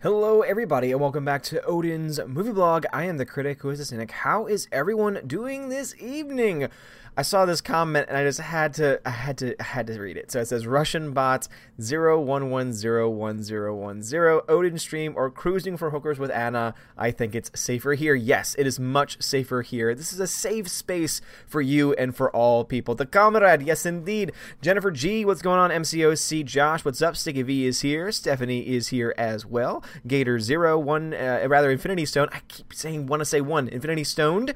Hello everybody and welcome back to Odin's Movie Blog. I am the critic who is the cynic. How is everyone doing this evening? I saw this comment and I just had to read it. So it says Russian bots 01101010 Odin stream or cruising for hookers with Anna. I think it's safer here. Yes, it is much safer here. This is a safe space for you and for all people. The comrade, yes indeed. Jennifer G, what's going on? MCOC Josh, what's up? Sticky V is here. Stephanie is here as well. Gator 01 Infinity Stone. I keep saying Infinity Stoned.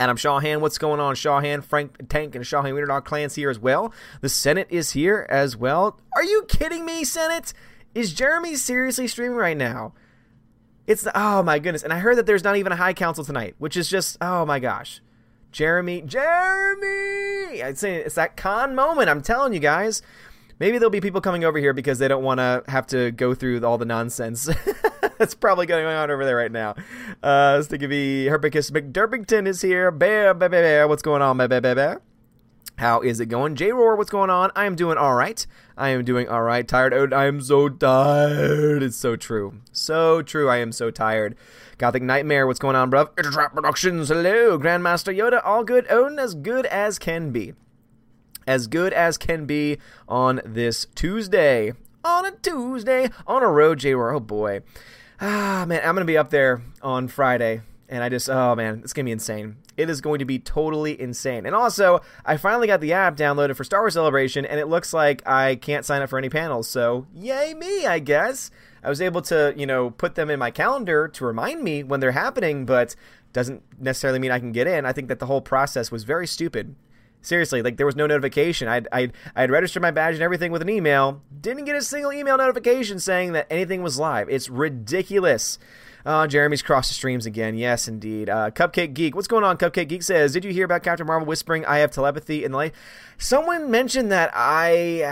Adam Shawhan, what's going on? Shawhan, Frank Tank, and Shawhan Wiener Dog Clan's here as well. The Senate is here as well. Are you kidding me, Senate? Is Jeremy seriously streaming right now? It's the, oh my goodness. And I heard that there's not even a high council tonight, which is just, oh my gosh. Jeremy! I'd say it's that con moment, I'm telling you guys. Maybe there'll be people coming over here because they don't want to have to go through all the nonsense that's probably going on over there right now. Sticky V, Herpicus McDerpington is here. Bear, bear, bear, bear. What's going on, bear, bear, bear? How is it going? J-Roar, what's going on? I am doing all right. Tired Odin. I am so tired. It's so true. So true. I am so tired. Gothic Nightmare, what's going on, bruv? Intertrap Productions, hello. Grandmaster Yoda, all good. Odin, as good as can be. As good as can be on this Tuesday. On a Tuesday. On a road, J-Roar. Oh, boy. Ah, man. I'm going to be up there on Friday. And I just... Oh, man. It's going to be insane. It is going to be totally insane. And also, I finally got the app downloaded for Star Wars Celebration. And it looks like I can't sign up for any panels. So, yay me, I guess. I was able to, you know, put them in my calendar to remind me when they're happening. But doesn't necessarily mean I can get in. I think that the whole process was very stupid. Seriously, like, there was no notification. I had registered my badge and everything with an email. Didn't get a single email notification saying that anything was live. It's ridiculous. Jeremy's crossed the streams again. Yes, indeed. Cupcake Geek. What's going on? Cupcake Geek says, did you hear about Captain Marvel whispering, I have telepathy in the light? Someone mentioned that I've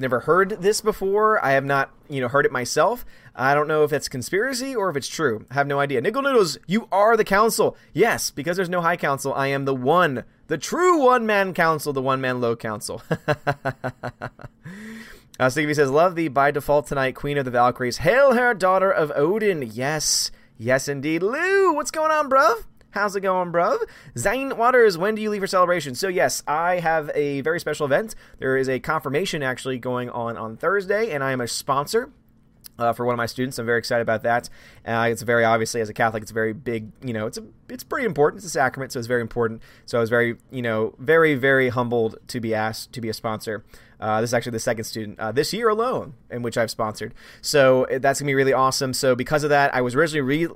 never heard this before. I have not, you know, heard it myself. I don't know if it's conspiracy or if it's true. I have no idea. Nickel Noodles, you are the council. Yes, because there's no high council, I am the one, the true one-man council, the one-man low council. Sticky says, love the by default tonight queen of the Valkyries. Hail her, daughter of Odin. Yes, yes indeed. Lou, what's going on, bruv? How's it going, bruv? Zane Waters, when do you leave for Celebration? So, yes, I have a very special event. There is a confirmation, actually, going on Thursday, and I am a sponsor for one of my students. I'm very excited about that. It's very, obviously, as a Catholic, it's very big, you know, it's pretty important. It's a sacrament, so it's very important. So I was very, you know, very, very humbled to be asked to be a sponsor. This is actually the second student this year alone in which I've sponsored. So that's going to be really awesome. So because of that, I was originally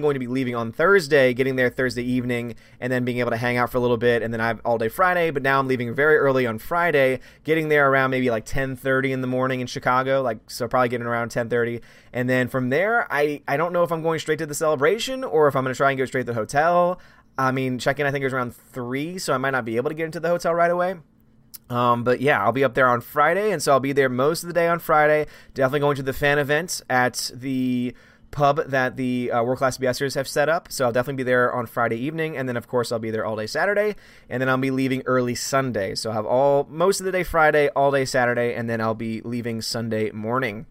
going to be leaving on Thursday, getting there Thursday evening, and then being able to hang out for a little bit, and then I have all day Friday. But now I'm leaving very early on Friday, getting there around maybe like 10:30 in the morning in Chicago, like, so probably getting around 10:30. And then from there, I don't know if I'm going straight to the Celebration or if I'm going to try and go straight to the hotel. I mean, check-in, I think it was around 3, so I might not be able to get into the hotel right away. But yeah, I'll be up there on Friday, and so I'll be there most of the day on Friday. Definitely going to the fan event at the pub that the world-class BSers have set up, so I'll definitely be there on Friday evening, and then of course I'll be there all day Saturday, and then I'll be leaving early Sunday, so I'll have most of the day Friday, all day Saturday, and then I'll be leaving Sunday morning.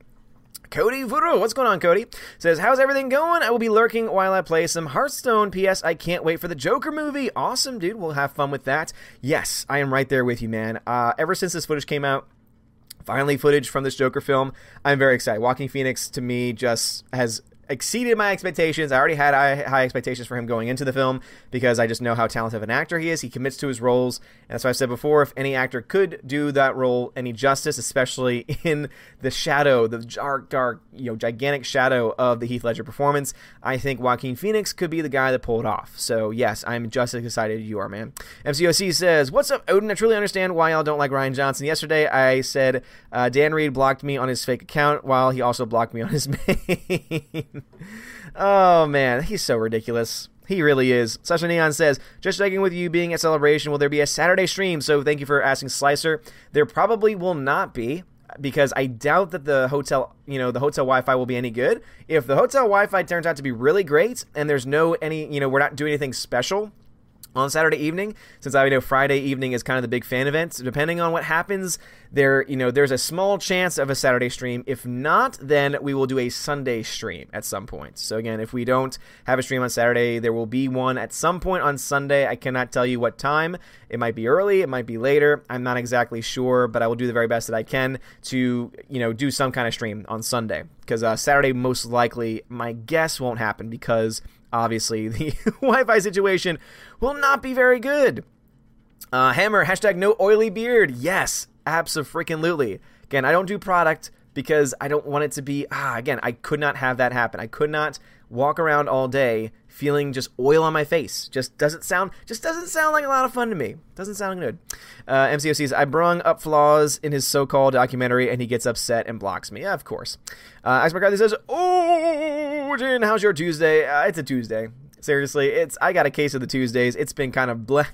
Cody Vuru, what's going on, Cody? Says, how's everything going? I will be lurking while I play some Hearthstone. P.S. I can't wait for the Joker movie. Awesome, dude. We'll have fun with that. Yes, I am right there with you, man. Ever since this footage came out, finally footage from this Joker film, I'm very excited. Joaquin Phoenix, to me, just has exceeded my expectations. I already had high expectations for him going into the film because I just know how talented of an actor he is. He commits to his roles, and that's why I said before, if any actor could do that role any justice, especially in the shadow, the dark, you know, gigantic shadow of the Heath Ledger performance, I think Joaquin Phoenix could be the guy that pulled it off. So yes, I'm just as excited as you are, man. MCOC says, what's up, Odin? I truly understand why y'all don't like Rian Johnson. Yesterday I said Dan Reed blocked me on his fake account while he also blocked me on his main. Oh man, he's so ridiculous. He really is. Sasha Neon says, just checking with you being at Celebration, will there be a Saturday stream? So thank you for asking, Slicer. There probably will not be, because I doubt that the hotel Wi-Fi will be any good. If the hotel Wi-Fi turns out to be really great and there's no any, you know, we're not doing anything special, on Saturday evening, since I know Friday evening is kind of the big fan event. So depending on what happens, there's a small chance of a Saturday stream. If not, then we will do a Sunday stream at some point. So again, if we don't have a stream on Saturday, there will be one at some point on Sunday. I cannot tell you what time. It might be early, it might be later. I'm not exactly sure, but I will do the very best that I can to, do some kind of stream on Sunday. Because Saturday, most likely, my guess won't happen because obviously the Wi-Fi situation will not be very good. Hammer, hashtag no oily beard. Yes, abso-freaking-lutely. Again, I don't do product because I don't want it to be, again, I could not have that happen. I could not walk around all day feeling just oil on my face. Just doesn't sound like a lot of fun to me. Doesn't sound good. MCO says, I brung up flaws in his so-called documentary and he gets upset and blocks me. Yeah, of course. Axe McCarthy says, oh, Jen, how's your Tuesday? It's a Tuesday. Seriously, I got a case of the Tuesdays. It's been kind of blah.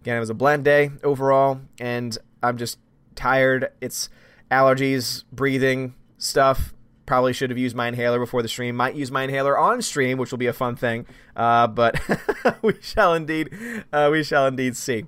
Again, it was a bland day overall and I'm just tired. It's allergies, breathing stuff. Probably should have used my inhaler before the stream. Might use my inhaler on stream, which will be a fun thing. But we shall indeed see.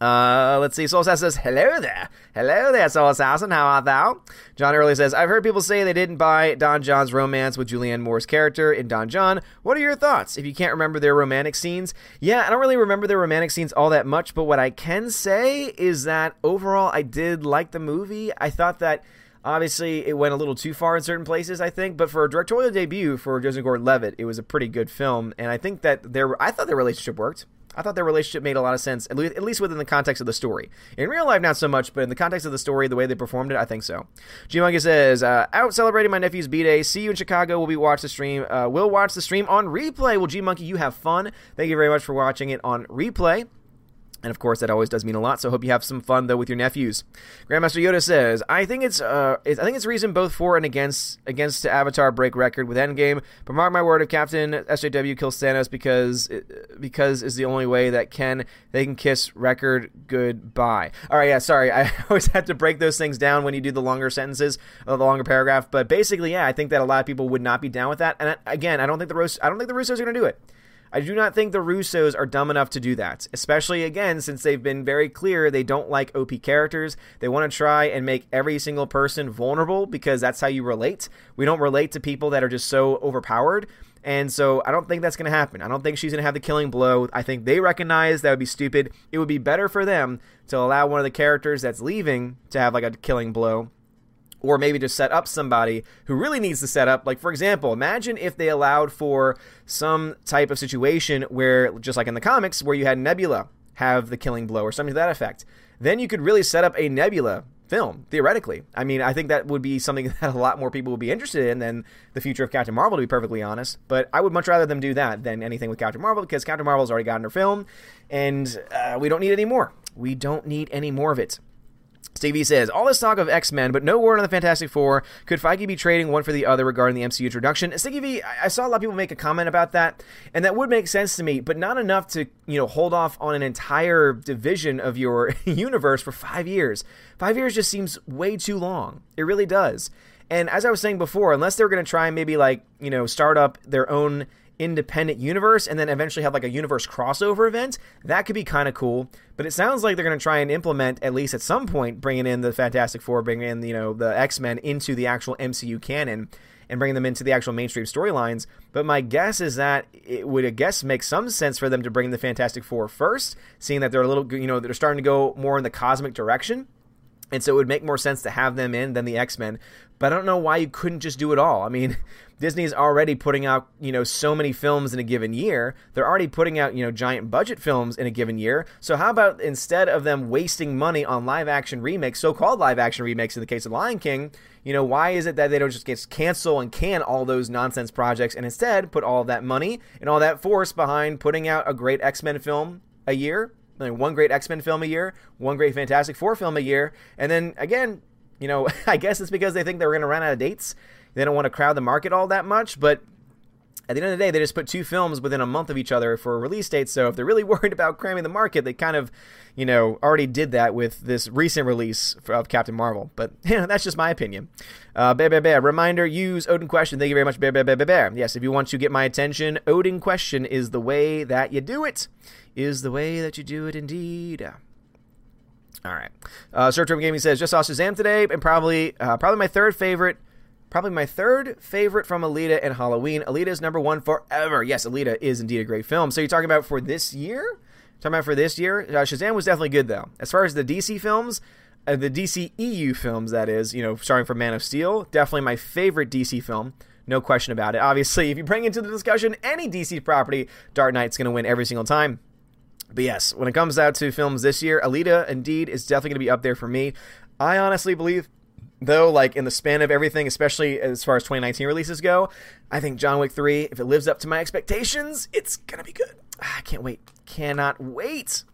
Let's see. Soul Sass says, hello there. Hello there, Soul Assassin. How art thou? John Early says, I've heard people say they didn't buy Don John's romance with Julianne Moore's character in Don John. What are your thoughts if you can't remember their romantic scenes? Yeah, I don't really remember their romantic scenes all that much, but what I can say is that overall I did like the movie. I thought that obviously, it went a little too far in certain places, I think. But for a directorial debut for Joseph Gordon-Levitt, it was a pretty good film. And I think that I thought their relationship worked. I thought their relationship made a lot of sense, at least within the context of the story. In real life, not so much, but in the context of the story, the way they performed it, I think so. G-Monkey says, out celebrating my nephew's B-Day. See you in Chicago. We'll watch the stream on replay. Well, G-Monkey, you have fun. Thank you very much for watching it on replay. And, of course, that always does mean a lot, so I hope you have some fun, though, with your nephews. Grandmaster Yoda says, I think it's reason both for and against to Avatar break record with Endgame, but mark my word, if Captain SJW kills Thanos because is the only way that they can kiss record goodbye. All right, yeah, sorry. I always have to break those things down when you do the longer sentences, or the longer paragraph, but basically, yeah, I think that a lot of people would not be down with that, and again, I don't think the Russos are going to do it. I do not think the Russos are dumb enough to do that, especially, again, since they've been very clear they don't like OP characters. They want to try and make every single person vulnerable because that's how you relate. We don't relate to people that are just so overpowered, and so I don't think that's going to happen. I don't think she's going to have the killing blow. I think they recognize that would be stupid. It would be better for them to allow one of the characters that's leaving to have, like, a killing blow. Or maybe to set up somebody who really needs to set up. Like, for example, imagine if they allowed for some type of situation where, just like in the comics, where you had Nebula have the killing blow or something to that effect. Then you could really set up a Nebula film, theoretically. I mean, I think that would be something that a lot more people would be interested in than the future of Captain Marvel, to be perfectly honest. But I would much rather them do that than anything with Captain Marvel, because Captain Marvel's already gotten her film, and we don't need any more. We don't need any more of it. Stevie says, all this talk of X-Men, but no word on the Fantastic Four. Could Feige be trading one for the other regarding the MCU introduction? Stevie V, I saw a lot of people make a comment about that, and that would make sense to me, but not enough to, hold off on an entire division of your universe for 5 years. 5 years just seems way too long. It really does. And as I was saying before, unless they're going to try and maybe, start up their own independent universe and then eventually have a universe crossover event, that could be kind of cool. But it sounds like they're going to try and implement, at least at some point, bringing in the Fantastic Four, bringing in the X-Men into the actual MCU canon and bringing them into the actual mainstream storylines. But my guess is that it would, make some sense for them to bring the Fantastic Four first, seeing that they're a little, they're starting to go more in the cosmic direction. And so it would make more sense to have them in than the X-Men. But I don't know why you couldn't just do it all. I mean, Disney's already putting out, so many films in a given year. They're already putting out, giant budget films in a given year. So how about instead of them wasting money on live-action remakes, so-called live-action remakes in the case of Lion King, why is it that they don't just cancel and can all those nonsense projects and instead put all that money and all that force behind putting out a great X-Men film a year? One great X-Men film a year, one great Fantastic Four film a year, and then, again, I guess it's because they think they were going to run out of dates. They don't want to crowd the market all that much, but at the end of the day, they just put two films within a month of each other for a release date. So if they're really worried about cramming the market, they kind of, you know, already did that with this recent release of Captain Marvel. But, you know, that's just my opinion. Reminder, use Odin Question. Thank you very much, bear. Yes, if you want to get my attention, Odin Question is the way that you do it. Is the way that you do it indeed. All right. Surtrum Gaming says, just saw Shazam today, and probably my third favorite. Probably my third favorite from Alita and Halloween. Alita is #1 forever. Yes, Alita is indeed a great film. So you're talking about for this year? Talking about for this year? Shazam was definitely good, though. As far as the DC films, the DC EU films, that is, you know, starting from Man of Steel, definitely my favorite DC film. No question about it. Obviously, if you bring into the discussion any DC property, Dark Knight's going to win every single time. But yes, when it comes out to films this year, Alita, indeed, is definitely going to be up there for me. I honestly believe... though, like, in the span of everything, especially as far as 2019 releases go, I think John Wick 3, if it lives up to my expectations, it's going to be good. I can't wait. Cannot wait.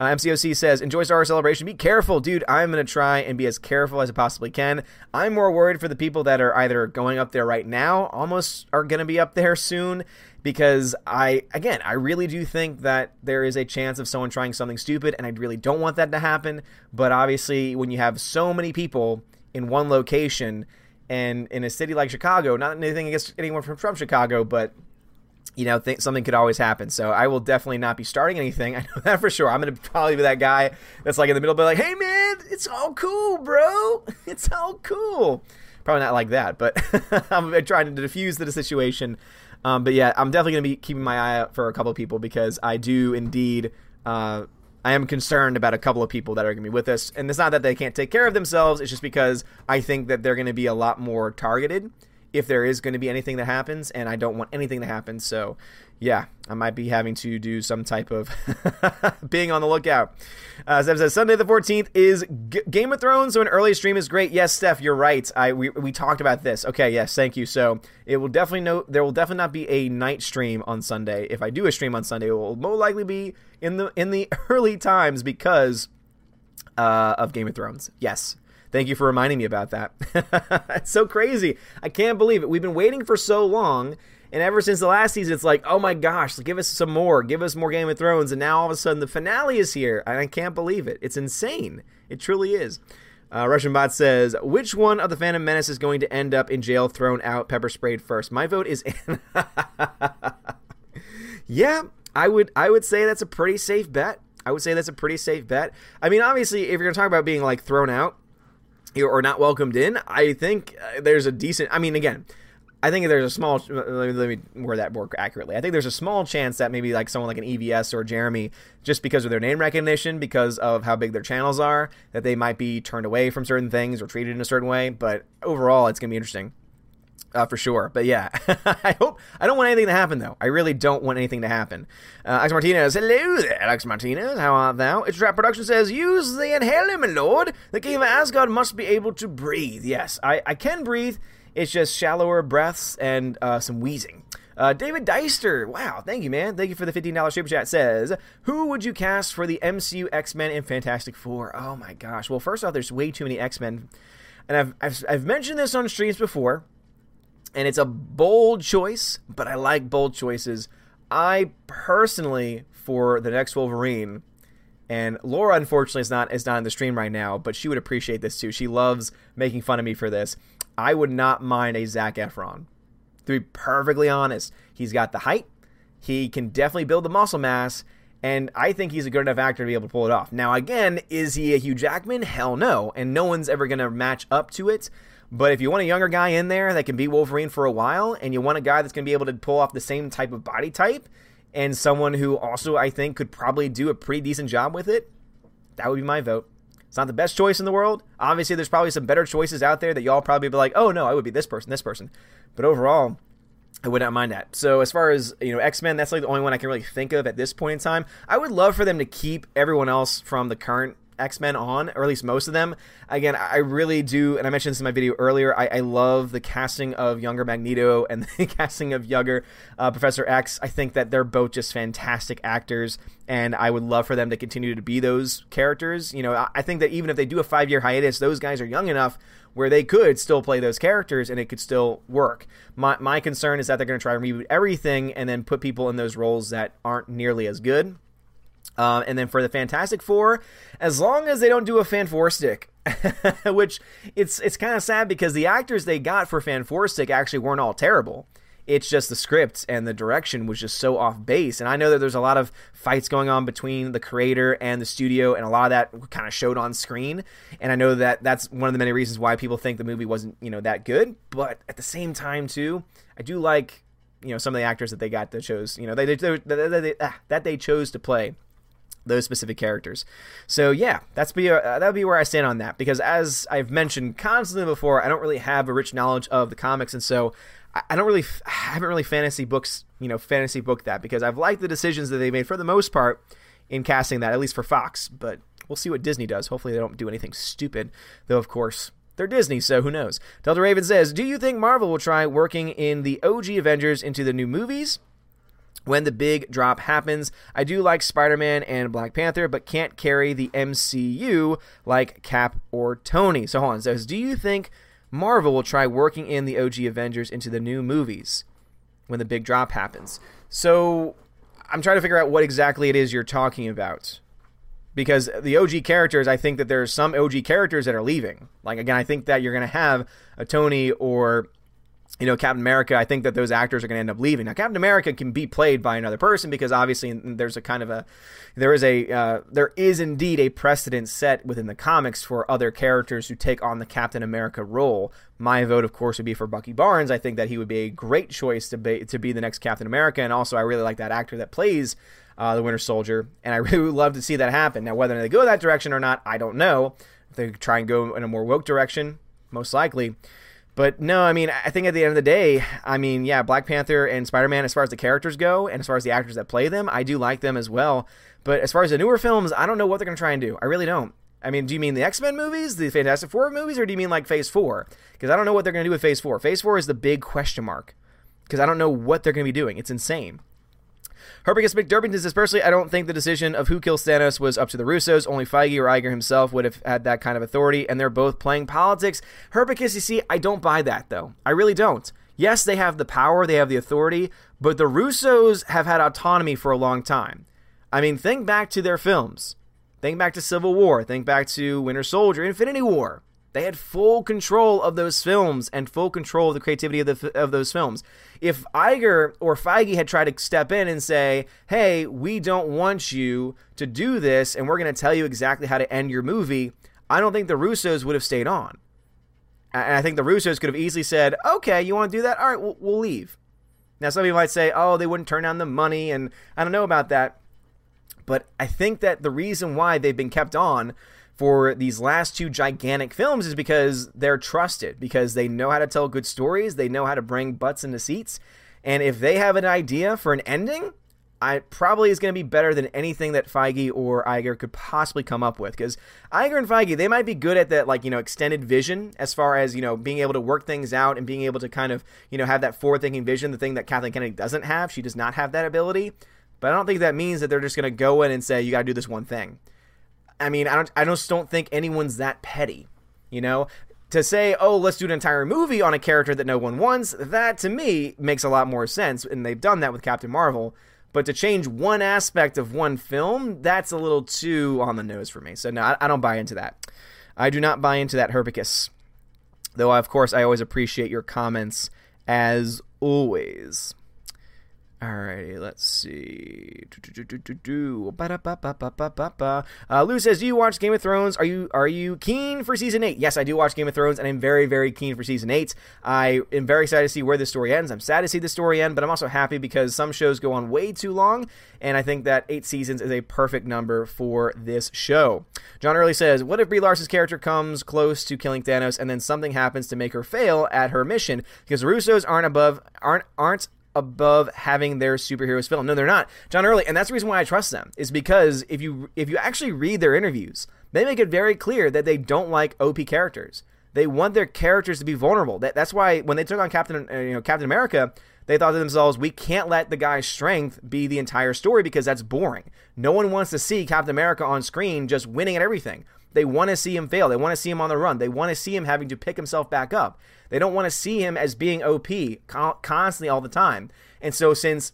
MCOC says, enjoy Star Wars Celebration. Be careful, dude. I'm going to try and be as careful as I possibly can. I'm more worried for the people that are either going up there right now, almost are going to be up there soon, because I really do think that there is a chance of someone trying something stupid, and I really don't want that to happen. But obviously, when you have so many people in one location, and in a city like Chicago, not anything against anyone from Chicago, but, you know, something could always happen. So I will definitely not be starting anything. I know that for sure. I'm going to probably be that guy that's like in the middle, but like, hey man, it's all cool, bro. It's all cool. Probably not like that, but I'm trying to diffuse the situation. But yeah, I'm definitely going to be keeping my eye out for a couple of people, because I do indeed, I am concerned about a couple of people that are going to be with us. And it's not that they can't take care of themselves. It's just because I think that they're going to be a lot more targeted if there is going to be anything that happens. And I don't want anything to happen. So, yeah, I might be having to do some type of being on the lookout. Steph says, Sunday the 14th is Game of Thrones, so an early stream is great. Yes, Steph, you're right. We talked about this. Okay, yes, thank you. So it will definitely there will definitely not be a night stream on Sunday. If I do a stream on Sunday, it will most likely be in the early times because of Game of Thrones. Yes. Thank you for reminding me about that. It's so crazy. I can't believe it. We've been waiting for so long, and ever since the last season, it's like, oh my gosh, give us some more. Give us more Game of Thrones, and now all of a sudden the finale is here, and I can't believe it. It's insane. It truly is. Russian Bot says, which one of the Phantom Menace is going to end up in jail, thrown out, pepper sprayed first? My vote is Anna. Yeah, I would say that's a pretty safe bet. I mean, obviously, if you're going to talk about being, like, thrown out, or not welcomed in, I think there's a decent... I mean, again, I think there's a small... Let me word that more accurately. I think there's a small chance that maybe like someone like an EVS or Jeremy, just because of their name recognition, because of how big their channels are, that they might be turned away from certain things or treated in a certain way. But overall, it's going to be interesting. For sure. But yeah, I don't want anything to happen, though. I really don't want anything to happen. Alex Martinez, hello there, Alex Martinez. How art thou? It's Trap Production says, use the inhaler, my lord. The king of Asgard must be able to breathe. Yes, I can breathe. It's just shallower breaths and some wheezing. David Deister, wow, thank you, man. Thank you for the $15 super chat. Says, who would you cast for the MCU, X-Men, and Fantastic Four? Oh, my gosh. Well, first off, there's way too many X-Men. And I've mentioned this on streams before. And it's a bold choice, but I like bold choices. I personally, for the next Wolverine, and Laura, unfortunately, is not in the stream right now, but she would appreciate this too. She loves making fun of me for this. I would not mind a Zac Efron. To be perfectly honest, he's got the height. He can definitely build the muscle mass. And I think he's a good enough actor to be able to pull it off. Now, again, is he a Hugh Jackman? Hell no. And no one's ever going to match up to it. But if you want a younger guy in there that can be Wolverine for a while, and you want a guy that's going to be able to pull off the same type of body type, and someone who also, I think, could probably do a pretty decent job with it, that would be my vote. It's not the best choice in the world. Obviously, there's probably some better choices out there that y'all probably be like, oh, no, I would be this person. But overall, I would not mind that. So as far as, you know, X-Men, that's like the only one I can really think of at this point in time. I would love for them to keep everyone else from the current X-Men on, or at least most of them. Again, I really do, and I mentioned this in my video earlier, I love the casting of younger Magneto and the casting of younger Professor X. I think that they're both just fantastic actors, and I would love for them to continue to be those characters. You know, I think that even if they do a 5-year hiatus, those guys are young enough where they could still play those characters and it could still work. My concern is that they're going to try and reboot everything and then put people in those roles that aren't nearly as good. And then for the Fantastic Four, as long as they don't do a Fanfour Stick, which it's kind of sad because the actors they got for Fanfour Stick actually weren't all terrible. It's just the script and the direction was just so off base. And I know that there's a lot of fights going on between the creator and the studio, and a lot of that kind of showed on screen. And I know that that's one of the many reasons why people think the movie wasn't, you know, that good. But at the same time, too, I do like, you know, some of the actors that they got that chose, you know, they chose to play those specific characters. So yeah, that'd be where I stand on that, because as I've mentioned constantly before, I don't really have a rich knowledge of the comics, and so I haven't really fantasy booked that, because I've liked the decisions that they made for the most part in casting that, at least for Fox. But we'll see what Disney does. Hopefully they don't do anything stupid, though of course they're Disney, so who knows. Delta Raven says, do you think Marvel will try working in the OG Avengers into the new movies when the big drop happens? I do like Spider-Man and Black Panther, but can't carry the MCU like Cap or Tony. So hold on, says, do you think Marvel will try working in the OG Avengers into the new movies when the big drop happens? So I'm trying to figure out what exactly it is you're talking about, because the OG characters, I think that there are some OG characters that are leaving. Like, again, I think that you're going to have a Tony or, you know, Captain America. I think that those actors are going to end up leaving. Now, Captain America can be played by another person, because obviously there is indeed a precedent set within the comics for other characters who take on the Captain America role. My vote, of course, would be for Bucky Barnes. I think that he would be a great choice to be the next Captain America, and also I really like that actor that plays the Winter Soldier, and I really would love to see that happen. Now, whether they go that direction or not, I don't know. If they try and go in a more woke direction, most likely. But no, I mean, I think at the end of the day, I mean, yeah, Black Panther and Spider-Man, as far as the characters go, and as far as the actors that play them, I do like them as well. But as far as the newer films, I don't know what they're going to try and do. I really don't. I mean, do you mean the X-Men movies, the Fantastic Four movies, or do you mean like Phase 4? Because I don't know what they're going to do with Phase 4. Phase 4 is the big question mark, because I don't know what they're going to be doing. It's insane. Herbergus McDurbin says, personally, I don't think the decision of who kills Thanos was up to the Russos. Only Feige or Iger himself would have had that kind of authority, and they're both playing politics. Herbergus, you see, I don't buy that, though. I really don't. Yes, they have the power, they have the authority, but the Russos have had autonomy for a long time. I mean, think back to their films. Think back to Civil War. Think back to Winter Soldier, Infinity War. They had full control of those films and full control of the creativity of those films. If Iger or Feige had tried to step in and say, hey, we don't want you to do this, and we're going to tell you exactly how to end your movie, I don't think the Russos would have stayed on. And I think the Russos could have easily said, okay, you want to do that? All right, we'll leave. Now, some people might say, oh, they wouldn't turn down the money, and I don't know about that. But I think that the reason why they've been kept on for these last two gigantic films is because they're trusted, because they know how to tell good stories, they know how to bring butts into seats, and if they have an idea for an ending, it probably is going to be better than anything that Feige or Iger could possibly come up with, because Iger and Feige, they might be good at that, like, you know, extended vision, as far as, you know, being able to work things out and being able to kind of, you know, have that forward-thinking vision, the thing that Kathleen Kennedy doesn't have. She does not have that ability, but I don't think that means that they're just going to go in and say, you got to do this one thing. I mean, I just don't think anyone's that petty, you know? To say, oh, let's do an entire movie on a character that no one wants, that, to me, makes a lot more sense, and they've done that with Captain Marvel. But to change one aspect of one film, that's a little too on the nose for me. So, no, I don't buy into that. I do not buy into that, Herbicus. Though, of course, I always appreciate your comments, as always. Alrighty, let's see. Lou says, do you watch Game of Thrones? Are you keen for Season 8? Yes, I do watch Game of Thrones, and I'm very, very keen for Season 8. I am very excited to see where this story ends. I'm sad to see the story end, but I'm also happy because some shows go on way too long, and I think that 8 seasons is a perfect number for this show. John Early says, what if Brie Larson's character comes close to killing Thanos, and then something happens to make her fail at her mission? Because the Russos aren't above having their superheroes film. No, they're not, John Early, and that's the reason why I trust them, is because if you actually read their interviews, they make it very clear that they don't like OP characters. They want their characters to be vulnerable. That's why when they took on Captain America, they thought to themselves, we can't let the guy's strength be the entire story, because that's boring. No one wants to see Captain America on screen just winning at everything. They want to see him fail. They want to see him on the run. They want to see him having to pick himself back up. They don't want to see him as being OP constantly all the time. And so since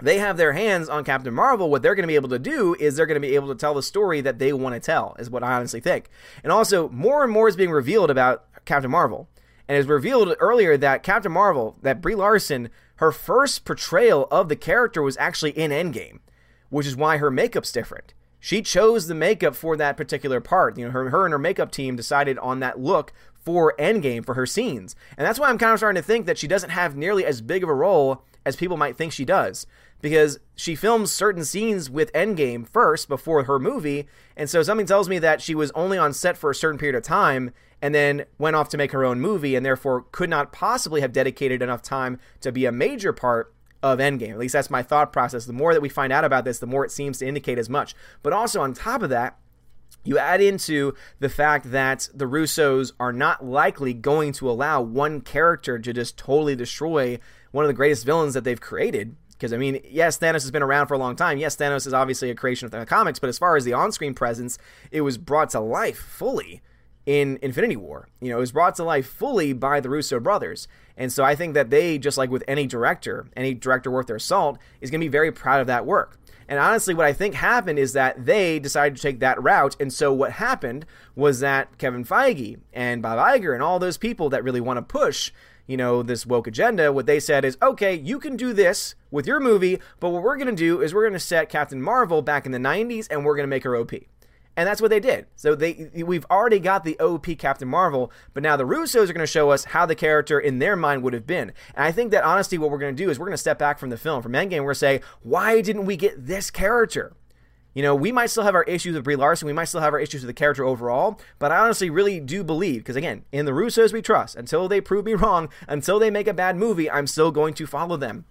they have their hands on Captain Marvel, what they're going to be able to do is they're going to be able to tell the story that they want to tell, is what I honestly think. And also, more and more is being revealed about Captain Marvel. And it was revealed earlier that Captain Marvel, that Brie Larson, her first portrayal of the character was actually in Endgame, which is why her makeup's different. She chose the makeup for that particular part. You know, her and her makeup team decided on that look for Endgame, for her scenes. And that's why I'm kind of starting to think that she doesn't have nearly as big of a role as people might think she does, because she films certain scenes with Endgame first before her movie, and so something tells me that she was only on set for a certain period of time and then went off to make her own movie and therefore could not possibly have dedicated enough time to be a major part of Endgame. At least that's my thought process. The more that we find out about this, the more it seems to indicate as much. But also on top of that, you add into the fact that the Russos are not likely going to allow one character to just totally destroy one of the greatest villains that they've created. Because, I mean, yes, Thanos has been around for a long time. Yes, Thanos is obviously a creation of the comics, but as far as the on-screen presence, it was brought to life fully in Infinity War. You know, it was brought to life fully by the Russo brothers. And so I think that they, just like with any director worth their salt, is going to be very proud of that work. And honestly, what I think happened is that they decided to take that route. And so what happened was that Kevin Feige and Bob Iger and all those people that really want to push, you know, this woke agenda, what they said is, okay, you can do this with your movie, but what we're going to do is we're going to set Captain Marvel back in the 90s and we're going to make her OP. And that's what they did. So we've already got the OP Captain Marvel, but now the Russos are going to show us how the character in their mind would have been. And I think that, honestly, what we're going to do is we're going to step back from the film, from Endgame. We're going to say, why didn't we get this character? You know, we might still have our issues with Brie Larson. We might still have our issues with the character overall. But I honestly really do believe, because again, in the Russos we trust. Until they prove me wrong, until they make a bad movie, I'm still going to follow them.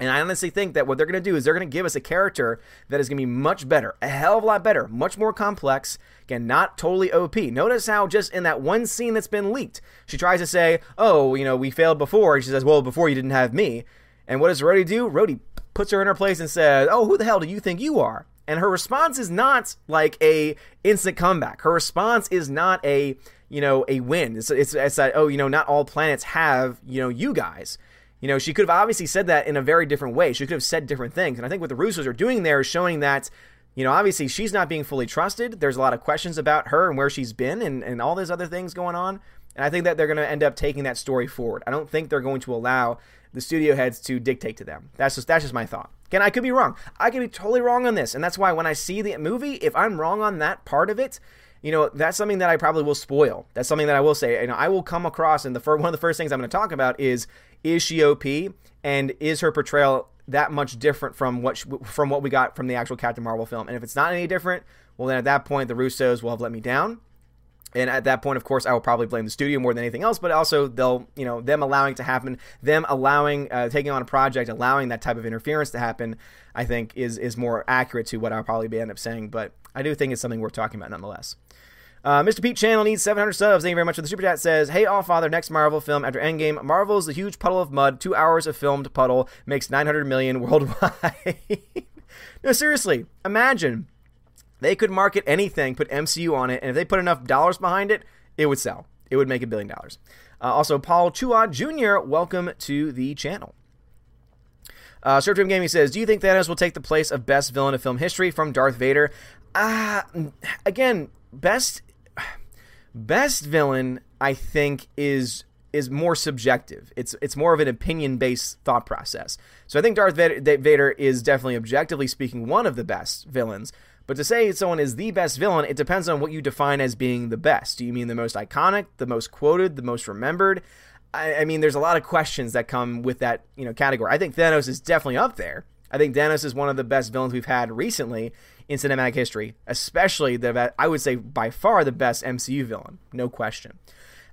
And I honestly think that what they're going to do is they're going to give us a character that is going to be much better, a hell of a lot better, much more complex, again, not totally OP. Notice how just in that one scene that's been leaked, she tries to say, oh, you know, we failed before. And she says, well, before you didn't have me. And what does Rhodey do? Rhodey puts her in her place and says, oh, who the hell do you think you are? And her response is not like a instant comeback. Her response is not a, you know, a win. It's like, oh, you know, not all planets have, you know, you guys. You know, she could have obviously said that in a very different way. She could have said different things. And I think what the Russos are doing there is showing that, you know, obviously she's not being fully trusted. There's a lot of questions about her and where she's been and all those other things going on. And I think that they're going to end up taking that story forward. I don't think they're going to allow the studio heads to dictate to them. That's just my thought. Again, I could be wrong. I could be totally wrong on this. And that's why when I see the movie, if I'm wrong on that part of it, you know, that's something that I probably will spoil. That's something that I will say. You know, I will come across, and one of the first things I'm going to talk about is she OP, and is her portrayal that much different from what we got from the actual Captain Marvel film? And if it's not any different, well, then at that point, the Russos will have let me down. And at that point, of course, I will probably blame the studio more than anything else, but also they'll, you know, them allowing it to happen, them allowing, taking on a project, allowing that type of interference to happen, I think is more accurate to what I'll probably end up saying. But I do think it's something worth talking about nonetheless. Mr. Pete Channel needs 700 subs. Thank you very much for the super chat. Says, hey, Allfather, next Marvel film after Endgame. Marvel's the huge puddle of mud. 2 hours of filmed puddle makes 900 million worldwide. No, seriously, imagine. They could market anything, put MCU on it, and if they put enough dollars behind it, it would sell. It would make $1 billion. Also, Paul Chua Jr., welcome to the channel. Surf Dream Gaming says, do you think Thanos will take the place of best villain of film history from Darth Vader? Again, best villain, I think, is more subjective. It's more of an opinion-based thought process. So I think Darth Vader is definitely, objectively speaking, one of the best villains. But to say someone is the best villain, it depends on what you define as being the best. Do you mean the most iconic, the most quoted, the most remembered? I mean, there's a lot of questions that come with that, you know, category. I think Thanos is definitely up there. I think Thanos is one of the best villains we've had recently in cinematic history, especially I would say by far the best MCU villain, no question.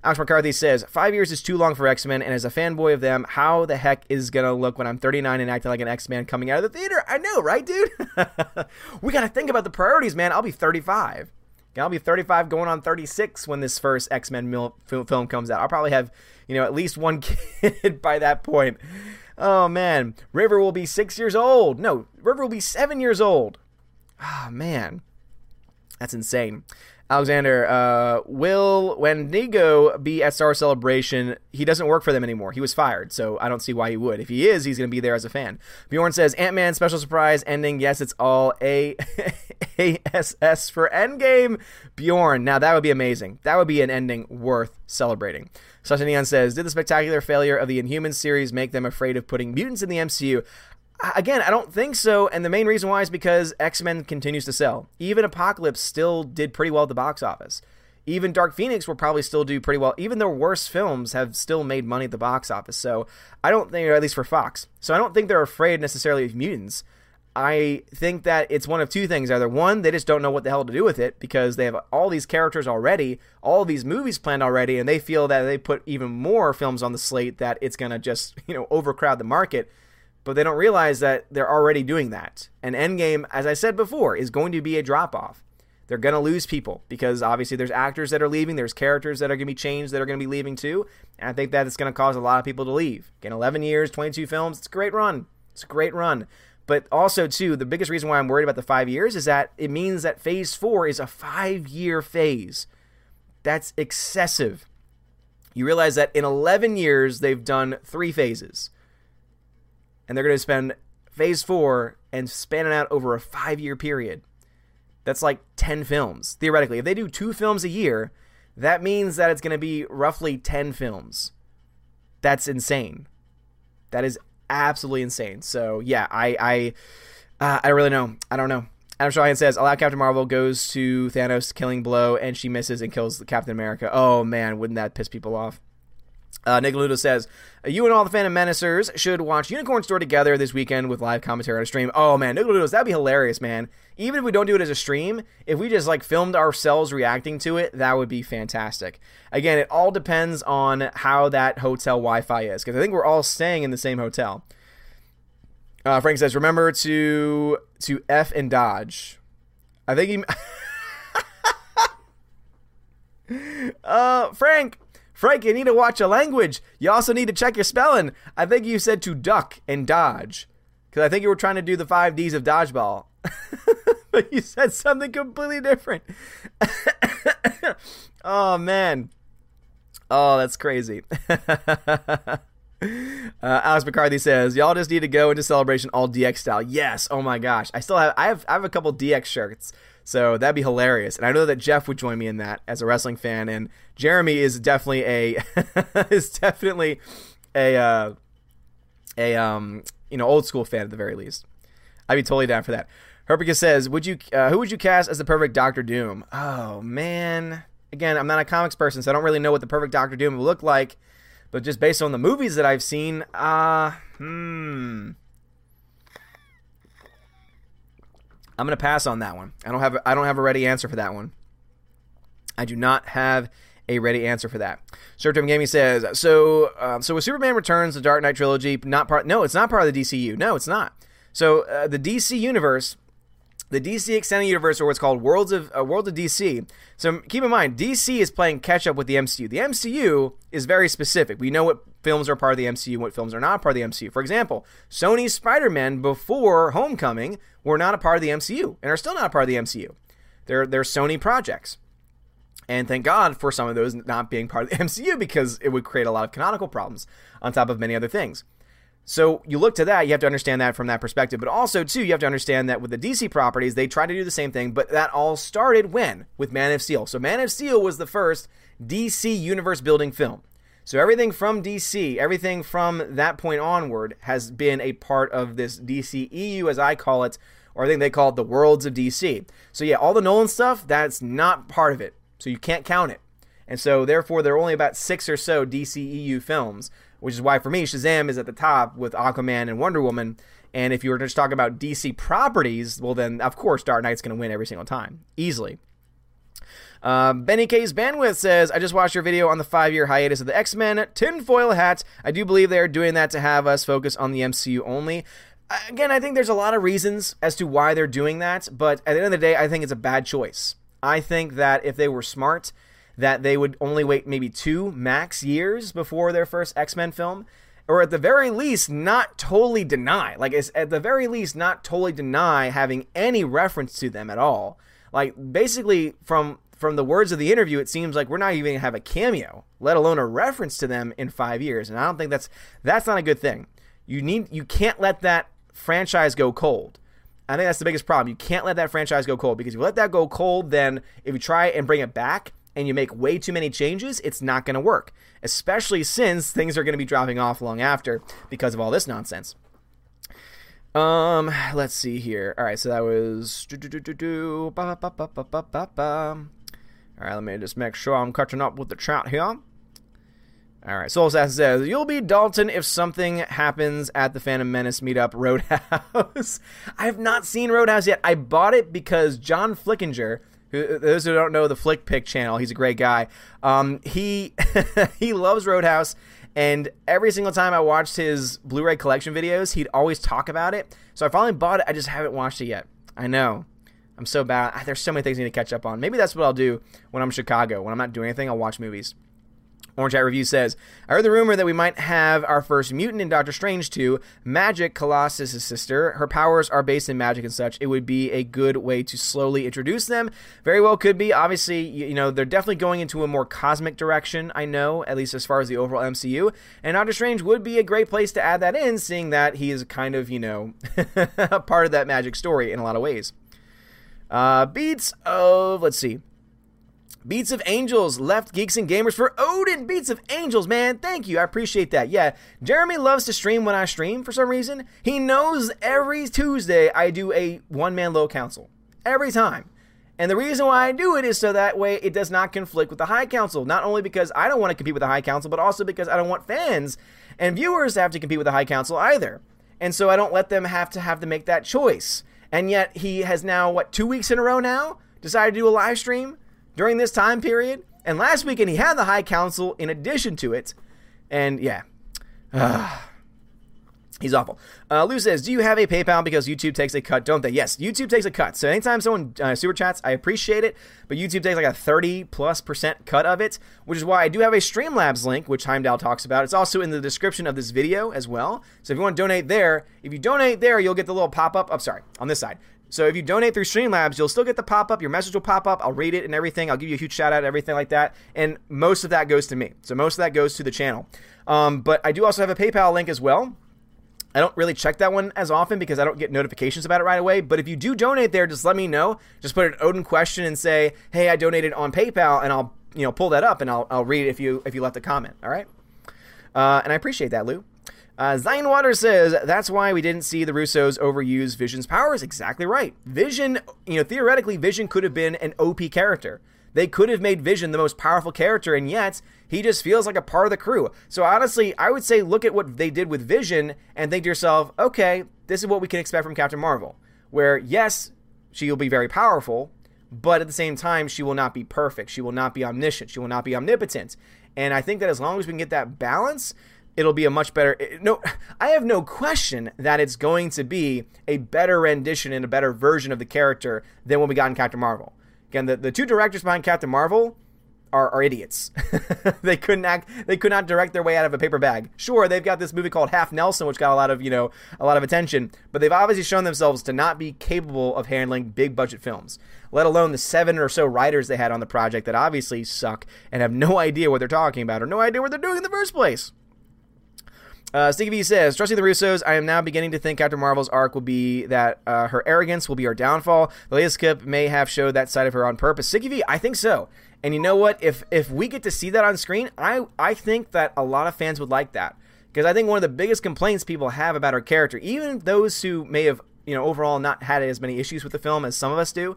Alex McCarthy says, 5 years is too long for X-Men, and as a fanboy of them, how the heck is going to look when I'm 39 and acting like an X-Man coming out of the theater? I know, right, dude? We got to think about the priorities, man. I'll be 35. I'll be 35 going on 36 when this first X-Men film comes out. I'll probably have, you know, at least one kid by that point. Oh, man. River will be 6 years old. No, River will be 7 years old. Oh, man. That's insane. Alexander, will Wendigo be at Star Celebration? He doesn't work for them anymore. He was fired, so I don't see why he would. If he is, he's going to be there as a fan. Bjorn says, Ant-Man special surprise ending. Yes, it's all ASS for Endgame. Bjorn, now that would be amazing. That would be an ending worth celebrating. Sasha Neon says, did the spectacular failure of the Inhumans series make them afraid of putting mutants in the MCU? Again, I don't think so, and the main reason why is because X-Men continues to sell. Even Apocalypse still did pretty well at the box office. Even Dark Phoenix will probably still do pretty well. Even their worst films have still made money at the box office, so I don't think, or at least for Fox. So I don't think they're afraid necessarily of mutants. I think that it's one of two things. Either one, they just don't know what the hell to do with it because they have all these characters already, all these movies planned already, and they feel that they put even more films on the slate that it's going to just, you know, overcrowd the market. But they don't realize that they're already doing that. And Endgame, as I said before, is going to be a drop-off. They're going to lose people because obviously there's actors that are leaving. There's characters that are going to be changed that are going to be leaving too. And I think that it's going to cause a lot of people to leave. Again, 11 years, 22 films. It's a great run. It's a great run. But also, too, the biggest reason why I'm worried about the 5 years is that it means that Phase 4 is a 5-year phase. That's excessive. You realize that in 11 years, they've done 3 phases. And they're going to spend Phase 4 and span it out over a 5-year period. That's like 10 films, theoretically. If they do 2 films a year, that means that it's going to be roughly 10 films. That's insane. That is absolutely insane. So, yeah, I really know. I don't know. Adam Shawhan says, allow Captain Marvel goes to Thanos killing blow, and she misses and kills Captain America. Oh, man, wouldn't that piss people off? Nick Ludo says, you and all the Phantom Menacers should watch Unicorn Store together this weekend with live commentary on a stream. Oh, man, Nick Ludo, that'd be hilarious, man. Even if we don't do it as a stream, if we just, like, filmed ourselves reacting to it, that would be fantastic. Again, it all depends on how that hotel Wi-Fi is, because I think we're all staying in the same hotel. Frank says, remember to F and dodge. I think he... Frank, you need to watch your language. You also need to check your spelling. I think you said to duck and dodge, because I think you were trying to do the 5Ds of dodgeball. But you said something completely different. Oh, man. Oh, that's crazy. Alex McCarthy says, y'all just need to go into Celebration all DX style. Yes. Oh, my gosh. I still have I have a couple DX shirts. So that'd be hilarious. And I know that Jeff would join me in that as a wrestling fan. And Jeremy is definitely a old school fan at the very least. I'd be totally down for that. Herpika says, who would you cast as the perfect Doctor Doom? Oh, man. Again, I'm not a comics person, so I don't really know what the perfect Doctor Doom would look like. But just based on the movies that I've seen, I'm gonna pass on that one. I don't have a ready answer for that one. I do not have a ready answer for that. Short Term Gaming says, so with Superman Returns, the Dark Knight trilogy, it's not part of the DCU. No, it's not. So the DC universe, the DC extended universe, or what's called World of DC. So keep in mind, DC is playing catch up with the MCU. The MCU is very specific. We know what films are part of the MCU, what films are not part of the MCU. For example, Sony's Spider-Man before Homecoming were not a part of the MCU and are still not a part of the MCU. They're Sony projects. And thank God for some of those not being part of the MCU because it would create a lot of canonical problems on top of many other things. So you look to that, you have to understand that from that perspective. But also, too, you have to understand that with the DC properties, they tried to do the same thing, but that all started when? With Man of Steel. So Man of Steel was the first DC universe-building film. So everything from DC, everything from that point onward has been a part of this DCEU, as I call it, or I think they call it the Worlds of DC. So yeah, all the Nolan stuff, that's not part of it. So you can't count it. And so therefore, there are only about 6 or so DCEU films, which is why for me, Shazam is at the top with Aquaman and Wonder Woman. And if you were just talking about DC properties, well then, of course, Dark Knight's going to win every single time, easily. Benny K's Bandwidth says, I just watched your video on the 5-year hiatus of the X-Men tinfoil hats. I do believe they are doing that to have us focus on the MCU only. Again, I think there's a lot of reasons as to why they're doing that, but at the end of the day, I think it's a bad choice. I think that if they were smart, that they would only wait maybe 2 max years before their first X-Men film, or at the very least, not totally deny. Like, it's at the very least, not totally deny having any reference to them at all. Like, basically, from from the words of the interview, it seems like we're not even going to have a cameo, let alone a reference to them in 5 years. And I don't think that's not a good thing. You can't let that franchise go cold. I think that's the biggest problem. You can't let that franchise go cold, because if you let that go cold, then if you try and bring it back and you make way too many changes, it's not going to work, especially since things are going to be dropping off long after because of all this nonsense. Let's see here. All right, so that was all right, let me just make sure I'm catching up with the chat here. All right, Soul Assassin says, you'll be Dalton if something happens at the Phantom Menace meetup. Roadhouse. I have not seen Roadhouse yet. I bought it because John Flickinger, who, those who don't know the Flick Pick channel, he's a great guy. He he loves Roadhouse. And every single time I watched his Blu-ray collection videos, he'd always talk about it. So I finally bought it. I just haven't watched it yet. I know. I'm so bad. There's so many things I need to catch up on. Maybe that's what I'll do when I'm in Chicago. When I'm not doing anything, I'll watch movies. Orange Hat Review says, I heard the rumor that we might have our first mutant in Doctor Strange 2, Magic, Colossus' sister. Her powers are based in magic and such. It would be a good way to slowly introduce them. Very well could be. Obviously, you know, they're definitely going into a more cosmic direction, I know, at least as far as the overall MCU. And Doctor Strange would be a great place to add that in, seeing that he is kind of, you know, a part of that magic story in a lot of ways. Beats of Angels left Geeks and Gamers for Odin. Beats of Angels, man. Thank you. I appreciate that. Yeah, Jeremy loves to stream when I stream for some reason. He knows every Tuesday I do a one-man low council. Every time. And the reason why I do it is so that way it does not conflict with the High Council. Not only because I don't want to compete with the High Council, but also because I don't want fans and viewers to have to compete with the High Council either. And so I don't let them have to make that choice. And yet he has now, 2 weeks in a row now, decided to do a live stream during this time period, and last weekend he had the High Council in addition to it, and yeah, he's awful. Lou says, do you have a PayPal because YouTube takes a cut, don't they? Yes, YouTube takes a cut, so anytime someone super chats, I appreciate it, but YouTube takes like a 30+% cut of it, which is why I do have a Streamlabs link, which Heimdall talks about. It's also in the description of this video as well, so if you want to donate there, you'll get the little pop-up, on this side. So if you donate through Streamlabs, you'll still get the pop-up. Your message will pop up. I'll read it and everything. I'll give you a huge shout-out and everything like that. And most of that goes to me. So most of that goes to the channel. But I do also have a PayPal link as well. I don't really check that one as often because I don't get notifications about it right away. But if you do donate there, just let me know. Just put an Odin question and say, hey, I donated on PayPal. And I'll pull that up and I'll read it if you left a comment. All right? And I appreciate that, Lou. Zion Water says, that's why we didn't see the Russos overuse Vision's powers. Exactly right. Vision, theoretically, Vision could have been an OP character. They could have made Vision the most powerful character, and yet he just feels like a part of the crew. So honestly, I would say look at what they did with Vision and think to yourself, okay, this is what we can expect from Captain Marvel, where, yes, she will be very powerful, but at the same time, she will not be perfect. She will not be omniscient. She will not be omnipotent. And I think that as long as we can get that balance, it'll be a much better... No, I have no question that it's going to be a better rendition and a better version of the character than what we got in Captain Marvel. Again, the two directors behind Captain Marvel are idiots. They could not direct their way out of a paper bag. Sure, they've got this movie called Half Nelson, which got a lot of attention, but they've obviously shown themselves to not be capable of handling big budget films, let alone the 7 or so writers they had on the project that obviously suck and have no idea what they're talking about or no idea what they're doing in the first place. Sneaky V says, trusting the Russos, I am now beginning to think Captain Marvel's arc will be that her arrogance will be our downfall. The latest clip may have showed that side of her on purpose. Sneaky V, I think so. And you know what? If we get to see that on screen, I think that a lot of fans would like that. Because I think one of the biggest complaints people have about her character, even those who may have, overall not had as many issues with the film as some of us do,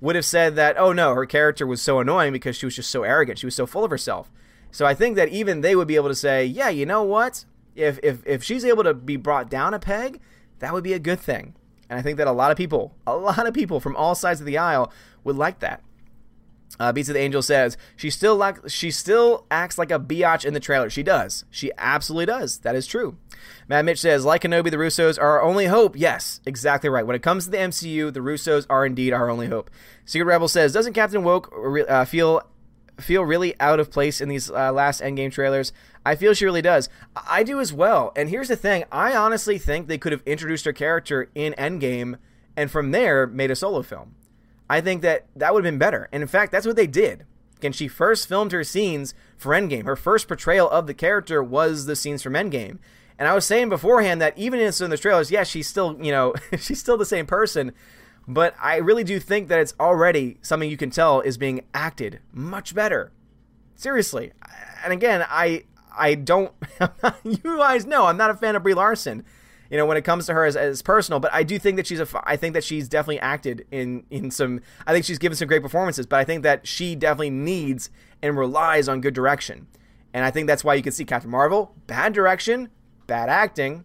would have said that, oh no, her character was so annoying because she was just so arrogant. She was so full of herself. So I think that even they would be able to say, yeah, you know what? If she's able to be brought down a peg, that would be a good thing. And I think that a lot of people from all sides of the aisle would like that. Beats of the Angel says, she still acts like a biatch in the trailer. She does. She absolutely does. That is true. Matt Mitch says, like Kenobi, the Russos are our only hope. Yes, exactly right. When it comes to the MCU, the Russos are indeed our only hope. Secret Rebel says, doesn't Captain Woke feel really out of place in these last Endgame trailers? I feel she really does. I do as well. And here's the thing. I honestly think they could have introduced her character in Endgame and from there made a solo film. I think that would have been better. And in fact, that's what they did. And she first filmed her scenes for Endgame. Her first portrayal of the character was the scenes from Endgame. And I was saying beforehand that even in the trailers, yeah, she's still, you know, she's still the same person. But I really do think that it's already something you can tell is being acted much better. Seriously. And again, you guys know I'm not a fan of Brie Larson, you know, when it comes to her as personal, but I do think that she's definitely acted in some, I think she's given some great performances, but I think that she definitely needs and relies on good direction. And I think that's why you can see Captain Marvel, bad direction, bad acting.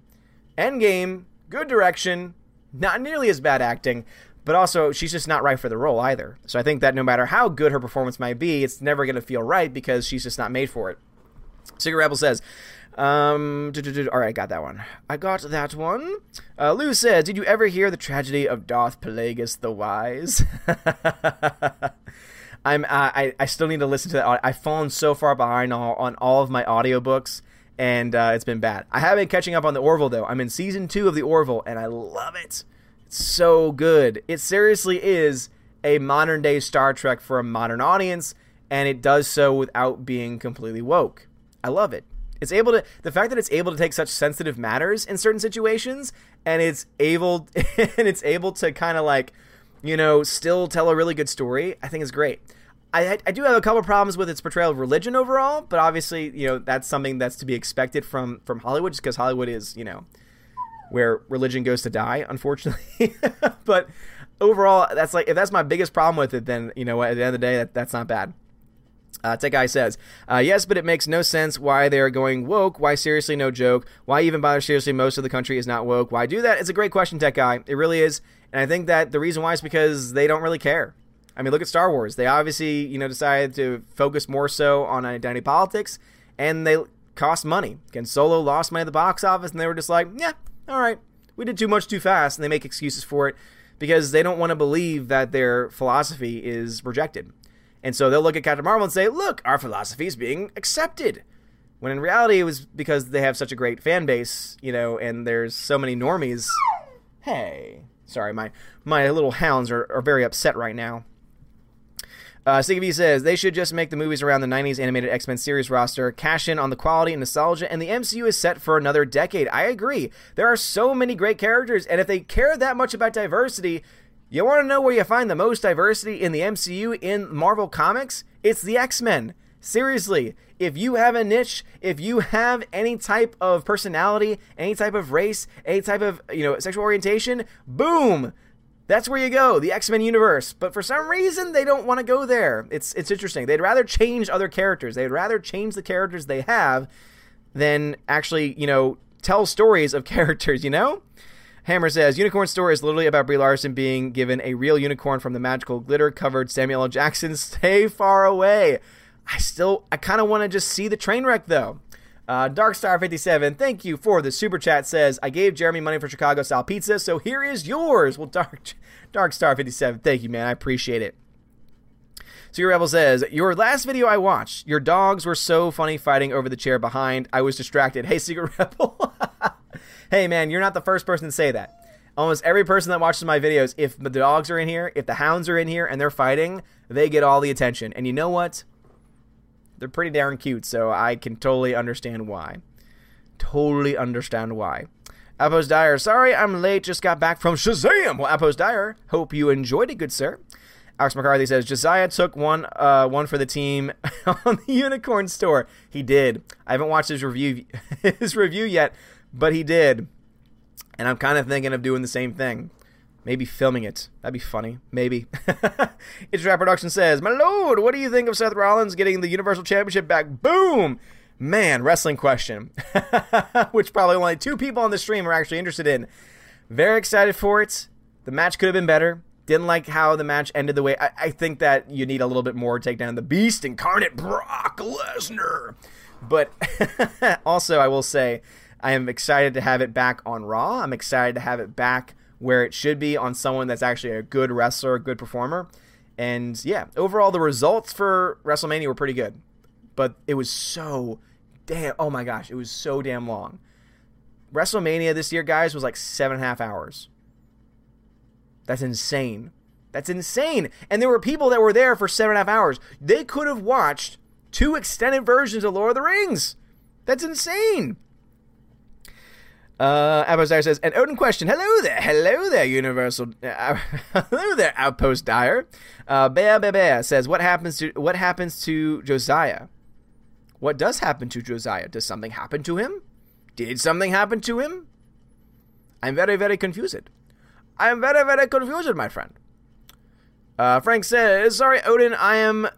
Endgame, good direction, not nearly as bad acting, but also she's just not right for the role either. So I think that no matter how good her performance might be, it's never going to feel right because she's just not made for it. Cigarette Rebel says, all right, I got that one. Lou says, did you ever hear the tragedy of Darth Plagueis the Wise? I still need to listen to that. I've fallen so far behind on all of my audiobooks, and it's been bad. I have been catching up on the Orville, though. I'm in season 2 of the Orville, and I love it. It's so good. It seriously is a modern-day Star Trek for a modern audience, and it does so without being completely woke. I love it. It's able to, the fact that it's able to take such sensitive matters in certain situations, and it's able to kind of like, you know, still tell a really good story, I think is great. I do have a couple problems with its portrayal of religion overall, but obviously, you know, that's something that's to be expected from Hollywood, just because Hollywood is, you know, where religion goes to die, unfortunately. But overall, that's like, if that's my biggest problem with it, then, you know, at the end of the day, that's not bad. Tech Guy says, yes, but it makes no sense why they're going woke. Why seriously, no joke. Why even bother? Seriously, most of the country is not woke. Why do that? It's a great question, Tech Guy. It really is. And I think that the reason why is because they don't really care. I mean, look at Star Wars. They obviously, you know, decided to focus more so on identity politics, and they cost money. And Solo lost money at the box office, and they were just like, yeah, all right, we did too much too fast, and they make excuses for it because they don't want to believe that their philosophy is rejected. And so they'll look at Captain Marvel and say, look, our philosophy is being accepted. When in reality, it was because they have such a great fan base, you know, and there's so many normies. Hey, sorry, my little hounds are very upset right now. Siggy says, they should just make the movies around the 90s animated X-Men series roster, cash in on the quality and nostalgia, and the MCU is set for another decade. I agree. There are so many great characters, and if they care that much about diversity, you want to know where you find the most diversity in the MCU in Marvel Comics? It's the X-Men. Seriously, if you have a niche, if you have any type of personality, any type of race, any type of, you know, sexual orientation, boom! That's where you go, the X-Men universe. But for some reason, they don't want to go there. It's interesting. They'd rather change other characters. They'd rather change the characters they have than actually, you know, tell stories of characters, you know? Hammer says, Unicorn Store is literally about Brie Larson being given a real unicorn from the magical glitter-covered Samuel L. Jackson. Stay far away. I kind of want to just see the train wreck, though. Darkstar57, thank you for the super chat, says, I gave Jeremy money for Chicago-style pizza, so here is yours. Well, Darkstar57, thank you, man. I appreciate it. Super Rebel says, your last video I watched, your dogs were so funny fighting over the chair behind. I was distracted. Hey, Secret Rebel. Hey, man, you're not the first person to say that. Almost every person that watches my videos, if the dogs are in here, if the hounds are in here and they're fighting, they get all the attention. And you know what? They're pretty darn cute, so I can totally understand why. Totally understand why. Appos Dyer, sorry I'm late, just got back from Shazam. Well, Appos Dyer, hope you enjoyed it, good sir. Alex McCarthy says, Josiah took one for the team on the Unicorn Store. He did. I haven't watched his review yet, but he did. And I'm kind of thinking of doing the same thing. Maybe filming it. That'd be funny. Maybe. It's Rap Production says, my lord, what do you think of Seth Rollins getting the Universal Championship back? Boom! Man, wrestling question. Which probably only 2 people on the stream are actually interested in. Very excited for it. The match could have been better. Didn't like how the match ended the way. I think that you need a little bit more takedown of the beast incarnate Brock Lesnar. But also, I will say, I am excited to have it back on Raw. I'm excited to have it back where it should be, on someone that's actually a good wrestler, a good performer. And yeah, overall, the results for WrestleMania were pretty good. But it was so damn, oh my gosh, it was so damn long. WrestleMania this year, guys, was like 7.5 hours. That's insane. That's insane. And there were people that were there for 7.5 hours. They could have watched 2 extended versions of Lord of the Rings. That's insane. Outpost Dyer says, an Odin question. Hello there, Universal. Hello there, Outpost Dyer. Bea says, what happens to Josiah? What does happen to Josiah? Does something happen to him? Did something happen to him? I'm very, very confused. I'm very, very confused, my friend. Frank says, sorry, Odin, I am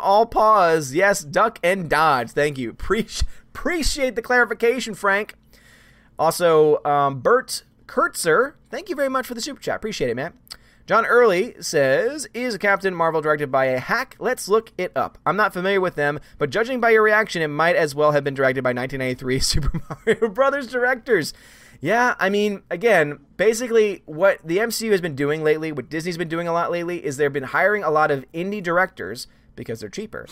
all paws. Yes, duck and dodge. Thank you. Appreciate the clarification, Frank. Also, Bert Kurtzer, thank you very much for the super chat. Appreciate it, man. John Early says, is Captain Marvel directed by a hack? Let's look it up. I'm not familiar with them, but judging by your reaction, it might as well have been directed by 1993 Super Mario Brothers directors. Yeah, I mean, again, basically what the MCU has been doing lately, what Disney's been doing a lot lately, is they've been hiring a lot of indie directors because they're cheaper.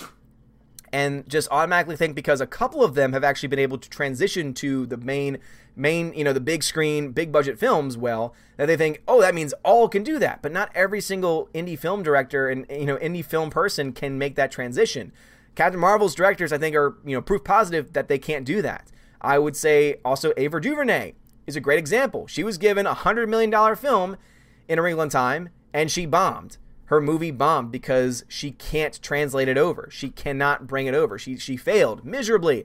And just automatically think because a couple of them have actually been able to transition to the main, you know, the big screen, big budget films well, that they think, oh, that means all can do that. But not every single indie film director and, you know, indie film person can make that transition. Captain Marvel's directors, I think, are, you know, proof positive that they can't do that. I would say also Ava DuVernay is a great example. She was given a $100 million film in A Wrinkle in Time, and she bombed. Her movie bombed because she can't translate it over. She cannot bring it over. She failed miserably.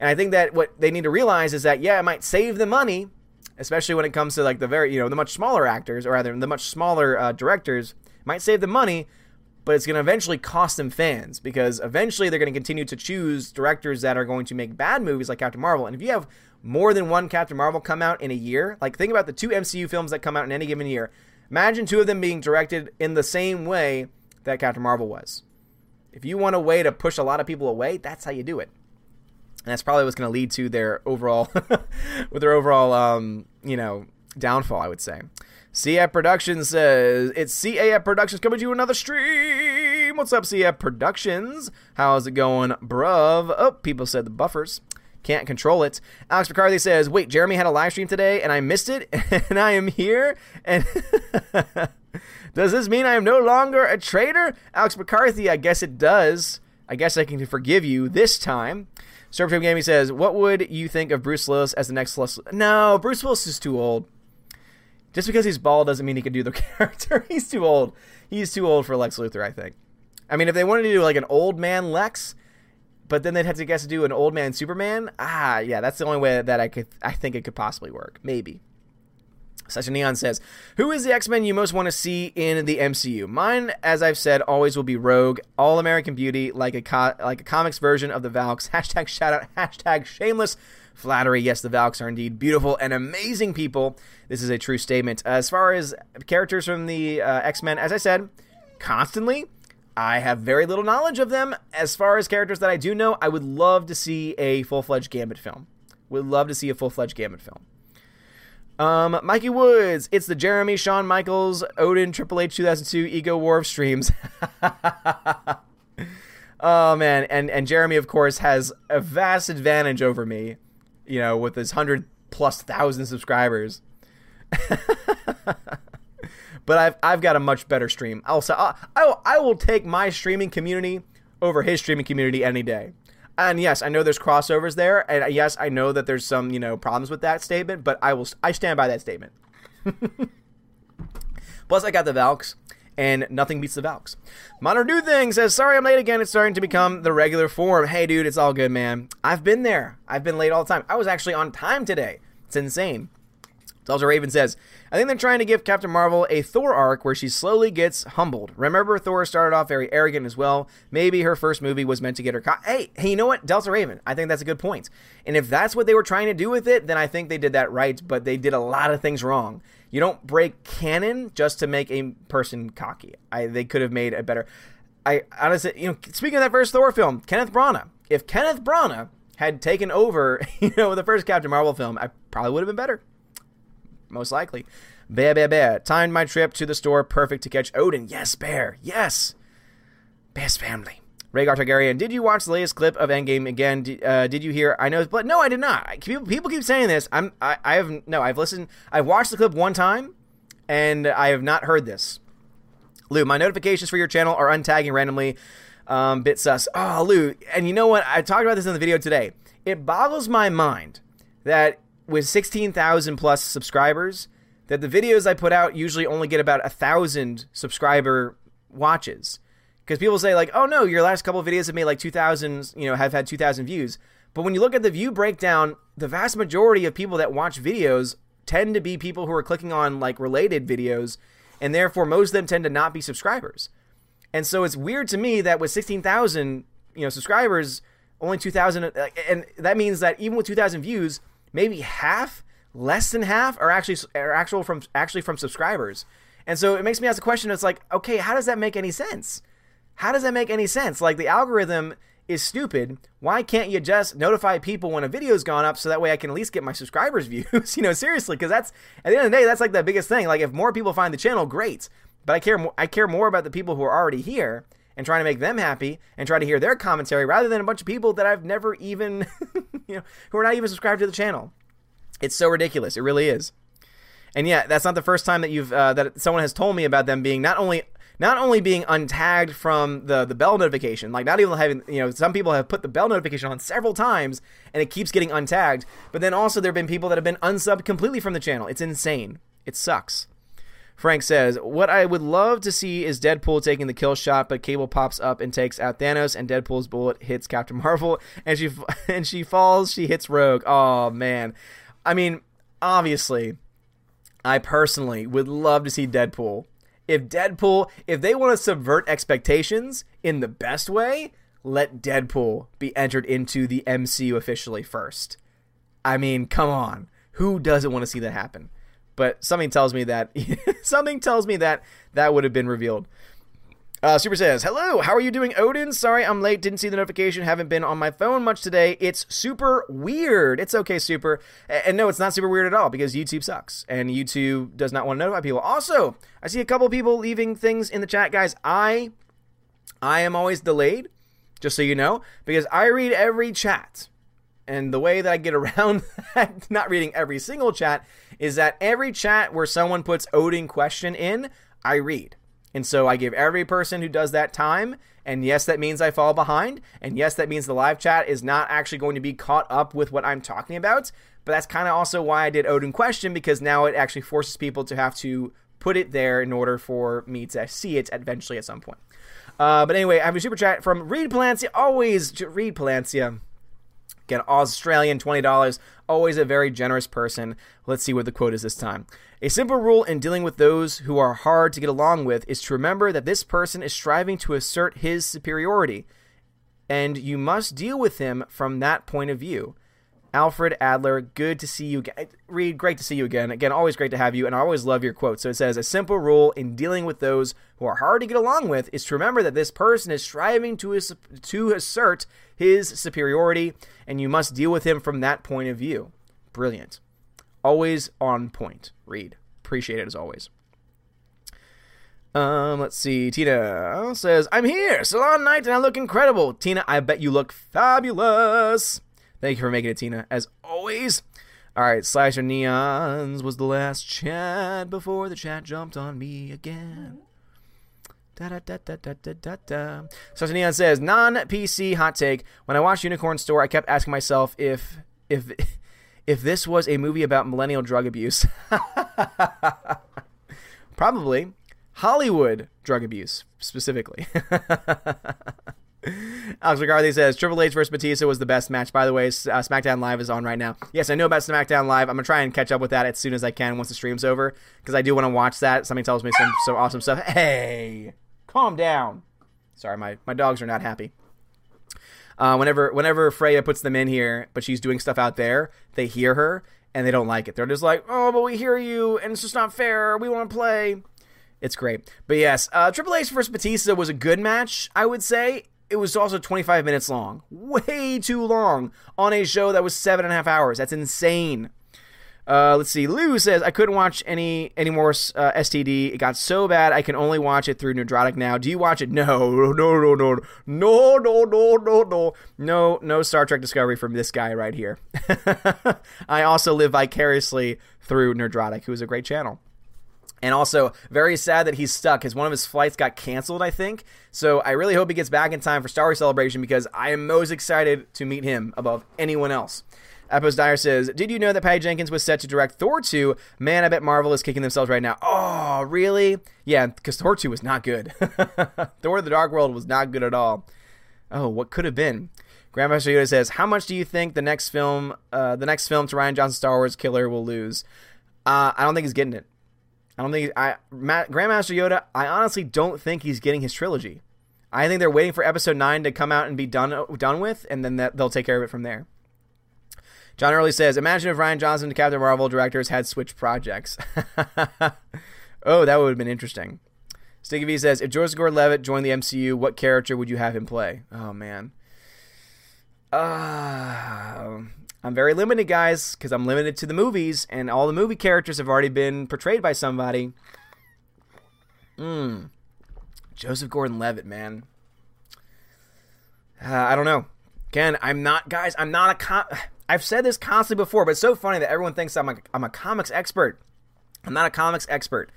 And I think that what they need to realize is that, yeah, it might save the money, especially when it comes to like the very, you know, the much smaller actors, or rather the much smaller directors, might save the money, but it's going to eventually cost them fans, because eventually they're going to continue to choose directors that are going to make bad movies like Captain Marvel. And if you have more than one Captain Marvel come out in a year, like think about the 2 MCU films that come out in any given year. Imagine 2 of them being directed in the same way that Captain Marvel was. If you want a way to push a lot of people away, that's how you do it. And that's probably what's going to lead to their overall, with their overall, you know, downfall, I would say. CF Productions says, it's CAF Productions coming to you another stream. What's up, CF Productions? How's it going, bruv? Oh, people said the buffers. Can't control it. Alex McCarthy says, wait, Jeremy had a live stream today and I missed it and I am here. And does this mean I am no longer a traitor? Alex McCarthy, I guess it does. I guess I can forgive you this time. Serpentine Gaming says, what would you think of Bruce Willis as the next Leslie? No, Bruce Willis is too old. Just because he's bald doesn't mean he can do the character. He's too old. He's too old for Lex Luthor, I think. I mean, if they wanted to do like an old man Lex, but then they'd have to do an old man Superman. Ah, yeah, that's the only way that I think it could possibly work. Maybe. Sasha Neon says, who is the X-Men you most want to see in the MCU? Mine, as I've said, always will be Rogue, All-American Beauty, like a comics version of the Valks. Hashtag shout out, hashtag shameless flattery. Yes, the Valks are indeed beautiful and amazing people. This is a true statement. As far as characters from the X-Men, as I said, constantly, I have very little knowledge of them. As far as characters that I do know, I would love to see a full-fledged Gambit film. Would love to see a full-fledged Gambit film. Mikey Woods, it's the Jeremy, Shawn Michaels, Odin, Triple H 2002, Ego Wharf streams. Oh, man. And Jeremy, of course, has a vast advantage over me, you know, with his 100,000+ subscribers. But I've got a much better stream. Also, I will take my streaming community over his streaming community any day. And yes, I know there's crossovers there, and yes, I know that there's some, you know, problems with that statement. But I stand by that statement. Plus, I got the Valks, and nothing beats the Valks. Modern New Thing says, "Sorry, I'm late again. It's starting to become the regular form." Hey, dude, it's all good, man. I've been there. I've been late all the time. I was actually on time today. It's insane. Delta Raven says, I think they're trying to give Captain Marvel a Thor arc where she slowly gets humbled. Remember, Thor started off very arrogant as well. Maybe her first movie was meant to get her caught. Hey, you know what? Delta Raven, I think that's a good point. And if that's what they were trying to do with it, then I think they did that right, but they did a lot of things wrong. You don't break canon just to make a person cocky. They could have made a better... I honestly, you know, speaking of that first Thor film, Kenneth Branagh. If Kenneth Branagh had taken over, you know, the first Captain Marvel film, I probably would have been better. Most likely. Bear. Timed my trip to the store perfect to catch Odin. Yes, Bear. Yes. Bear's family. Rhaegar Targaryen. Did you watch the latest clip of Endgame again? Did you hear? I know, but no, I did not. People keep saying this. I've watched the clip one time, and I have not heard this. Lou, my notifications for your channel are untagging randomly. Bit sus. Oh, Lou, and you know what? I talked about this in the video today. It boggles my mind that with 16,000 plus subscribers, that the videos I put out usually only get about 1,000 subscriber watches. Because people say like, oh no, your last couple of videos have made like 2,000, you know, have had 2,000 views. But when you look at the view breakdown, the vast majority of people that watch videos tend to be people who are clicking on like related videos, and therefore most of them tend to not be subscribers. And so it's weird to me that with 16,000, you know, subscribers, only 2,000, and that means that even with 2,000 views, maybe half, less than half, are actually from subscribers. And so it makes me ask the question. It's like, okay, how does that make any sense? How does that make any sense? Like, the algorithm is stupid. Why can't you just notify people when a video's gone up so that way I can at least get my subscribers' views? You know, seriously, because that's, at the end of the day, that's like the biggest thing. Like, if more people find the channel, great. But I care more about the people who are already here and trying to make them happy and try to hear their commentary rather than a bunch of people that I've never even, you know, who are not even subscribed to the channel. It's so ridiculous. It really is. And yeah, that's not the first time that you've that someone has told me about them being not only being untagged from the bell notification, like not even having, you know, some people have put the bell notification on several times and it keeps getting untagged, but then also there have been people that have been unsubbed completely from the channel. It's insane. It sucks. Frank says, what I would love to see is Deadpool taking the kill shot, but Cable pops up and takes out Thanos, and Deadpool's bullet hits Captain Marvel, and she falls, she hits Rogue. Oh, man. I mean, obviously, I personally would love to see Deadpool. If they want to subvert expectations in the best way, let Deadpool be entered into the MCU officially first. I mean, come on. Who doesn't want to see that happen? But something tells me that that would have been revealed. Super says, hello, how are you doing, Odin? Sorry I'm late, didn't see the notification, haven't been on my phone much today. It's super weird. It's okay, Super. And no, it's not super weird at all, because YouTube sucks, and YouTube does not want to notify people. Also, I see a couple people leaving things in the chat, guys. I am always delayed, just so you know, because I read every chat. And the way that I get around that, not reading every single chat, is that every chat where someone puts Odin question in, I read. And so I give every person who does that time, and yes, that means I fall behind, and yes, that means the live chat is not actually going to be caught up with what I'm talking about, but that's kind of also why I did Odin question, because now it actually forces people to have to put it there in order for me to see it eventually at some point. But anyway, I have a super chat from Reed Palancia, always Reed Palancia. Get Australian $20, always a very generous person. Let's see what the quote is this time. A simple rule in dealing with those who are hard to get along with is to remember that this person is striving to assert his superiority, and you must deal with him from that point of view. Alfred Adler, good to see you. Reed, great to see you again. Again, always great to have you, and I always love your quote. So it says, a simple rule in dealing with those who are hard to get along with is to remember that this person is striving to assert his superiority, and you must deal with him from that point of view. Brilliant. Always on point, Reed. Appreciate it as always. Let's see. Tina says, I'm here, salon night, and I look incredible. Tina, I bet you look fabulous. Thank you for making it, Tina, as always. All right, Slasher Neons was the last chat before the chat jumped on me again. Slasher Neon says, non-PC hot take. When I watched Unicorn Store, I kept asking myself if this was a movie about millennial drug abuse. Probably. Hollywood drug abuse, specifically. Alex McCarthy says, Triple H versus Batista was the best match. By the way, SmackDown Live is on right now. Yes, I know about SmackDown Live. I'm going to try and catch up with that as soon as I can once the stream's over, because I do want to watch that. Somebody tells me some awesome stuff. Hey, calm down. Sorry, my dogs are not happy. Whenever Freya puts them in here, but she's doing stuff out there, they hear her, and they don't like it. They're just like, oh, but we hear you, and it's just not fair. We want to play. It's great. But yes, Triple H versus Batista was a good match, I would say. It was also 25 minutes long. Way too long on a show that was 7.5 hours. That's insane. Let's see. Lou says, I couldn't watch any more STD. It got so bad, I can only watch it through Nerdrotic now. Do you watch it? No, Star Trek Discovery from this guy right here. I also live vicariously through Nerdrotic, who is a great channel. And also, very sad that he's stuck because one of his flights got canceled, I think. So I really hope he gets back in time for Star Wars Celebration because I am most excited to meet him above anyone else. Appos Dyer says, did you know that Patty Jenkins was set to direct Thor 2? Man, I bet Marvel is kicking themselves right now. Oh, really? Yeah, because Thor 2 was not good. Thor the Dark World was not good at all. Oh, what could have been? Grandmaster Yoda says, how much do you think the next film to Rian Johnson's Star Wars killer will lose? I don't think he's getting it. Grandmaster Yoda, I honestly don't think he's getting his trilogy. I think they're waiting for Episode 9 to come out and be done with, and then they'll take care of it from there. John Early says, imagine if Rian Johnson and Captain Marvel directors had switched projects. Oh, that would have been interesting. Sticky V says, if Joseph Gordon-Levitt joined the MCU, what character would you have him play? Oh, man. I'm very limited, guys, because I'm limited to the movies, and all the movie characters have already been portrayed by somebody. Joseph Gordon-Levitt, man. I don't know. Again, I've said this constantly before, but it's so funny that everyone thinks I'm a comics expert. I'm not a comics expert.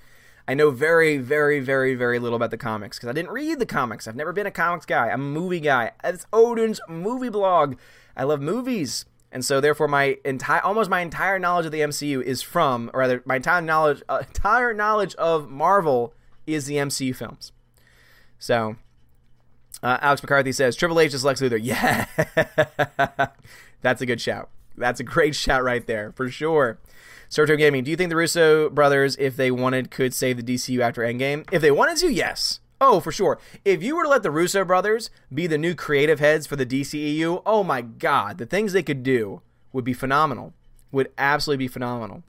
I know very, very, very, very little about the comics because I didn't read the comics. I've never been a comics guy. I'm a movie guy. It's Odin's movie blog. I love movies. And so, therefore, almost my entire knowledge of the MCU is from, or rather, my entire knowledge of Marvel is the MCU films. So, Alex McCarthy says, Triple H is Lex Luthor. Yeah. That's a good shout. That's a great shout right there, for sure. Serto Gaming, do you think the Russo brothers, if they wanted, could save the DCU after Endgame? If they wanted to, yes. Oh, for sure. If you were to let the Russo brothers be the new creative heads for the DCEU, oh my God, the things they could do would be phenomenal. Would absolutely be phenomenal.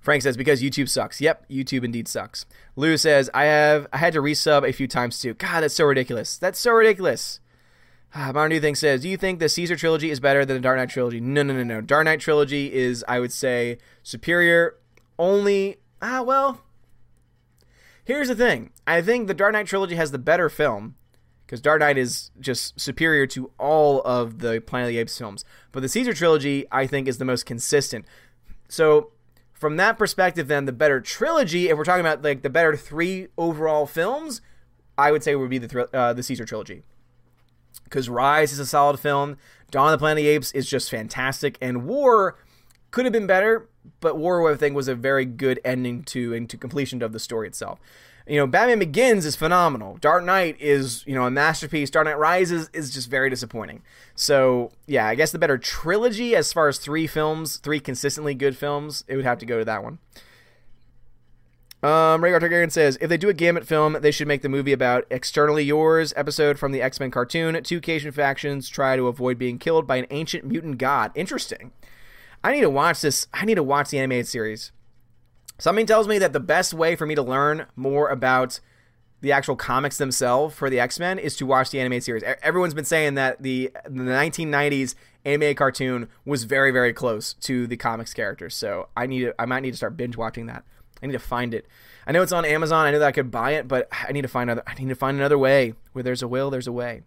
Frank says, because YouTube sucks. Yep, YouTube indeed sucks. Lou says, I had to resub a few times too. God, that's so ridiculous. That's so ridiculous. Modern New Thing says, do you think the Caesar trilogy is better than the Dark Knight trilogy? No. Dark Knight trilogy is, I would say, superior. Here's the thing. I think the Dark Knight trilogy has the better film because Dark Knight is just superior to all of the Planet of the Apes films. But the Caesar trilogy, I think, is the most consistent. So from that perspective, then, the better trilogy, if we're talking about like the better three overall films, I would say would be the Caesar trilogy. Because Rise is a solid film, Dawn of the Planet of the Apes is just fantastic, and War could have been better, but War, I think, was a very good ending to and to completion of the story itself. You know, Batman Begins is phenomenal. Dark Knight is, you know, a masterpiece. Dark Knight Rises is just very disappointing. So, yeah, I guess the better trilogy, as far as three consistently good films, it would have to go to that one. Rhaegar Targaryen says, if they do a Gambit film, they should make the movie about Externally Yours episode from the X-Men cartoon. Two Cajun factions try to avoid being killed by an ancient mutant god. Interesting. I need to watch this. I need to watch the animated series. Something tells me that the best way for me to learn more about the actual comics themselves for the X-Men is to watch the animated series. Everyone's been saying that the 1990s animated cartoon was very, very close to the comics characters. So I might need to start binge watching that. I need to find it. I know it's on Amazon. I know that I could buy it, but I need to find another way. Where there's a will, there's a way.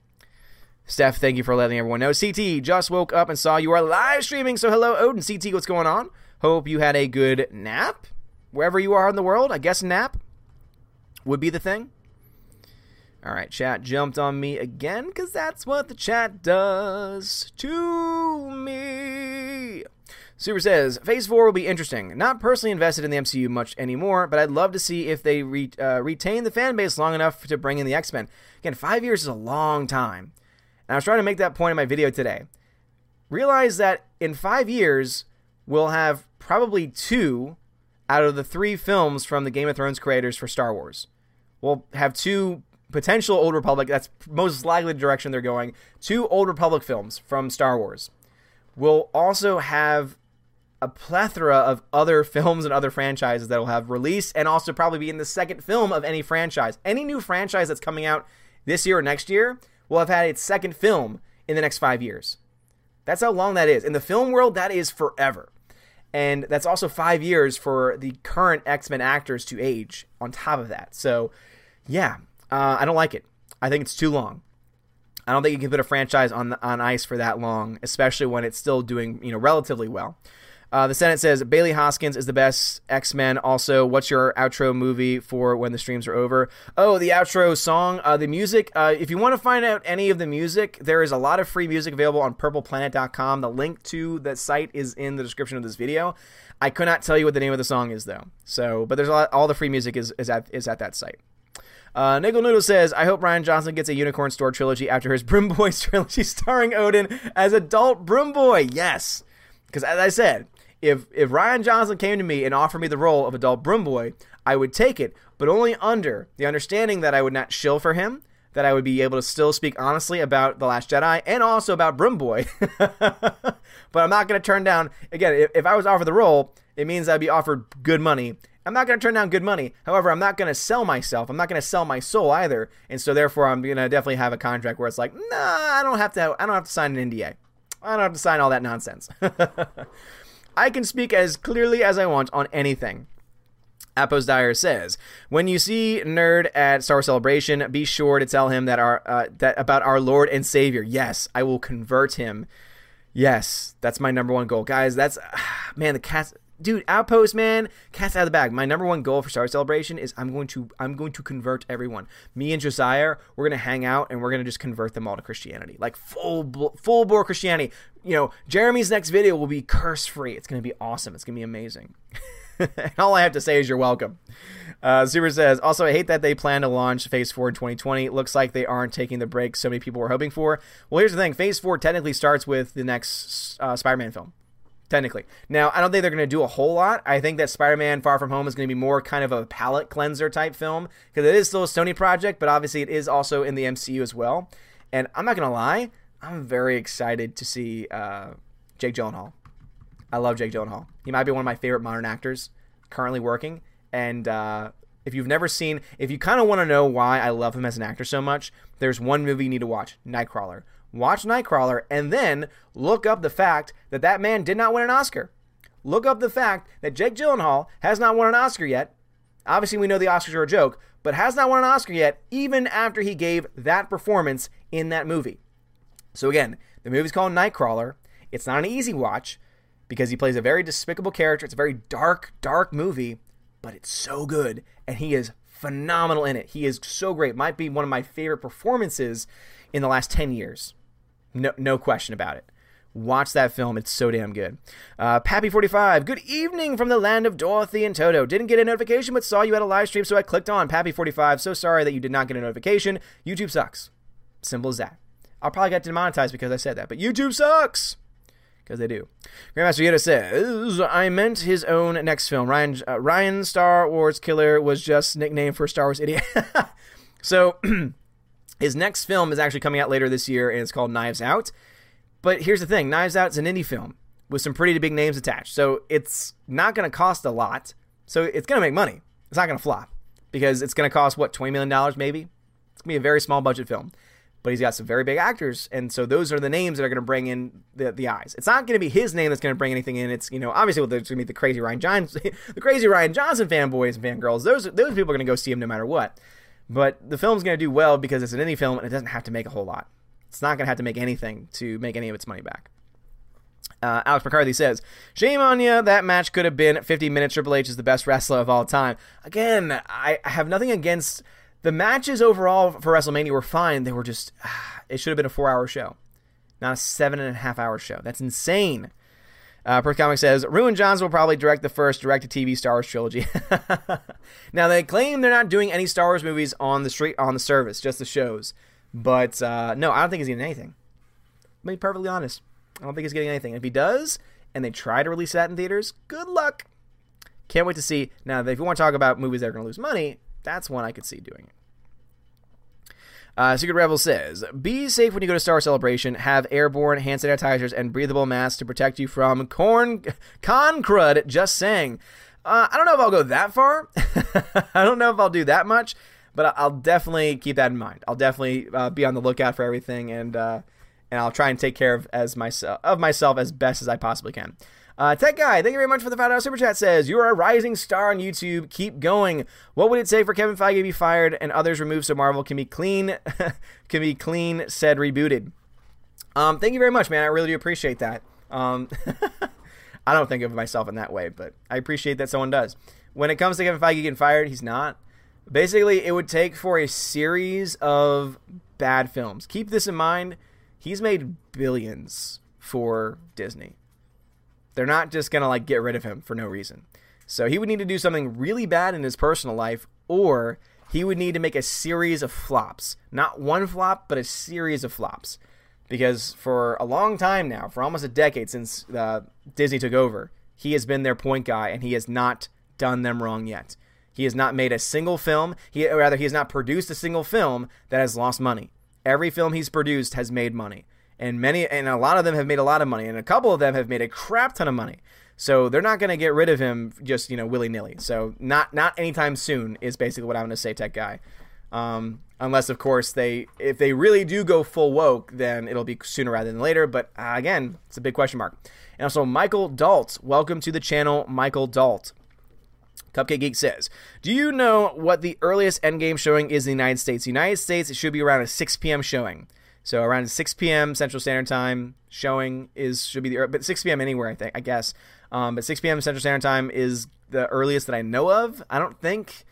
Steph, thank you for letting everyone know. CT, just woke up and saw you are live streaming. So hello, Odin. CT, what's going on? Hope you had a good nap. Wherever you are in the world, I guess nap would be the thing. All right, chat jumped on me again because that's what the chat does to me. Super says, Phase 4 will be interesting. Not personally invested in the MCU much anymore, but I'd love to see if they retain the fan base long enough to bring in the X-Men. Again, 5 years is a long time. And I was trying to make that point in my video today. Realize that in 5 years, we'll have probably 2 out of the 3 films from the Game of Thrones creators for Star Wars. We'll have 2 potential Old Republic, that's most likely the direction they're going, 2 Old Republic films from Star Wars. We'll also have a plethora of other films and other franchises that will have released and also probably be in the second film of any franchise. Any new franchise that's coming out this year or next year will have had its second film in the next 5 years. That's how long that is. In the film world, that is forever. And that's also 5 years for the current X-Men actors to age on top of that. So, yeah, I don't like it. I think it's too long. I don't think you can put a franchise on ice for that long, especially when it's still doing, you know, relatively well. The Senate says, Bailey Hoskins is the best X-Men. Also, what's your outro movie for when the streams are over? Oh, the outro song, the music. If you want to find out any of the music, there is a lot of free music available on purpleplanet.com. The link to that site is in the description of this video. I could not tell you what the name of the song is, though. So, but there's a lot, all the free music is at that site. Nickel Noodle says, I hope Rian Johnson gets a Unicorn Store trilogy after his Broom Boys trilogy starring Odin as adult Broom Boy. Yes. Because as I said, if Rian Johnson came to me and offered me the role of adult Broom Boy, I would take it, but only under the understanding that I would not shill for him, that I would be able to still speak honestly about The Last Jedi and also about Broom Boy. But I'm not going to turn down, again, if I was offered the role, it means I'd be offered good money. I'm not going to turn down good money. However, I'm not going to sell myself. I'm not going to sell my soul either. And so therefore, I'm going to definitely have a contract where it's like, nah, I don't have to sign an NDA. I don't have to sign all that nonsense. I can speak as clearly as I want on anything. Appos Dyer says, when you see Nerd at Star Wars Celebration, be sure to tell him that about our Lord and Savior. Yes, I will convert him. Yes, that's my number one goal. Guys, that's... Man, the cast... Dude, Outpost, man, cat's out of the bag. My number one goal for Star Wars Celebration is I'm going to convert everyone. Me and Josiah, we're going to hang out, and we're going to just convert them all to Christianity. Like, full-bore Christianity. You know, Jeremy's next video will be curse-free. It's going to be awesome. It's going to be amazing. All I have to say is you're welcome. Super says, also, I hate that they plan to launch Phase 4 in 2020. Looks like they aren't taking the break so many people were hoping for. Well, here's the thing. Phase 4 technically starts with the next Spider-Man film. Technically. Now, I don't think they're going to do a whole lot. I think that Spider-Man Far From Home is going to be more kind of a palate cleanser type film because it is still a Sony project, but obviously it is also in the MCU as well. And I'm not going to lie, I'm very excited to see Jake Gyllenhaal. I love Jake Gyllenhaal. He might be one of my favorite modern actors currently working. And if you've never seen, if you kind of want to know why I love him as an actor so much, there's one movie you need to watch, Nightcrawler. Watch Nightcrawler, and then look up the fact that that man did not win an Oscar. Look up the fact that Jake Gyllenhaal has not won an Oscar yet. Obviously, we know the Oscars are a joke, but has not won an Oscar yet, even after he gave that performance in that movie. So again, the movie's called Nightcrawler. It's not an easy watch because he plays a very despicable character. It's a very dark, dark movie, but it's so good, and he is phenomenal in it. He is so great. Might be one of my favorite performances in the last 10 years. No question about it. Watch that film. It's so damn good. Pappy45, good evening from the land of Dorothy and Toto. Didn't get a notification, but saw you had a live stream, so I clicked on. Pappy45, so sorry that you did not get a notification. YouTube sucks. Simple as that. I'll probably get demonetized because I said that, but YouTube sucks. Because they do. Grandmaster Yoda says, I meant his own next film. Rian Star Wars Killer was just nicknamed for Star Wars Idiot. So... His next film is actually coming out later this year, and it's called Knives Out. But here's the thing. Knives Out is an indie film with some pretty big names attached. So it's not going to cost a lot. So it's going to make money. It's not going to flop because it's going to cost, what, $20 million maybe? It's going to be a very small budget film. But he's got some very big actors, and so those are the names that are going to bring in the eyes. It's not going to be his name that's going to bring anything in. It's, you know, obviously, well, there's going to be the crazy Rian Johnson fanboys and fangirls. Those people are going to go see him no matter what. But the film's going to do well because it's an indie film and it doesn't have to make a whole lot. It's not going to have to make anything to make any of its money back. Alex McCarthy says, shame on you. That match could have been 50 minutes. Triple H is the best wrestler of all time. Again, I have nothing against the matches overall for WrestleMania were fine. They were just, it should have been a 4-hour show, not a 7.5-hour show. That's insane. Perth Comic says, Ruin Johns will probably direct the first direct-to-TV Star Wars trilogy. Now, they claim they're not doing any Star Wars movies on the service, just the shows. But, no, I don't think he's getting anything. To be perfectly honest, I don't think he's getting anything. If he does, and they try to release that in theaters, good luck. Can't wait to see. Now, if you want to talk about movies that are going to lose money, that's one I could see doing it. Secret Rebel says, be safe when you go to Star Wars Celebration. Have airborne hand sanitizers and breathable masks to protect you from con crud. Just saying. I don't know if I'll go that far. I don't know if I'll do that much, but I'll definitely keep that in mind. I'll definitely be on the lookout for everything, and I'll try and take care of myself as best as I possibly can. Tech Guy, thank you very much for the $5 Super Chat, says, you are a rising star on YouTube. Keep going. What would it say for Kevin Feige to be fired and others removed so Marvel can be clean, said rebooted? Thank you very much, man. I really do appreciate that. I don't think of myself in that way, but I appreciate that someone does. When it comes to Kevin Feige getting fired, he's not. Basically, it would take for a series of bad films. Keep this in mind. He's made billions for Disney. They're not just going to like get rid of him for no reason. So he would need to do something really bad in his personal life, or he would need to make a series of flops. Not one flop, but a series of flops. Because for a long time now, for almost a decade since Disney took over, he has been their point guy, and he has not done them wrong yet. He has not made a single film. He has not produced a single film that has lost money. Every film he's produced has made money. And a lot of them have made a lot of money, and a couple of them have made a crap ton of money. So they're not going to get rid of him just, willy-nilly. So not anytime soon is basically what I'm going to say, tech guy. Unless, of course, if they really do go full woke, then it'll be sooner rather than later. But again, it's a big question mark. And also, Michael Dalt. Welcome to the channel, Michael Dalt. Cupcake Geek says, do you know what the earliest Endgame showing is in the United States? The United States, it should be around a 6 p.m. showing. So around 6 p.m. Central Standard Time showing should be the earliest, but 6 p.m. anywhere, I guess. But 6 p.m. Central Standard Time is the earliest that I know of. I don't think.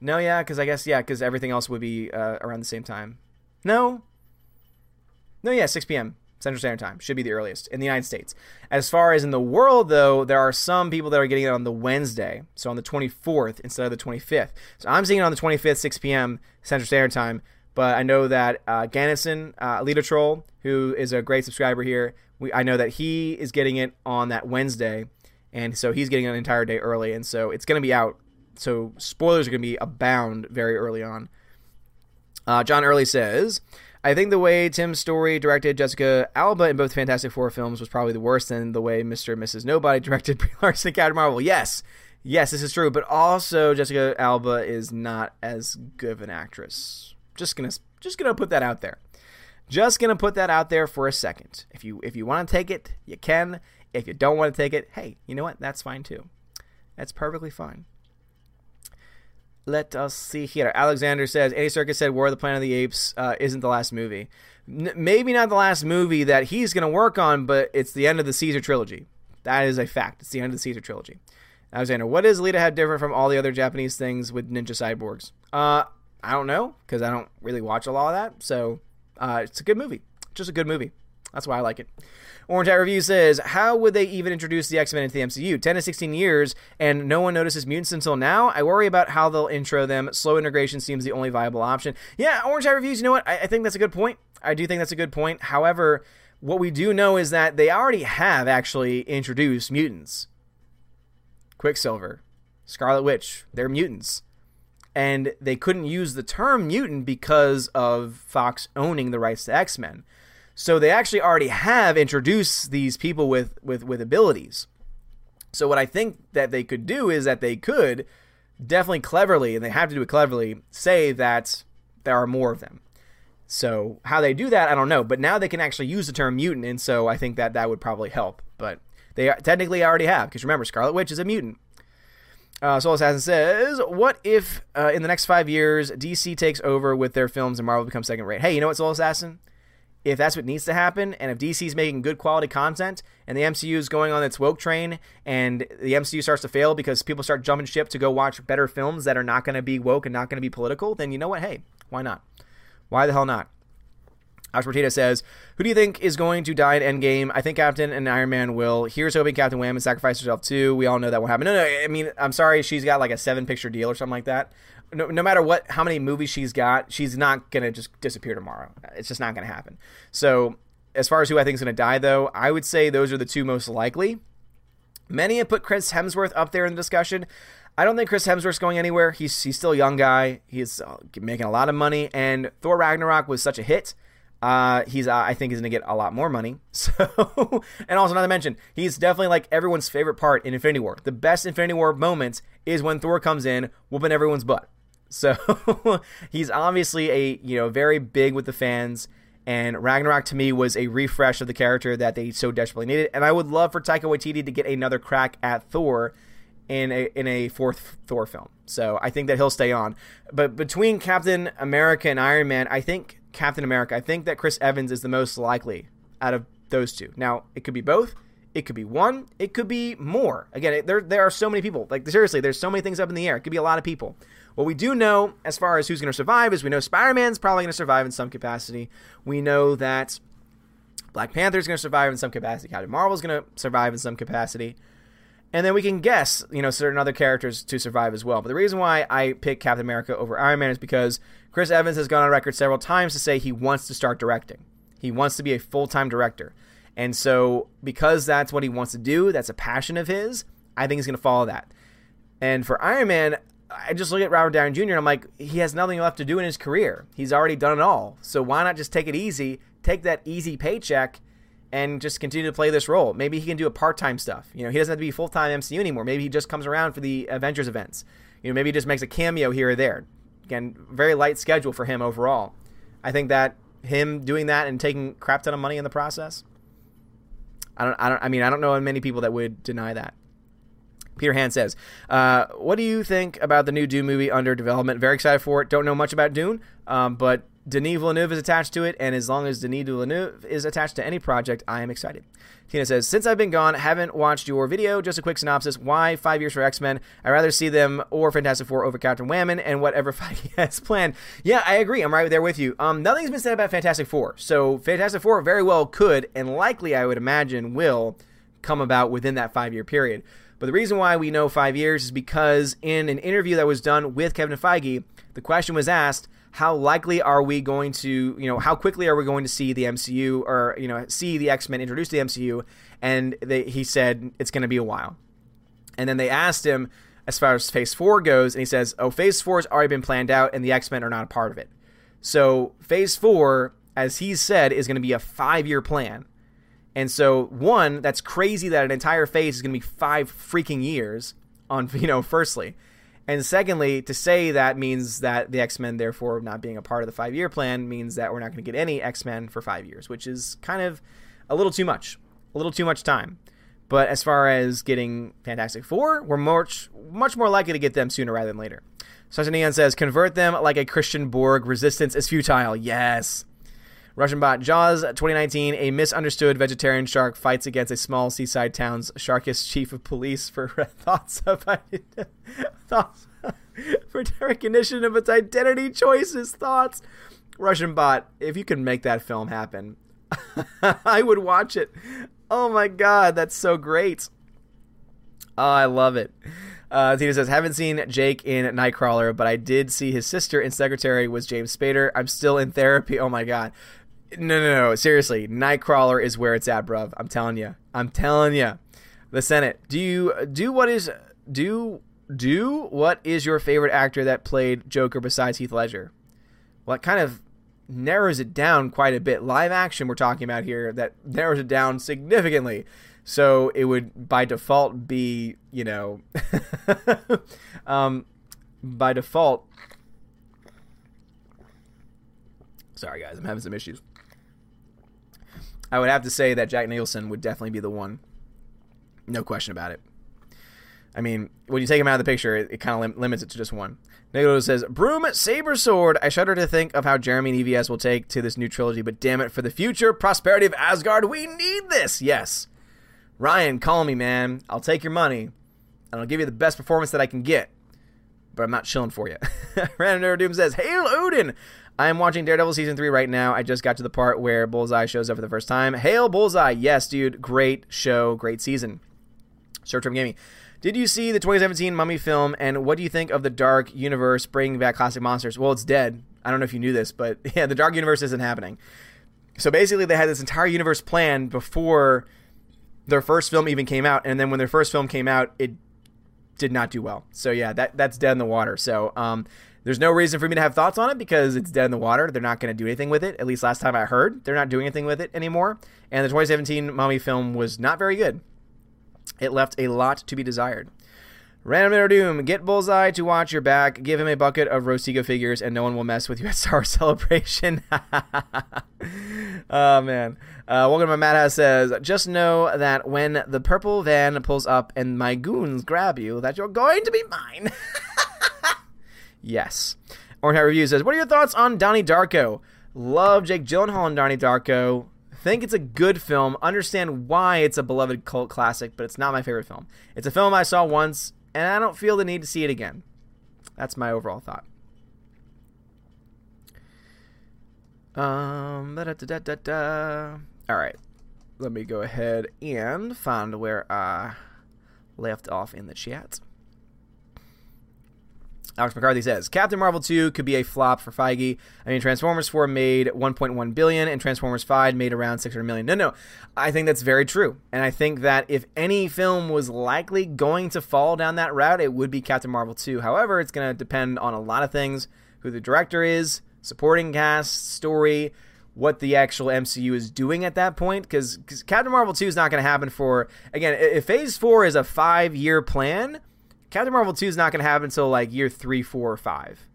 No, yeah, because everything else would be around the same time. No, 6 p.m. Central Standard Time should be the earliest in the United States. As far as in the world, though, there are some people that are getting it on the Wednesday, so on the 24th instead of the 25th. So I'm seeing it on the 25th, 6 p.m. Central Standard Time. But I know that Gannison, Alita Troll, who is a great subscriber here, I know that he is getting it on that Wednesday, and so he's getting it an entire day early, and so it's going to be out. So spoilers are going to be abound very early on. John Early says, I think the way Tim Story directed Jessica Alba in both Fantastic Four films was probably the worst than the way Mr. and Mrs. Nobody directed Brie Larson and Captain Marvel. Yes, this is true, but also Jessica Alba is not as good of an actress. Just gonna put that out there. Just gonna put that out there for a second. If you want to take it, you can. If you don't want to take it, hey, you know what? That's fine too. That's perfectly fine. Let us see here. Alexander says, Andy Serkis said War of the Planet of the Apes isn't the last movie. Maybe not the last movie that he's gonna work on, but it's the end of the Caesar trilogy. That is a fact. It's the end of the Caesar trilogy. Alexander, what does Alita have different from all the other Japanese things with ninja cyborgs? I don't know, because I don't really watch a lot of that, so it's a good movie. Just a good movie. That's why I like it. Orange Hat Review says, how would they even introduce the X-Men into the MCU? 10 to 16 years, and no one notices mutants until now? I worry about how they'll intro them. Slow integration seems the only viable option. Yeah, Orange Hat Reviews, you know what? I think that's a good point. I do think that's a good point. However, what we do know is that they already have actually introduced mutants. Quicksilver, Scarlet Witch, they're mutants. And they couldn't use the term mutant because of Fox owning the rights to X-Men. So they actually already have introduced these people with abilities. So what I think that they could do is that they could definitely cleverly, and they have to do it cleverly, say that there are more of them. So how they do that, I don't know. But now they can actually use the term mutant, and so I think that would probably help. But they technically already have, because remember, Scarlet Witch is a mutant. Soul Assassin says, what if in the next 5 years DC takes over with their films and Marvel becomes second rate? Hey, you know what, Soul Assassin? If that's what needs to happen, and if DC's making good quality content, and the MCU is going on its woke train, and the MCU starts to fail because people start jumping ship to go watch better films that are not going to be woke and not going to be political, then you know what? Hey, why not? Why the hell not? Ashportita says, who do you think is going to die in Endgame? I think Captain and Iron Man will. Here's hoping Captain Wham and sacrifice herself too. We all know that won't happen. No, I mean, I'm sorry. She's got like a 7-picture deal or something like that. No matter what, how many movies she's got, she's not going to just disappear tomorrow. It's just not going to happen. So as far as who I think is going to die, though, I would say those are the two most likely. Many have put Chris Hemsworth up there in the discussion. I don't think Chris Hemsworth's going anywhere. He's still a young guy. He's making a lot of money. And Thor Ragnarok was such a hit. I think he's going to get a lot more money. So, and also not to mention, he's definitely like everyone's favorite part in Infinity War. The best Infinity War moments is when Thor comes in, whooping everyone's butt. So he's obviously very big with the fans, and Ragnarok to me was a refresh of the character that they so desperately needed. And I would love for Taika Waititi to get another crack at Thor in a fourth Thor film. So I think that he'll stay on. But between Captain America and Iron Man, I think that Chris Evans is the most likely out of those two. Now, it could be both. It could be one. It could be more. Again, there are so many people. Like, seriously, there's so many things up in the air. It could be a lot of people. What we do know as far as who's going to survive is we know Spider-Man's probably going to survive in some capacity. We know that Black Panther's going to survive in some capacity. Captain Marvel's going to survive in some capacity. And then we can guess, you know, certain other characters to survive as well. But the reason why I pick Captain America over Iron Man is because Chris Evans has gone on record several times to say he wants to start directing. He wants to be a full-time director. And so because that's what he wants to do, that's a passion of his, I think he's going to follow that. And for Iron Man, I just look at Robert Downey Jr. and I'm like, he has nothing left to do in his career. He's already done it all. So why not just take it easy, take that easy paycheck, and just continue to play this role. Maybe he can do a part-time stuff. You know, he doesn't have to be full-time MCU anymore. Maybe he just comes around for the Avengers events. You know, maybe he just makes a cameo here or there. Again, very light schedule for him overall. I think that him doing that and taking a crap ton of money in the process, I don't know many people that would deny that. Peter Han says, what do you think about the new Dune movie under development? Very excited for it. Don't know much about Dune, but Denis Villeneuve is attached to it, and as long as Denis Villeneuve is attached to any project, I am excited. Tina says, since I've been gone, haven't watched your video. Just a quick synopsis. Why 5 years for X-Men? I'd rather see them or Fantastic Four over Captain Whammon and whatever Feige has planned. Yeah, I agree. I'm right there with you. Nothing's been said about Fantastic Four. So Fantastic Four very well could, and likely I would imagine will, come about within that 5-year period. But the reason why we know 5 years is because in an interview that was done with Kevin Feige, the question was asked, how likely are we going to, you know, how quickly are we going to see the MCU or, you know, see the X-Men introduced to the MCU? And he said, it's going to be a while. And then they asked him as far as Phase 4 goes, and he says, oh, Phase 4 has already been planned out and the X-Men are not a part of it. So Phase 4, as he said, is going to be a 5-year plan. And so, one, that's crazy that an entire phase is going to be 5 freaking years on, you know, firstly. And secondly, to say that means that the X-Men, therefore, not being a part of the 5-year plan means that we're not going to get any X-Men for 5 years, which is kind of a little too much. A little too much time. But as far as getting Fantastic Four, we're much more likely to get them sooner rather than later. Sasha Neon says, convert them like a Christian Borg. Resistance is futile. Yes. Russian bot, Jaws 2019, a misunderstood vegetarian shark fights against a small seaside town's sharkist chief of police for thoughts for recognition of its identity choices. Thoughts. Russian bot, if you can make that film happen, I would watch it. Oh my God, that's so great. Oh, I love it. Tina says, haven't seen Jake in Nightcrawler, but I did see his sister and secretary was James Spader. I'm still in therapy. Oh my God. No. Seriously, Nightcrawler is where it's at, bruv. I'm telling you. The Senate. What is your favorite actor that played Joker besides Heath Ledger? Well, it kind of narrows it down quite a bit. Live action we're talking about here, that narrows it down significantly. So it would, by default, be, you know, sorry guys, I'm having some issues. I would have to say that Jack Nicholson would definitely be the one. No question about it. I mean, when you take him out of the picture, it kind of limits it to just one. Nicola says, Broom, Saber Sword. I shudder to think of how Jeremy and EVS will take to this new trilogy, but damn it, for the future prosperity of Asgard, we need this. Yes. Ryan, call me, man. I'll take your money, and I'll give you the best performance that I can get. But I'm not chilling for you. Random Doom says, Hail Odin! I am watching Daredevil Season 3 right now. I just got to the part where Bullseye shows up for the first time. Hail Bullseye! Yes, dude. Great show. Great season. Short Term Gaming. Did you see the 2017 Mummy film, and what do you think of the Dark Universe bringing back classic monsters? Well, it's dead. I don't know if you knew this, but yeah, the Dark Universe isn't happening. So basically, they had this entire universe planned before their first film even came out, and then when their first film came out, it did not do well. So yeah, that's dead in the water. So there's no reason for me to have thoughts on it because it's dead in the water. They're not going to do anything with it. At least last time I heard, they're not doing anything with it anymore. And the 2017 Mummy film was not very good. It left a lot to be desired. Random Doom, get Bullseye to watch your back, give him a bucket of Rosico figures, and no one will mess with you at Star Wars Celebration. Oh, man. Welcome to my Madhouse says, just know that when the purple van pulls up and my goons grab you, that you're going to be mine. Yes. Orange Hat Review says, what are your thoughts on Donnie Darko? Love Jake Gyllenhaal and Donnie Darko. think it's a good film, understand why it's a beloved cult classic, but it's not my favorite film. It's a film I saw once, and I don't feel the need to see it again. That's my overall thought. All right, let me go ahead and find where I left off in the chat. Alex McCarthy says, Captain Marvel 2 could be a flop for Feige. I mean, Transformers 4 made $1.1 billion, and Transformers 5 made around $600 million. No, I think that's very true. And I think that if any film was likely going to fall down that route, it would be Captain Marvel 2. However, it's going to depend on a lot of things, who the director is, supporting cast, story, what the actual MCU is doing at that point, because Captain Marvel 2 is not going to happen for, again, if Phase 4 is a 5-year plan, Captain Marvel 2 is not going to happen until like year 3, 4, or 5.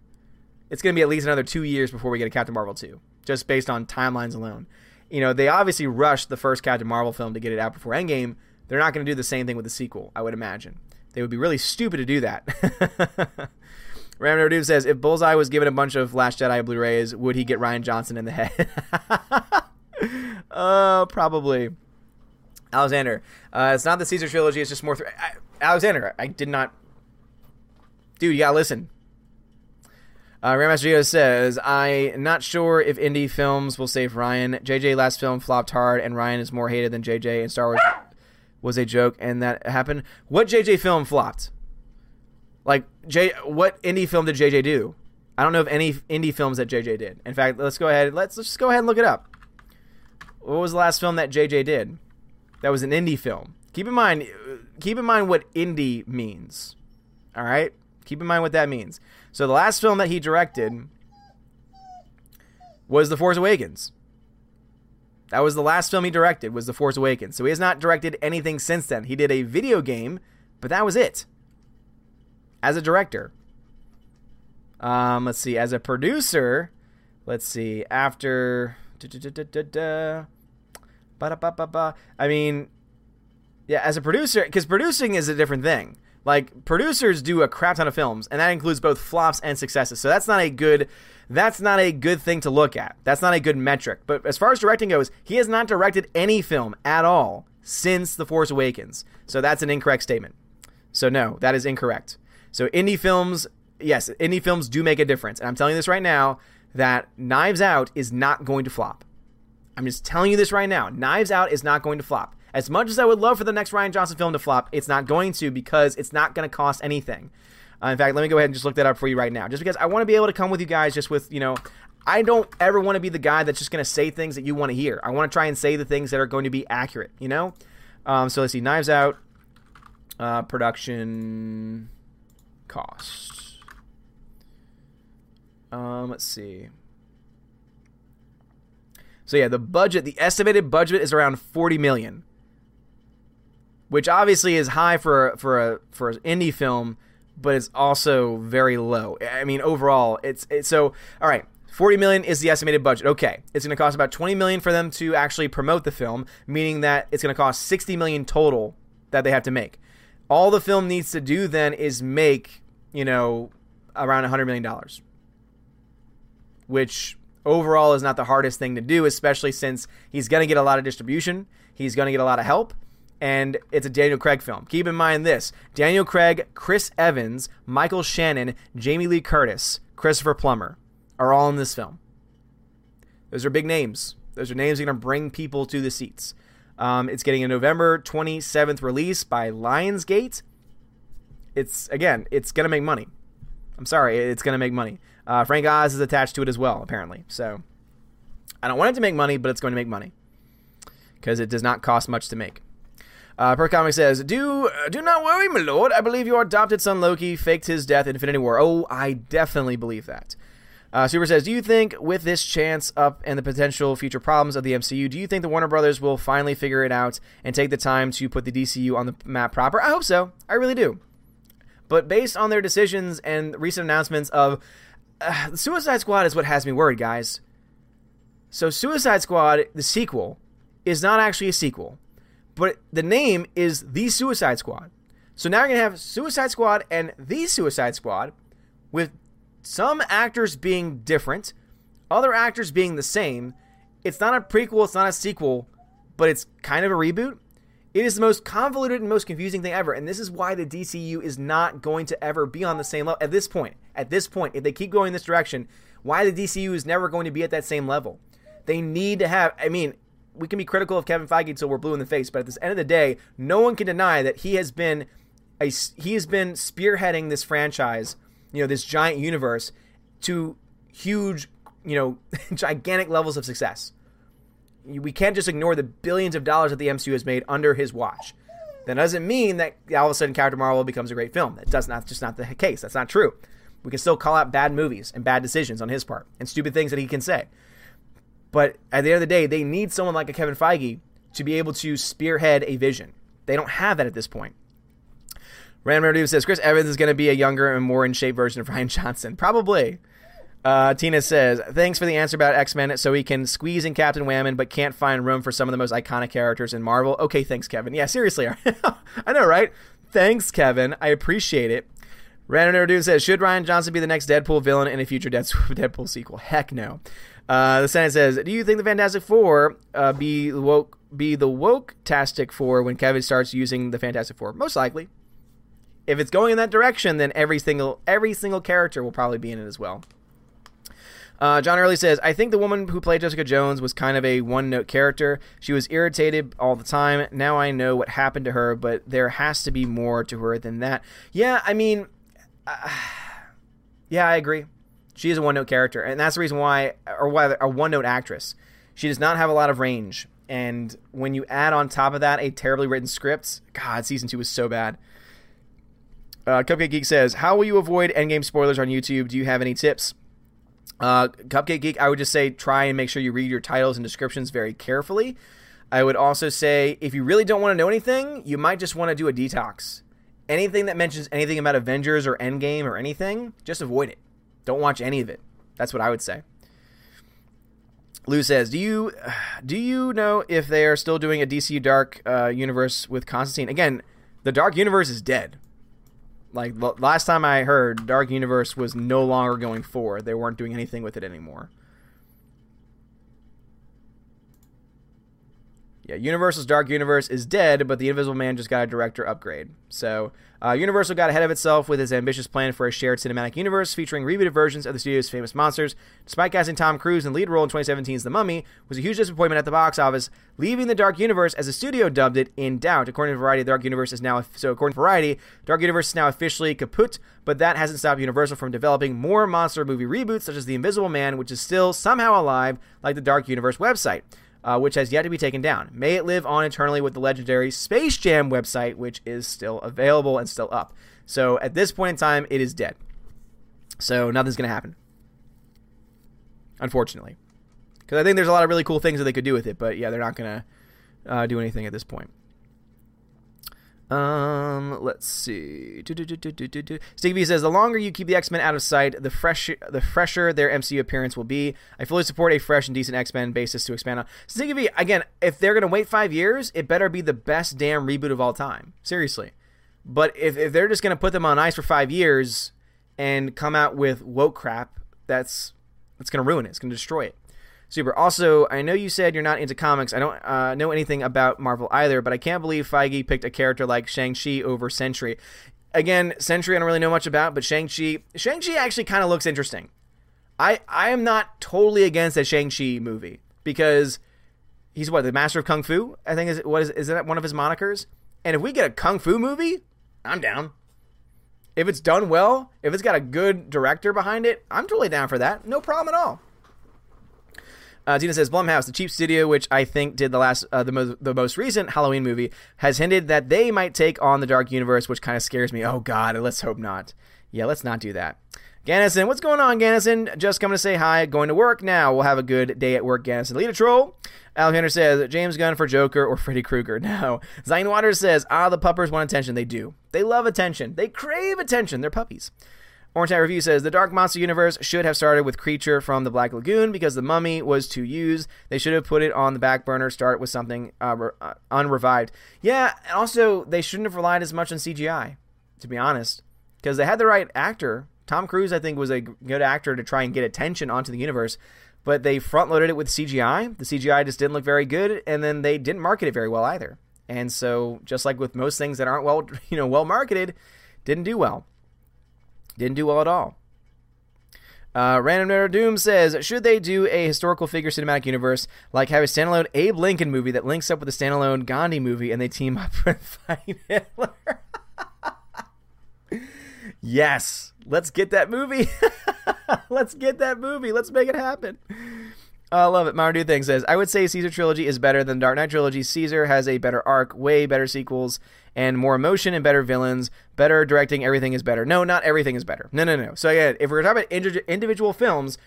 It's going to be at least another 2 years before we get a Captain Marvel 2, just based on timelines alone. You know, they obviously rushed the first Captain Marvel film to get it out before Endgame. They're not going to do the same thing with the sequel, I would imagine. They would be really stupid to do that. Ram Nerdoob says, if Bullseye was given a bunch of Last Jedi Blu-rays, would he get Rian Johnson in the head? Probably. Alexander, it's not the Caesar trilogy, it's just more... Alexander, I did not... Dude, you gotta listen. Rammaster Geo says, I'm not sure if indie films will save Rian. JJ last film flopped hard, and Rian is more hated than JJ, and Star Wars was a joke, and that happened. What JJ film flopped? Like, what indie film did JJ do? I don't know of any indie films that JJ did. In fact, let's go ahead. Let's just go ahead and look it up. What was the last film that JJ did? That was an indie film. Keep in mind what indie means. All right? Keep in mind what that means. So the last film that he directed was The Force Awakens. That was the last film he directed, was The Force Awakens. So he has not directed anything since then. He did a video game, but that was it. As a director, let's see. As a producer, let's see. After, I mean, yeah, as a producer, because producing is a different thing. Like, producers do a crap ton of films, and that includes both flops and successes. So that's not a good thing to look at. That's not a good metric. But as far as directing goes, he has not directed any film at all since The Force Awakens. So that's an incorrect statement. So no, that is incorrect. So indie films, yes, indie films do make a difference. And I'm telling you this right now, that Knives Out is not going to flop. I'm just telling you this right now. Knives Out is not going to flop. As much as I would love for the next Rian Johnson film to flop, it's not going to, because it's not going to cost anything. In fact, let me go ahead and just look that up for you right now. Just because I want to be able to come with you guys just with, you know, I don't ever want to be the guy that's just going to say things that you want to hear. I want to try and say the things that are going to be accurate, you know? So let's see, Knives Out, production... cost. Let's see. So yeah, the budget, the estimated budget is around $40 million, which obviously is high for an indie film, but it's also very low. I mean, overall, it's so all right. $40 million is the estimated budget. Okay, it's going to cost about $20 million for them to actually promote the film, meaning that it's going to cost $60 million total that they have to make. All the film needs to do then is make, you know, around $100 million, which overall is not the hardest thing to do, especially since he's going to get a lot of distribution, he's going to get a lot of help, and it's a Daniel Craig film. Keep in mind this, Daniel Craig, Chris Evans, Michael Shannon, Jamie Lee Curtis, Christopher Plummer are all in this film. Those are big names. Those are names that are going to bring people to the seats. It's getting a November 27th release by Lionsgate. It's going to make money. I'm sorry, it's going to make money. Frank Oz is attached to it as well, apparently. So I don't want it to make money, but it's going to make money because it does not cost much to make. Percomic says, do not worry, my lord. I believe your adopted son Loki faked his death in Infinity War. Oh, I definitely believe that. Super says, do you think with this chance up and the potential future problems of the MCU, do you think the Warner Brothers will finally figure it out and take the time to put the DCU on the map proper? I hope so. I really do. But based on their decisions and recent announcements of Suicide Squad is what has me worried, guys. So Suicide Squad, the sequel, is not actually a sequel, but the name is The Suicide Squad. So now you're going to have Suicide Squad and The Suicide Squad with some actors being different, other actors being the same, It's not a prequel, it's not a sequel, but it's kind of a reboot. It is the most convoluted and most confusing thing ever, and this is why the DCU is not going to ever be on the same level at this point. At this point, if they keep going in this direction, why the DCU is never going to be at that same level. They need to have, I mean, we can be critical of Kevin Feige until we're blue in the face, but at this end of the day, no one can deny that he has been spearheading this franchise, you know, this giant universe to huge, you know, gigantic levels of success. We can't just ignore the billions of dollars that the MCU has made under his watch. That doesn't mean that all of a sudden Captain Marvel becomes a great film. That's just not the case. That's not true. We can still call out bad movies and bad decisions on his part and stupid things that he can say. But at the end of the day, they need someone like a Kevin Feige to be able to spearhead a vision. They don't have that at this point. Random Dude says, Chris Evans is going to be a younger and more in-shape version of Rian Johnson. Probably. Tina says, thanks for the answer about X-Men, so he can squeeze in Captain Whammon, but can't find room for some of the most iconic characters in Marvel. Okay, thanks, Kevin. Yeah, seriously. I know, right? Thanks, Kevin. I appreciate it. Random Dude says, should Rian Johnson be the next Deadpool villain in a future Deadpool sequel? Heck no. The Senate says, do you think the Fantastic Four be the woke-tastic four when Kevin starts using the Fantastic Four? Most likely. If it's going in that direction, then every single character will probably be in it as well. John Early says, I think the woman who played Jessica Jones was kind of a one-note character. She was irritated all the time. Now I know what happened to her, but there has to be more to her than that. Yeah, I mean, yeah, I agree. She is a one-note character, and that's the reason why a one-note actress. She does not have a lot of range, and when you add on top of that a terribly written script, God, season 2 was so bad. Cupcake Geek says, how will you avoid Endgame spoilers on YouTube? Do you have any tips? Cupcake Geek, I would just say try and make sure you read your titles and descriptions very carefully. I would also say if you really don't want to know anything, you might just want to do a detox. Anything that mentions anything about Avengers or Endgame or anything, just avoid it. Don't watch any of it. That's what I would say. Lou says, do you know if they are still doing a DCU Dark Universe with Constantine? Again, the Dark Universe is dead. Like, last time I heard, Dark Universe was no longer going forward. They weren't doing anything with it anymore. Yeah, Universal's Dark Universe is dead, but the Invisible Man just got a director upgrade. So, Universal got ahead of itself with his ambitious plan for a shared cinematic universe featuring rebooted versions of the studio's famous monsters. Despite casting Tom Cruise in the lead role in 2017's The Mummy, was a huge disappointment at the box office, leaving the Dark Universe, as the studio dubbed it, in doubt. According to Variety, Dark Universe is now officially kaput, but that hasn't stopped Universal from developing more monster movie reboots, such as The Invisible Man, which is still somehow alive, like the Dark Universe website. Which has yet to be taken down. May it live on eternally with the legendary Space Jam website, which is still available and still up. So at this point in time, it is dead. So nothing's going to happen. Unfortunately. Because I think there's a lot of really cool things that they could do with it, but yeah, they're not going to do anything at this point. Let's see. Stig V says, the longer you keep the X-Men out of sight, the fresher their MCU appearance will be. I fully support a fresh and decent X-Men basis to expand on. Stig V, again, if they're going to wait 5 years, it better be the best damn reboot of all time. Seriously. But if they're just going to put them on ice for 5 years and come out with woke crap, that's going to ruin it. It's going to destroy it. Super. Also, I know you said you're not into comics. I don't know anything about Marvel either, but I can't believe Feige picked a character like Shang-Chi over Sentry. Again, Sentry I don't really know much about, but Shang-Chi actually kind of looks interesting. I am not totally against a Shang-Chi movie because he's what, the master of kung fu? I think is that one of his monikers? And if we get a kung fu movie, I'm down. If it's done well, if it's got a good director behind it, I'm totally down for that. No problem at all. Tina says, Blumhouse, the cheap studio, which I think did the most recent Halloween movie, has hinted that they might take on the Dark Universe, which kind of scares me. Oh, God, let's hope not. Yeah, let's not do that. Gannison, what's going on, Gannison? Just coming to say hi. Going to work now. We'll have a good day at work, Gannison. Lead a troll. Alexander says, James Gunn for Joker or Freddy Krueger. No. Zion Waters says, the puppers want attention. They do. They love attention. They crave attention. They're puppies. Orange Hat Review says, the Dark Monster Universe should have started with Creature from the Black Lagoon because the Mummy was too used. They should have put it on the back burner, start with something unrevived. Yeah, and also, they shouldn't have relied as much on CGI, to be honest, because they had the right actor. Tom Cruise, I think, was a good actor to try and get attention onto the universe, but they front-loaded it with CGI. The CGI just didn't look very good, and then they didn't market it very well either. And so, just like with most things that aren't well, well marketed, didn't do well. Didn't do well at all. Random Nerd Doom says, should they do a historical figure cinematic universe, like have a standalone Abe Lincoln movie that links up with a standalone Gandhi movie and they team up and fight Hitler? Yes, let's get that movie. Let's get that movie. Let's make it happen. I love it. Modern Dude Thing says, I would say Caesar Trilogy is better than Dark Knight Trilogy. Caesar has a better arc, way better sequels, and more emotion and better villains. Better directing, everything is better. No, not everything is better. No, no, no. So again, if we're talking about individual films,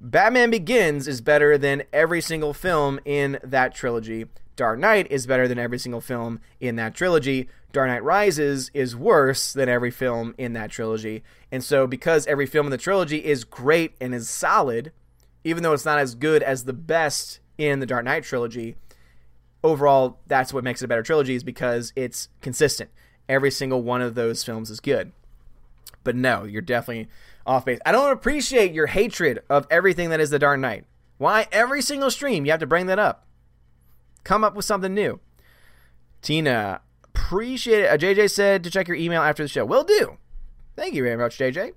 Batman Begins is better than every single film in that trilogy. Dark Knight is better than every single film in that trilogy. Dark Knight Rises is worse than every film in that trilogy. And so because every film in the trilogy is great and is solid, even though it's not as good as the best in the Dark Knight trilogy, overall, that's what makes it a better trilogy, is because it's consistent. Every single one of those films is good. But no, you're definitely off base. I don't appreciate your hatred of everything that is the Dark Knight. Why every single stream you have to bring that up? Come up with something new. Tina, appreciate it. JJ said to check your email after the show. Will do. Thank you very much, JJ.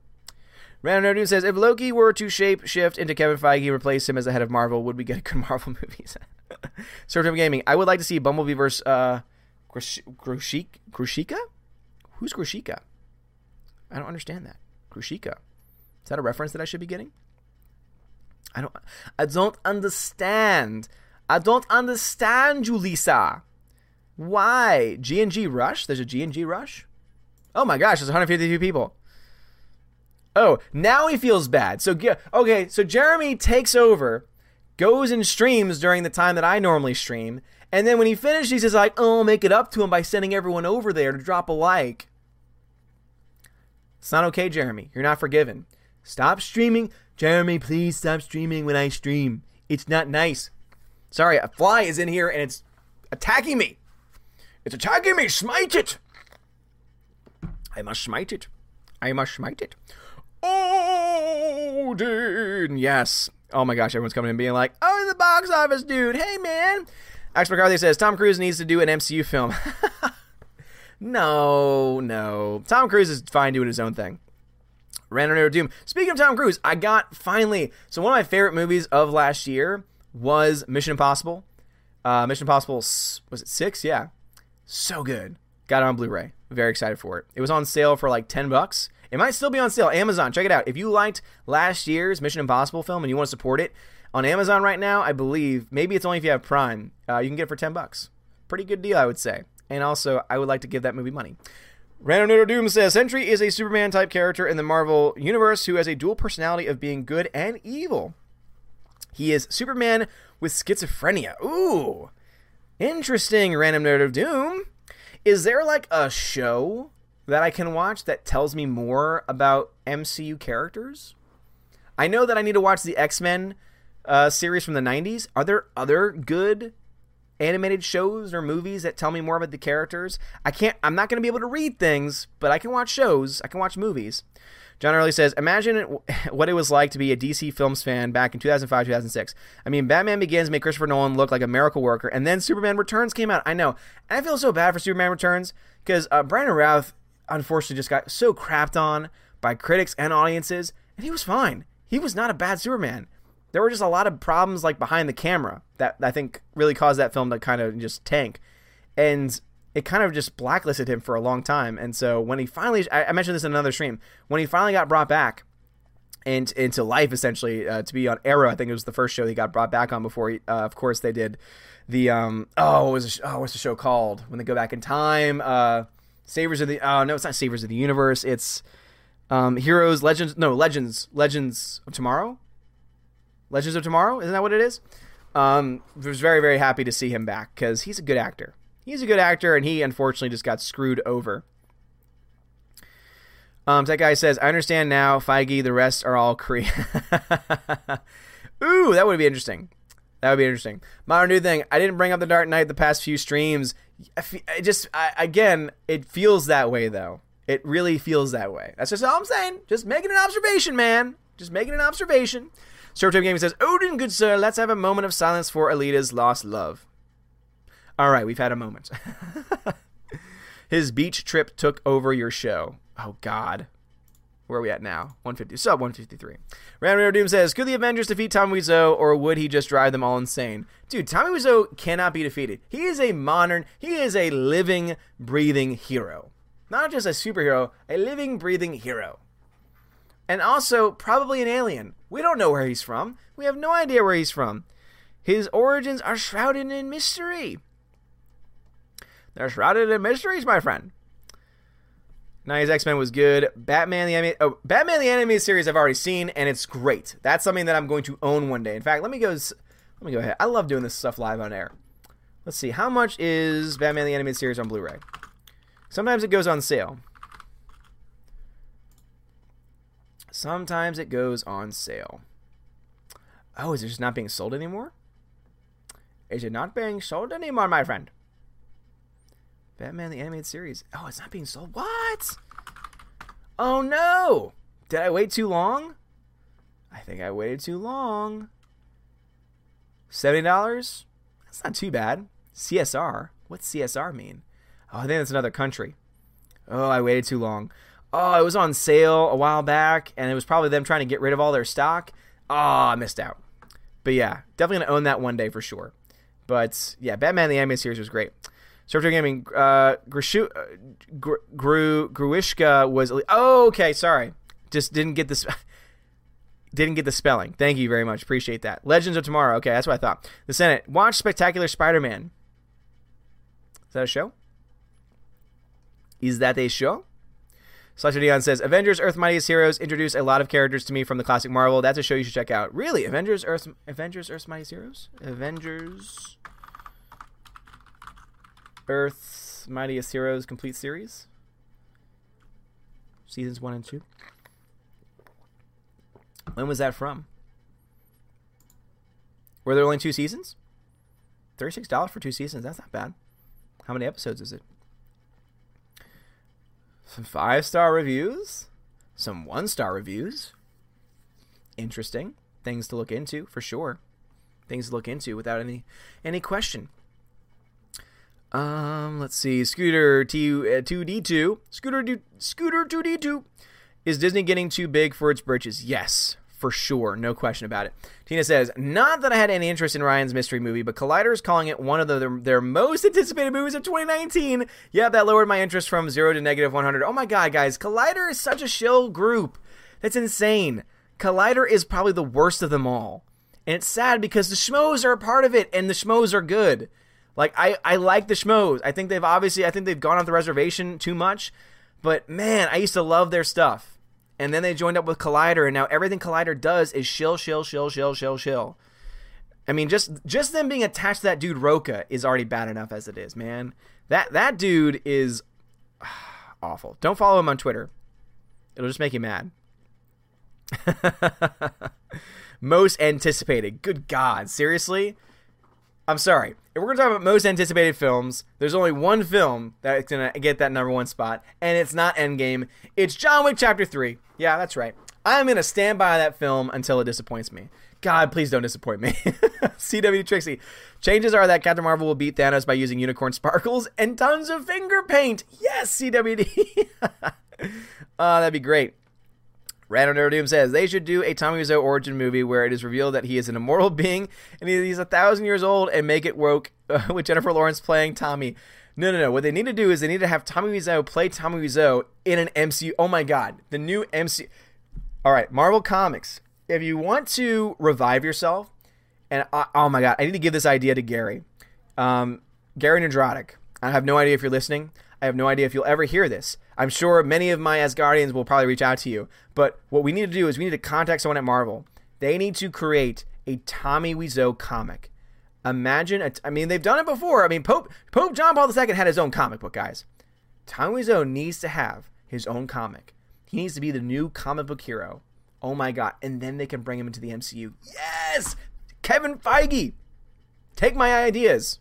Random Nerd says, if Loki were to shape shift into Kevin Feige and replace him as the head of Marvel, would we get a good Marvel movie? Surf Gaming, I would like to see Bumblebee versus Grushika? Who's Grushika? I don't understand that. Grushika. Is that a reference that I should be getting? I don't understand. I don't understand, Julissa. Why? G&G Rush? There's a G&G Rush? Oh my gosh, there's 152 people. Oh, now he feels bad. So, okay, so Jeremy takes over, goes and streams during the time that I normally stream, and then when he finishes, he's just like, oh, I'll make it up to him by sending everyone over there to drop a like. It's not okay, Jeremy. You're not forgiven. Stop streaming. Jeremy, please stop streaming when I stream. It's not nice. Sorry, a fly is in here, and it's attacking me. It's attacking me. Smite it. I must smite it. I must smite it. Oh, dude, yes. Oh my gosh, everyone's coming in being like, oh, the box office, dude. Hey, man. Axe McCarthy says, Tom Cruise needs to do an MCU film. No. Tom Cruise is fine doing his own thing. Random Nerd Doom. Speaking of Tom Cruise, I got finally, so one of my favorite movies of last year was Mission Impossible. Mission Impossible, was it 6? Yeah. So good. Got it on Blu-ray. Very excited for it. It was on sale for like $10. It might still be on sale. Amazon, check it out. If you liked last year's Mission Impossible film and you want to support it, on Amazon right now, I believe, maybe it's only if you have Prime, you can get it for $10. Pretty good deal, I would say. And also, I would like to give that movie money. Random Nerd Doom says, Sentry is a Superman-type character in the Marvel Universe who has a dual personality of being good and evil. He is Superman with schizophrenia. Ooh, interesting, Random Nerd Doom. Is there like a show that I can watch that tells me more about MCU characters? I know that I need to watch the X-Men series from the 90s. Are there other good animated shows or movies that tell me more about the characters? I'm not going to be able to read things, but I can watch shows. I can watch movies. John Early says, imagine what it was like to be a DC Films fan back in 2005, 2006. I mean, Batman Begins made Christopher Nolan look like a miracle worker, and then Superman Returns came out. I know. And I feel so bad for Superman Returns because Brandon Routh unfortunately just got so crapped on by critics and audiences, and he was fine. He was not a bad Superman. There were just a lot of problems like behind the camera that I think really caused that film to kind of just tank. And it kind of just blacklisted him for a long time. And so when he finally, I mentioned this in another stream, when he finally got brought back and into life, essentially, to be on Arrow, I think it was the first show he got brought back on before he, of course they did the, what's the show called? When they go back in time, Savers of the, no, it's not Savers of the Universe. It's, Legends of Tomorrow. Legends of Tomorrow. Isn't that what it is? I was very, very happy to see him back because he's a good actor. He's a good actor, and he unfortunately just got screwed over. That guy says, I understand now, Feige, the rest are all Kree. Ooh, that would be interesting. That would be interesting. Modern New Thing, I didn't bring up the Dark Knight the past few streams. Again, it feels that way, though. It really feels that way. That's just all I'm saying. Just making an observation, man. Just making an observation. Surftime Gaming says, Odin, good sir, let's have a moment of silence for Alita's lost love. All right, we've had a moment. His beach trip took over your show. Oh, God. Where are we at now? 150. Sub 153. Random Doom says, could the Avengers defeat Tommy Wiseau, or would he just drive them all insane? Dude, Tommy Wiseau cannot be defeated. He is a modern, he is a living, breathing hero. Not just a superhero, a living, breathing hero. And also, probably an alien. We don't know where he's from. We have no idea where he's from. His origins are shrouded in mystery. They're shrouded in mysteries, my friend. 90s X-Men was good. Batman the Animated Series I've already seen, and it's great. That's something that I'm going to own one day. In fact, let me go ahead. I love doing this stuff live on air. Let's see. How much is Batman the Animated Series on Blu-ray? Sometimes it goes on sale. Sometimes it goes on sale. Oh, is it just not being sold anymore? Is it not being sold anymore, my friend? Batman the Animated Series. Oh, it's not being sold. What? Oh, no. Did I wait too long? I think I waited too long. $70? That's not too bad. CSR? What's CSR mean? Oh, I think that's another country. Oh, I waited too long. Oh, it was on sale a while back, and it was probably them trying to get rid of all their stock. Oh, I missed out. But yeah, definitely going to own that one day for sure. But yeah, Batman the Animated Series was great. Surfing Gaming, Gruishka was... Oh, okay, sorry. Just didn't get this... Didn't get the spelling. Thank you very much. Appreciate that. Legends of Tomorrow. Okay, that's what I thought. The Senate. Watch Spectacular Spider-Man. Is that a show? Is that a show? Slasher Dion says, Avengers, Earth's Mightiest Heroes introduced a lot of characters to me from the classic Marvel. That's a show you should check out. Really? Avengers, Earth's Mightiest Heroes? Avengers... Earth's Mightiest Heroes Complete Series. Seasons 1 and 2. When was that from? Were there only 2 seasons? $36 for 2 seasons. That's not bad. How many episodes is it? Some 5-star reviews. Some 1-star reviews. Interesting. Things to look into, for sure. Things to look into without any question. Let's see. Scooter 2D2. Scooter 2D2. Is Disney getting too big for its britches? Yes, for sure. No question about it. Tina says, not that I had any interest in Rian's mystery movie, but Collider is calling it one of their most anticipated movies of 2019. Yeah, that lowered my interest from 0 to negative 100. Oh my God, guys. Collider is such a shill group. That's insane. Collider is probably the worst of them all. And it's sad because the schmoes are a part of it, and the schmoes are good. Like, I like the schmoes. I think they've gone off the reservation too much. But, man, I used to love their stuff. And then they joined up with Collider, and now everything Collider does is shill. I mean, just them being attached to that dude Roka is already bad enough as it is, man. That dude is awful. Don't follow him on Twitter. It'll just make you mad. Most anticipated. Good God. Seriously? I'm sorry. If we're going to talk about most anticipated films, there's only one film that's going to get that #1 spot, and it's not Endgame. It's John Wick Chapter 3. Yeah, that's right. I'm going to stand by that film until it disappoints me. God, please don't disappoint me. CW Trixie. Changes are that Captain Marvel will beat Thanos by using unicorn sparkles and tons of finger paint. Yes, CWD. That'd be great. Random Nerd Doom says, they should do a Tommy Wiseau origin movie where it is revealed that he is an immortal being and he's 1,000 years old, and make it woke with Jennifer Lawrence playing Tommy. No. What they need to do is they need to have Tommy Wiseau play Tommy Wiseau in an MCU. Oh, my God. The new MCU. All right. Marvel Comics. If you want to revive yourself, and oh, my God. I need to give this idea to Gary. Gary Nerdrotic. I have no idea if you're listening. I have no idea if you'll ever hear this. I'm sure many of my Asgardians will probably reach out to you. But what we need to do is we need to contact someone at Marvel. They need to create a Tommy Wiseau comic. Imagine, they've done it before. I mean, Pope John Paul II had his own comic book, guys. Tommy Wiseau needs to have his own comic. He needs to be the new comic book hero. Oh, my God. And then they can bring him into the MCU. Yes! Kevin Feige! Take my ideas.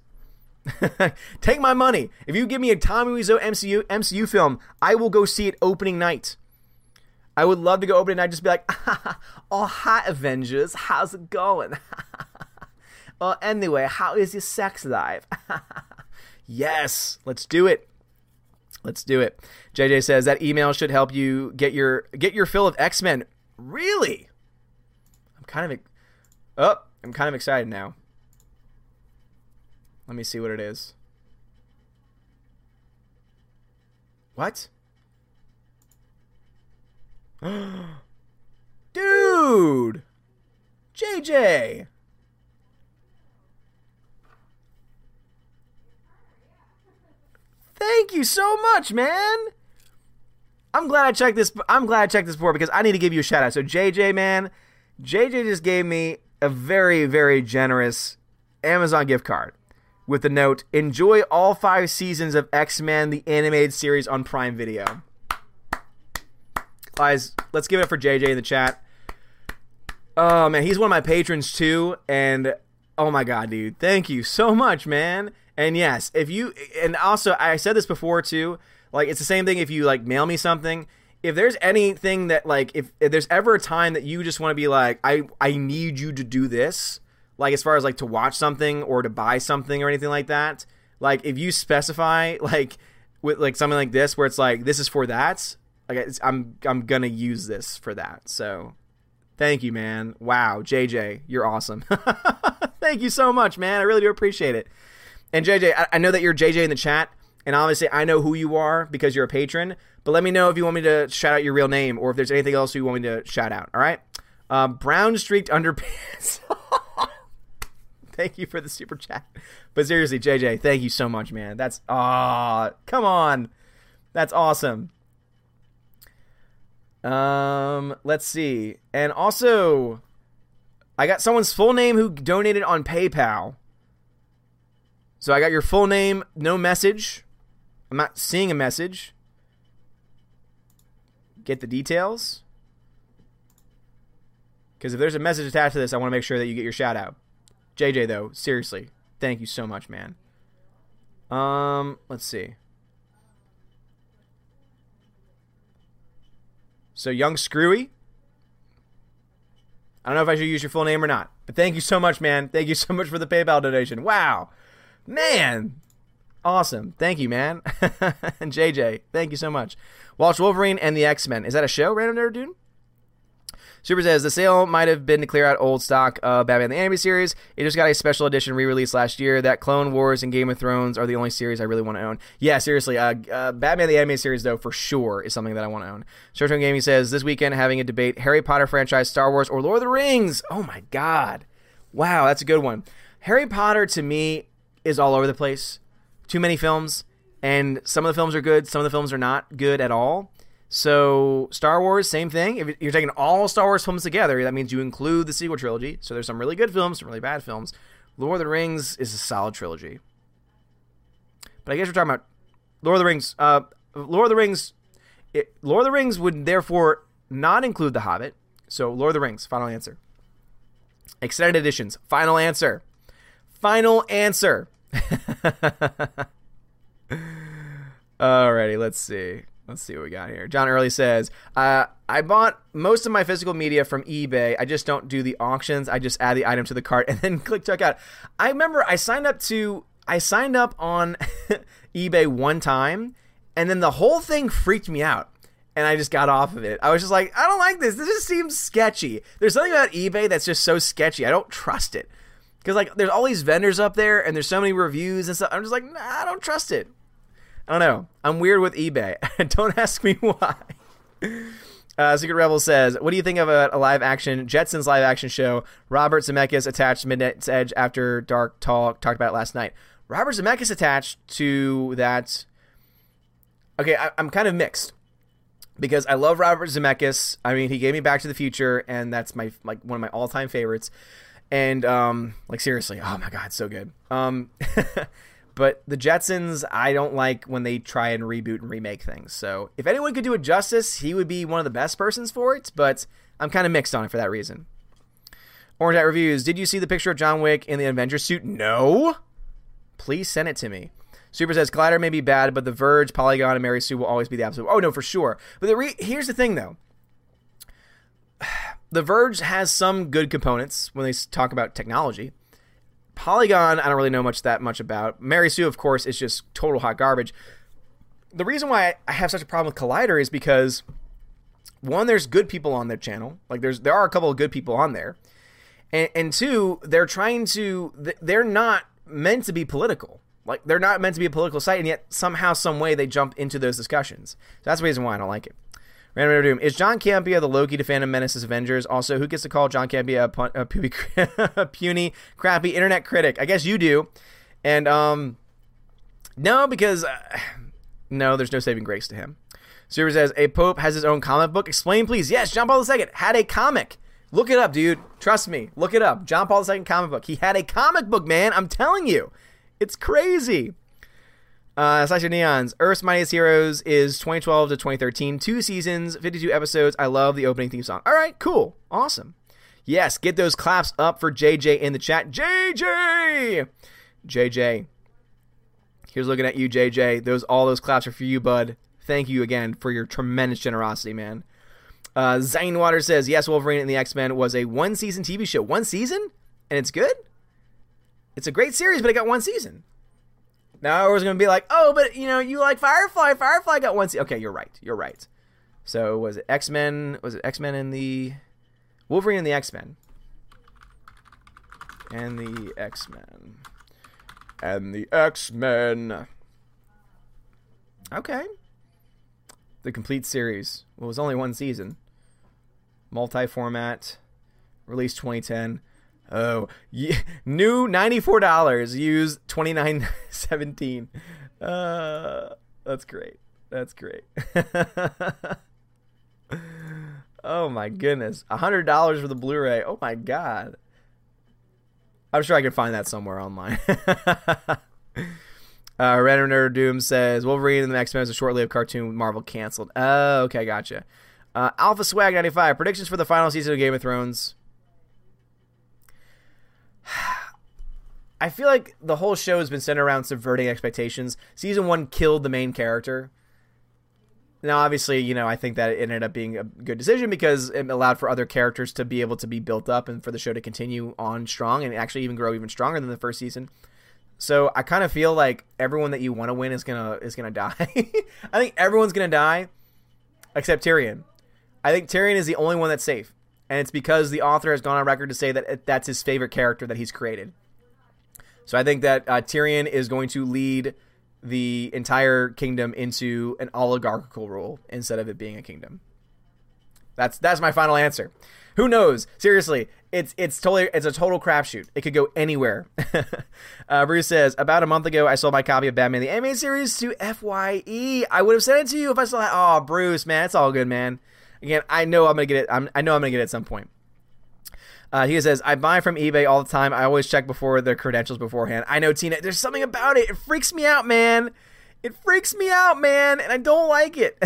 Take my money. If you give me a Tommy Wiseau MCU film, I will go see it opening night. I would love to go open it and I'd just be like, oh, hi, Avengers. How's it going? Well, anyway, how is your sex life? Yes, let's do it. Let's do it. JJ says that email should help you get your fill of X-Men. Really? I'm kind of excited now. Let me see what it is. What? Dude! JJ! Thank you so much, man. I'm glad I checked this before because I need to give you a shout out. So JJ, man, JJ just gave me a very, very generous Amazon gift card with the note, enjoy all 5 seasons of X-Men, the animated series on Prime Video. Guys, let's give it up for JJ in the chat. Oh, man, he's one of my patrons too. And oh my God, dude, thank you so much, man. And yes, if you, and also I said this before too, like it's the same thing if you like mail me something. If there's anything that like, if there's ever a time that you just want to be like, I need you to do this, like as far as like to watch something or to buy something or anything like that, like if you specify like with like something like this where it's like, this is for that, like it's, I'm gonna use this for that. So thank you, man. Wow, JJ, you're awesome. Thank you so much, man. I really do appreciate it. And JJ, I know that you're JJ in the chat, and obviously I know who you are because you're a patron, but let me know if you want me to shout out your real name or if there's anything else you want me to shout out, all right? Brown Streaked Underpants. Thank you for the super chat. But seriously, JJ, thank you so much, man. That's, aw, come on. That's awesome. Let's see. And also, I got someone's full name who donated on PayPal. So I got your full name, no message. I'm not seeing a message. Get the details. Because if there's a message attached to this, I want to make sure that you get your shout out. JJ, though, seriously, thank you so much, man. Let's see. So Young Screwy. I don't know if I should use your full name or not, but thank you so much, man. Thank you so much for the PayPal donation. Wow. Man, awesome. Thank you, man. And JJ, thank you so much. Watch Wolverine and the X-Men. Is that a show, Random Nerd Dude? Super says, the sale might have been to clear out old stock of Batman the Anime series. It just got a special edition re-release last year. That Clone Wars and Game of Thrones are the only series I really want to own. Yeah, seriously. Batman the Anime series, though, for sure is something that I want to own. Short Term Gaming says, this weekend having a debate, Harry Potter franchise, Star Wars, or Lord of the Rings. Oh, my God. Wow, that's a good one. Harry Potter, to me, is all over the place. Too many films, and some of the films are good, some of the films are not good at all. So Star Wars, same thing. If you're taking all Star Wars films together, that means you include the sequel trilogy. So there's some really good films, some really bad films. Lord of the Rings is a solid trilogy. But I guess we're talking about Lord of the Rings. Lord of the Rings would therefore not include The Hobbit. So Lord of the Rings, final answer. Extended editions, final answer. Final answer. Alrighty, let's see. Let's see what we got here. John Early says, I bought most of my physical media from eBay. I just don't do the auctions. I just add the item to the cart and then click checkout. I remember I signed up on eBay one time and then the whole thing freaked me out. And I just got off of it. I was just like, I don't like this. This just seems sketchy. There's something about eBay that's just so sketchy. I don't trust it. Because, like, there's all these vendors up there, and there's so many reviews and stuff. I'm just like, nah, I don't trust it. I don't know. I'm weird with eBay. Don't ask me why. Secret Rebel says, what do you think of a live-action, Jetsons live-action show? Robert Zemeckis attached Midnight's Edge After Dark talked about it last night. Robert Zemeckis attached to that. Okay, I'm kind of mixed. Because I love Robert Zemeckis. I mean, he gave me Back to the Future, and that's my like one of my all-time favorites. And, like, seriously, oh, my God, so good. But the Jetsons, I don't like when they try and reboot and remake things. So if anyone could do it justice, he would be one of the best persons for it, but I'm kind of mixed on it for that reason. Orange Hat Reviews, did you see the picture of John Wick in the Avenger suit? No. Please send it to me. Super says, Collider may be bad, but The Verge, Polygon, and Mary Sue will always be the absolute. Oh, no, for sure. But here's the thing, though. The Verge has some good components when they talk about technology. Polygon, I don't really know that much about. Mary Sue, of course, is just total hot garbage. The reason why I have such a problem with Collider is because, one, there's good people on their channel. Like, there are a couple of good people on there. And two, they're not meant to be political. Like, they're not meant to be a political site, and yet somehow, some way, they jump into those discussions. So that's the reason why I don't like it. Random Doom. Is John Campia the Loki to Phantom Menace's Avengers? Also, who gets to call John Campia a puny, crappy internet critic? I guess you do. And, no, because, no, there's no saving grace to him. Super says, a pope has his own comic book. Explain, please. Yes, John Paul II had a comic. Look it up, dude. Trust me. Look it up. John Paul II comic book. He had a comic book, man. I'm telling you. It's crazy. Sasha Neons. Earth's Mightiest Heroes is 2012 to 2013. 2 seasons, 52 episodes. I love the opening theme song. All right, cool. Awesome. Yes, get those claps up for JJ in the chat. JJ! JJ. Here's looking at you, JJ. All those claps are for you, bud. Thank you again for your tremendous generosity, man. Zane Water says, yes, Wolverine and the X-Men was a 1-season TV show. 1 season? And it's good? It's a great series, but it got 1 season. Now everyone's going to be like, oh, but, you know, you like Firefly. Firefly got 1 season. Okay, you're right. You're right. So was it X-Men? Was it X-Men and the... Wolverine and the X-Men. And the X-Men. And the X-Men. Okay. The complete series. Well, it was only 1 season. Multi-format. Released 2010. Oh, yeah. New $94. Use $29.17. That's great. That's great. Oh my goodness, $100 for the Blu-ray. Oh my god. I'm sure I can find that somewhere online. Random Nerd Doom says Wolverine and the X-Men is a short-lived cartoon with Marvel canceled. Oh, okay, gotcha. Alpha Swag 95 predictions for the final season of Game of Thrones. I feel like the whole show has been centered around subverting expectations. Season 1 killed the main character. Now, obviously, you know, I think that it ended up being a good decision because it allowed for other characters to be able to be built up and for the show to continue on strong and actually even grow even stronger than the first season. So I kind of feel like everyone that you want to win is gonna die. I think everyone's gonna die except Tyrion. I think Tyrion is the only one that's safe. And it's because the author has gone on record to say that that's his favorite character that he's created. So I think that Tyrion is going to lead the entire kingdom into an oligarchical rule instead of it being a kingdom. That's my final answer. Who knows? Seriously, it's a total crapshoot. It could go anywhere. Bruce says, about a month ago, I sold my copy of Batman the Anime Series to FYE. I would have sent it to you if I still had... Oh, Bruce, man, it's all good, man. Again, I know I'm gonna get it. I know I'm gonna get it at some point. He says, I buy from eBay all the time. I always check before their credentials beforehand. I know, Tina. There's something about it. It freaks me out, man. It freaks me out, man, and I don't like it.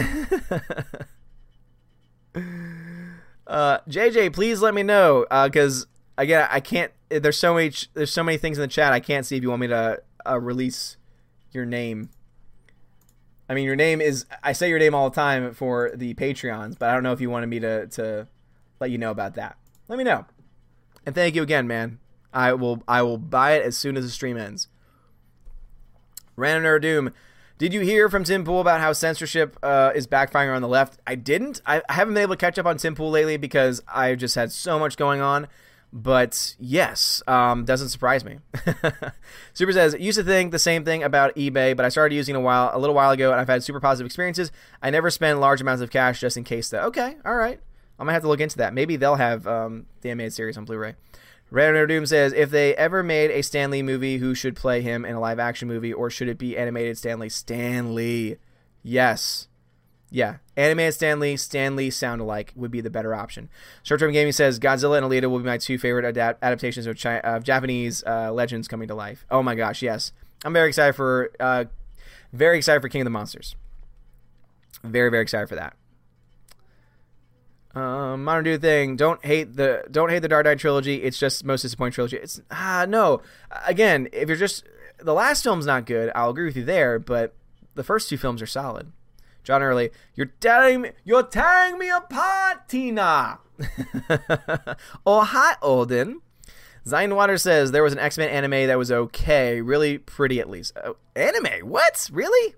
JJ, please let me know, because again, I can't. There's so many things in the chat. I can't see if you want me to release your name. I mean, your name is... I say your name all the time for the Patreons, but I don't know if you wanted me to let you know about that. Let me know. And thank you again, man. I will buy it as soon as the stream ends. Random Nerd Doom. Did you hear from Tim Pool about how censorship is backfiring on the left? I didn't. I haven't been able to catch up on Tim Pool lately because I've just had so much going on. But yes, doesn't surprise me. Super says, used to think the same thing about eBay, but I started using it a little while ago, and I've had super positive experiences. I never spend large amounts of cash just in case, though. Okay, all right. I'm going to have to look into that. Maybe they'll have the animated series on Blu-ray. Random Doom says, if they ever made a Stan Lee movie, who should play him in a live-action movie, or should it be animated Stan Lee? Stan Lee. Yes. Yeah, animated Stan Lee sound-alike would be the better option. Short-Term Gaming says, Godzilla and Alita will be my two favorite adaptations of Japanese legends coming to life. Oh my gosh, yes. I'm very excited for King of the Monsters. Very, very excited for that. Modern Dude Thing, don't hate the Dark Knight trilogy, it's just most disappointing trilogy. It's, no. Again, if you're just, the last film's not good, I'll agree with you there, but the first two films are solid. John Early, you're tearing me apart, Tina. Oh, hi, Olden. Zion Water says, there was an X-Men anime that was okay. Really pretty, at least. Oh, anime? What? Really?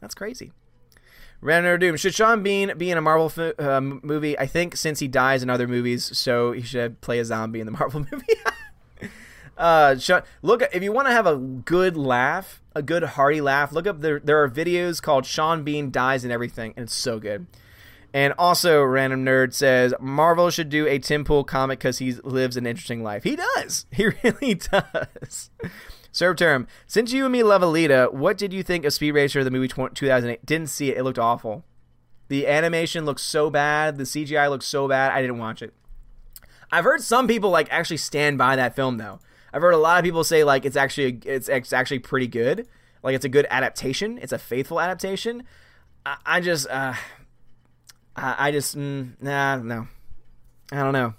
That's crazy. Random Doom. Should Sean Bean be in a Marvel movie? I think since he dies in other movies, so he should play a zombie in the Marvel movie. Sean, look, if you want to have a good laugh, a good hearty laugh, look up, there are videos called Sean Bean Dies in Everything, and it's so good. And also, Random Nerd says, Marvel should do a Tim Pool comic because he lives an interesting life. He does. He really does. Serve term. Since you and me love Alita, what did you think of Speed Racer, the movie 2008? Didn't see it. It looked awful. The animation looked so bad. The CGI looked so bad. I didn't watch it. I've heard some people like actually stand by that film though. I've heard a lot of people say like it's actually pretty good. Like it's a good adaptation. It's a faithful adaptation. I don't know.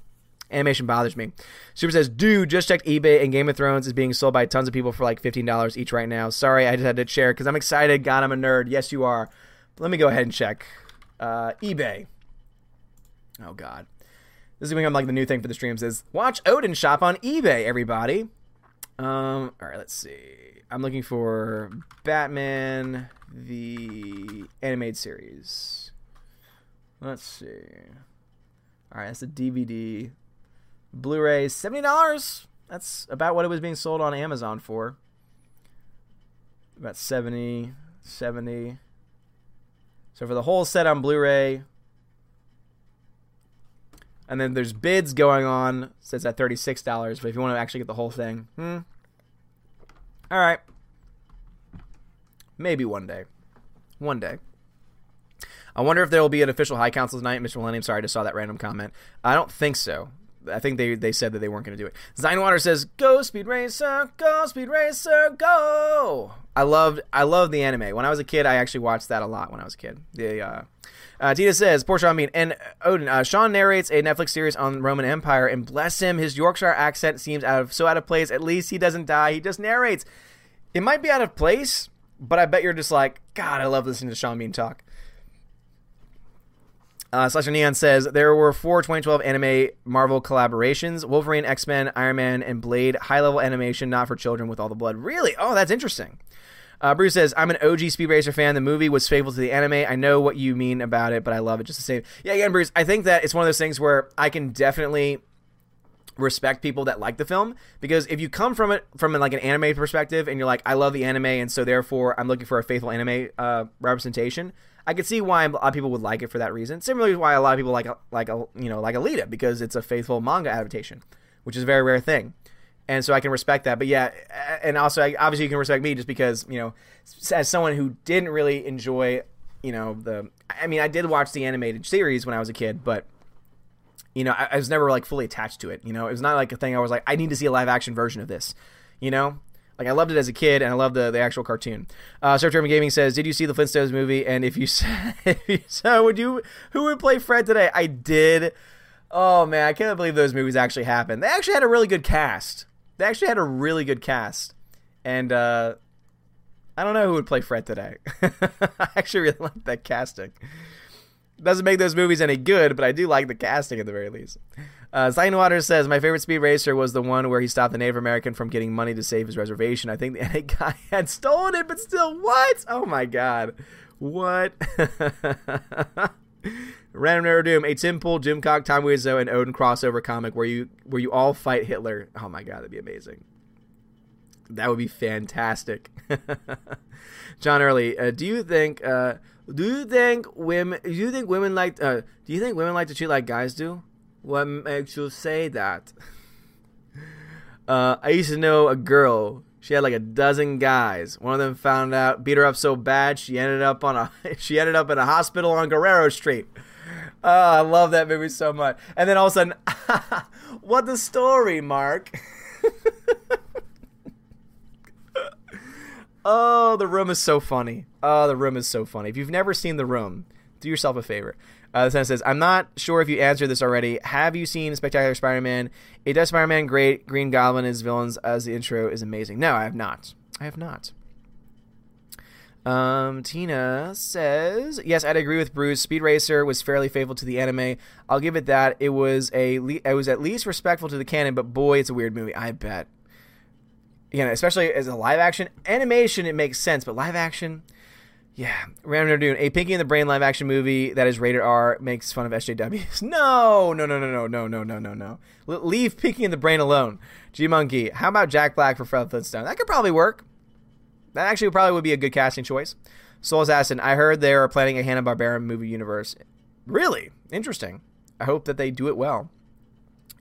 Animation bothers me. Super says, dude, just checked eBay and Game of Thrones is being sold by tons of people for like $15 each right now. Sorry, I just had to share because I'm excited. God, I'm a nerd. Yes, you are. But let me go ahead and check. eBay. Oh, God. This is going to become like the new thing for the streams is watch Odin shop on eBay, everybody. All right, let's see. I'm looking for Batman, the animated series. Let's see. All right, that's a DVD. Blu-ray, $70. That's about what it was being sold on Amazon for. About 70. So for the whole set on Blu-ray. And then there's bids going on. So it's at $36. But if you want to actually get the whole thing. All right. Maybe one day. One day. I wonder if there will be an official High Council tonight. Mr. Millennium, sorry, I just saw that random comment. I don't think so. I think they said that they weren't going to do it. Zinewater says, go Speed Racer, go Speed Racer, go! I loved the anime. When I was a kid, I actually watched that a lot when I was a kid. Tita says, poor Sean Bean. And Odin, Sean narrates a Netflix series on Roman Empire, and bless him, his Yorkshire accent seems out of place. At least he doesn't die. He just narrates. It might be out of place, but I bet you're just like, God, I love listening to Sean Bean talk. Slasher Neon says, there were 4 2012 anime Marvel collaborations, Wolverine, X-Men, Iron Man, and Blade. High-level animation, not for children with all the blood. Really? Oh, that's interesting. Bruce says, I'm an OG Speed Racer fan. The movie was faithful to the anime. I know what you mean about it, but I love it just the same. Yeah, again, Bruce, I think that it's one of those things where I can definitely respect people that like the film, because if you come from it from like an anime perspective and you're like, I love the anime, and so therefore I'm looking for a faithful anime representation, I could see why a lot of people would like it for that reason. Similarly, why a lot of people like Alita, because it's a faithful manga adaptation, which is a very rare thing, and so I can respect that. But yeah, and also obviously you can respect me just because, you know, as someone who didn't really enjoy, you know, I did watch the animated series when I was a kid, but you know, I was never like fully attached to it. You know, it was not like a thing I was like, I need to see a live action version of this. You know. Like, I loved it as a kid, and I loved the actual cartoon. Surf German Gaming says, did you see the Flintstones movie? And if you so, who would play Fred today? I did. Oh, man, I can't believe those movies actually happened. They actually had a really good cast. And I don't know who would play Fred today. I actually really liked that casting. It doesn't make those movies any good, but I do like the casting at the very least. Zion Waters says, my favorite Speed Racer was the one where he stopped the Native American from getting money to save his reservation. I think the guy had stolen it, but still, what? Oh my God. What? Random Narrow Doom, a Tim Pool, Doomcock, Tom Wiseau, and Odin crossover comic where you all fight Hitler. Oh my God, that'd be amazing. That would be fantastic. John Early, do you think women like to cheat like guys do? What makes you say that? I used to know a girl. She had like a dozen guys. One of them found out, beat her up so bad she ended up in a hospital on Guerrero Street. Oh, I love that movie so much. And then all of a sudden, what the story, Mark? Oh, The Room is so funny. If you've never seen The Room, do yourself a favor. The sentence says, I'm not sure if you answered this already. Have you seen Spectacular Spider-Man? It does Spider-Man great. Green Goblin as villains as the intro is amazing. No, I have not. Tina says, yes, I'd agree with Bruce. Speed Racer was fairly faithful to the anime. I'll give it that. It was at least respectful to the canon, but boy, it's a weird movie. I bet. Again, especially as a live action animation, it makes sense, but live action, yeah. Random Dune, a Pinky and the Brain live action movie that is rated R makes fun of SJWs. No. Leave Pinky and the Brain alone. G-Monkey, how about Jack Black for Fred Flintstone? That could probably work. That actually probably would be a good casting choice. Soul Assassin, I heard they are planning a Hanna-Barbera movie universe. Really? Interesting. I hope that they do it well.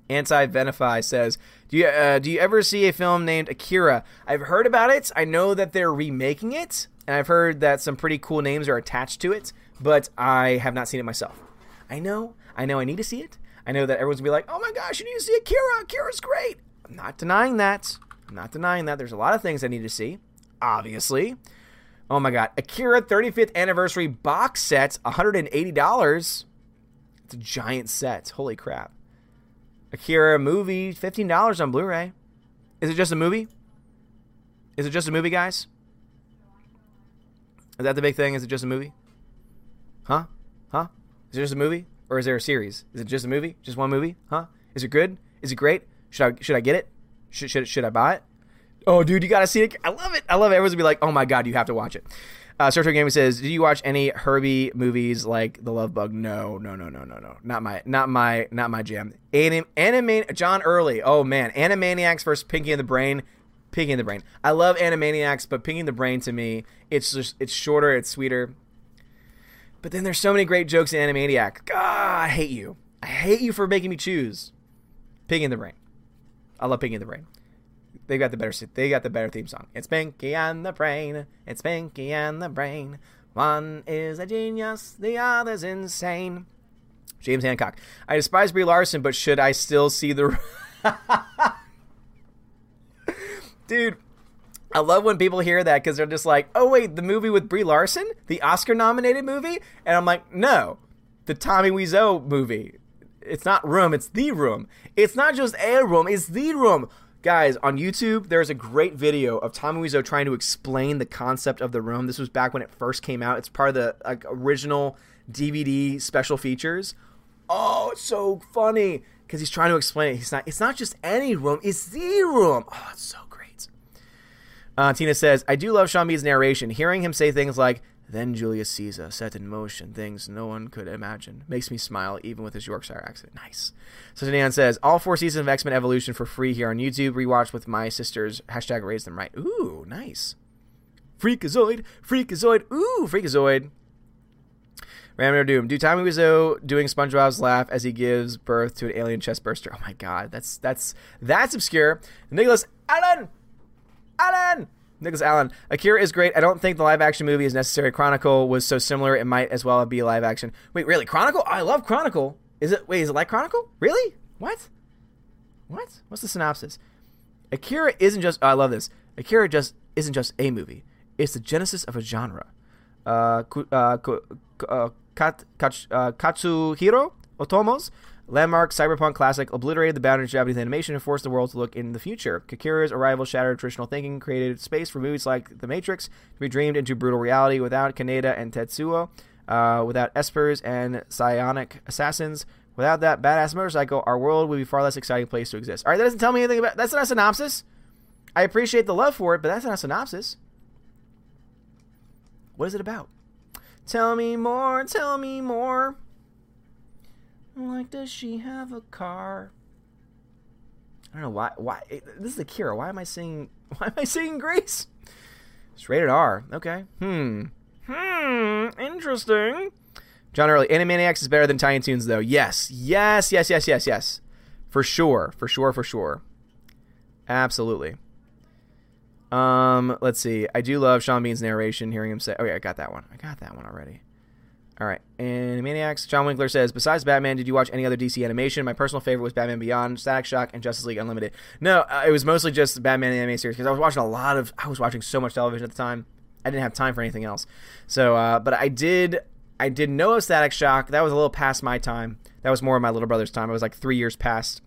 Anti-Venify says, do you ever see a film named Akira? I've heard about it. I know that they're remaking it, and I've heard that some pretty cool names are attached to it, but I have not seen it myself. I know I need to see it. I know that everyone's going to be like, oh my gosh, you need to see Akira. Akira's great. I'm not denying that. I'm not denying that. There's a lot of things I need to see. Obviously. Oh my god. Akira 35th anniversary box set, $180. It's a giant set. Holy crap. Akira movie, $15 on Blu-ray. Is it just a movie? Is it just a movie, guys? Is that the big thing? Is it just a movie? Huh? Huh? Is it just a movie? Or is there a series? Is it just a movie? Just one movie? Huh? Is it good? Is it great? Should I get it? Should I buy it? Oh, dude, you got to see it. I love it. I love it. Everyone's going to be like, oh, my God, you have to watch it. Search for Gaming says, do you watch any Herbie movies like The Love Bug? No. Not my jam. John Early. Oh, man. Animaniacs versus Pinky and the Brain. Pinky and the Brain. I love Animaniacs, but Pinky and the Brain, to me, it's shorter, it's sweeter. But then there's so many great jokes in Animaniac. God, I hate you. I hate you for making me choose. Pinky and the Brain. I love Pinky and the Brain. They got the better theme song. It's Pinky and the Brain. It's Pinky and the Brain. One is a genius, the other's insane. James Hancock. I despise Brie Larson, but should I still see the? Dude, I love when people hear that because they're just like, "Oh wait, the movie with Brie Larson, the Oscar-nominated movie," and I'm like, "No, the Tommy Wiseau movie. It's not Room. It's The Room. It's not just a room. It's The Room." Guys, on YouTube, there's a great video of Tommy Wiseau trying to explain the concept of The Room. This was back when it first came out. It's part of the original DVD special features. Oh, it's so funny because he's trying to explain it. It's not just any room. It's the room. Oh, it's so great. Tina says, I do love Sean Bean's narration. Hearing him say things like, then Julius Caesar set in motion things no one could imagine. Makes me smile, even with his Yorkshire accent. Nice. So Danan says, all 4 seasons of X-Men Evolution for free here on YouTube. Rewatched with my sisters. # raise them right. Ooh, nice. Freakazoid. Freakazoid. Ooh, Freakazoid. Ramner Doom. Do Tommy Wiseau doing SpongeBob's laugh as he gives birth to an alien chestburster? Oh my god, that's obscure. Nicholas Allen. Nicholas Allen. Akira is great. I don't think the live action movie is necessary. Chronicle was so similar it might as well be a live action. Wait, really? Chronicle? I love Chronicle. Is it like Chronicle? Really? What? What's the synopsis? Akira isn't just I love this. Akira just isn't just a movie. It's the genesis of a genre. Katsuhiro Otomo's landmark cyberpunk classic obliterated the boundaries of Japanese animation and forced the world to look in the future. Kakira's arrival shattered traditional thinking, created space for movies like The Matrix to be dreamed into brutal reality. Without Kaneda and Tetsuo, without espers and psionic assassins, without that badass motorcycle, our world would be a far less exciting place to exist. Alright, that doesn't tell me anything about... That's not a synopsis. I appreciate the love for it, but that's not a synopsis. What is it about? Tell me more. Like, does she have a car? I don't know why. This is Akira. Why am I singing Grace? It's rated R. Okay. Interesting. John Early. Animaniacs is better than Tiny Toons, though. Yes. For sure. Absolutely. Let's see. I do love Sean Bean's narration. Hearing him say, "Oh yeah, I got that one. I got that one already." All right, Animaniacs. John Winkler says, besides Batman, did you watch any other DC animation? My personal favorite was Batman Beyond, Static Shock, and Justice League Unlimited. No, it was mostly just the Batman anime series because I was watching so much television at the time. I didn't have time for anything else. So, but I did know of Static Shock. That was a little past my time. That was more of my little brother's time. I was like 3 years past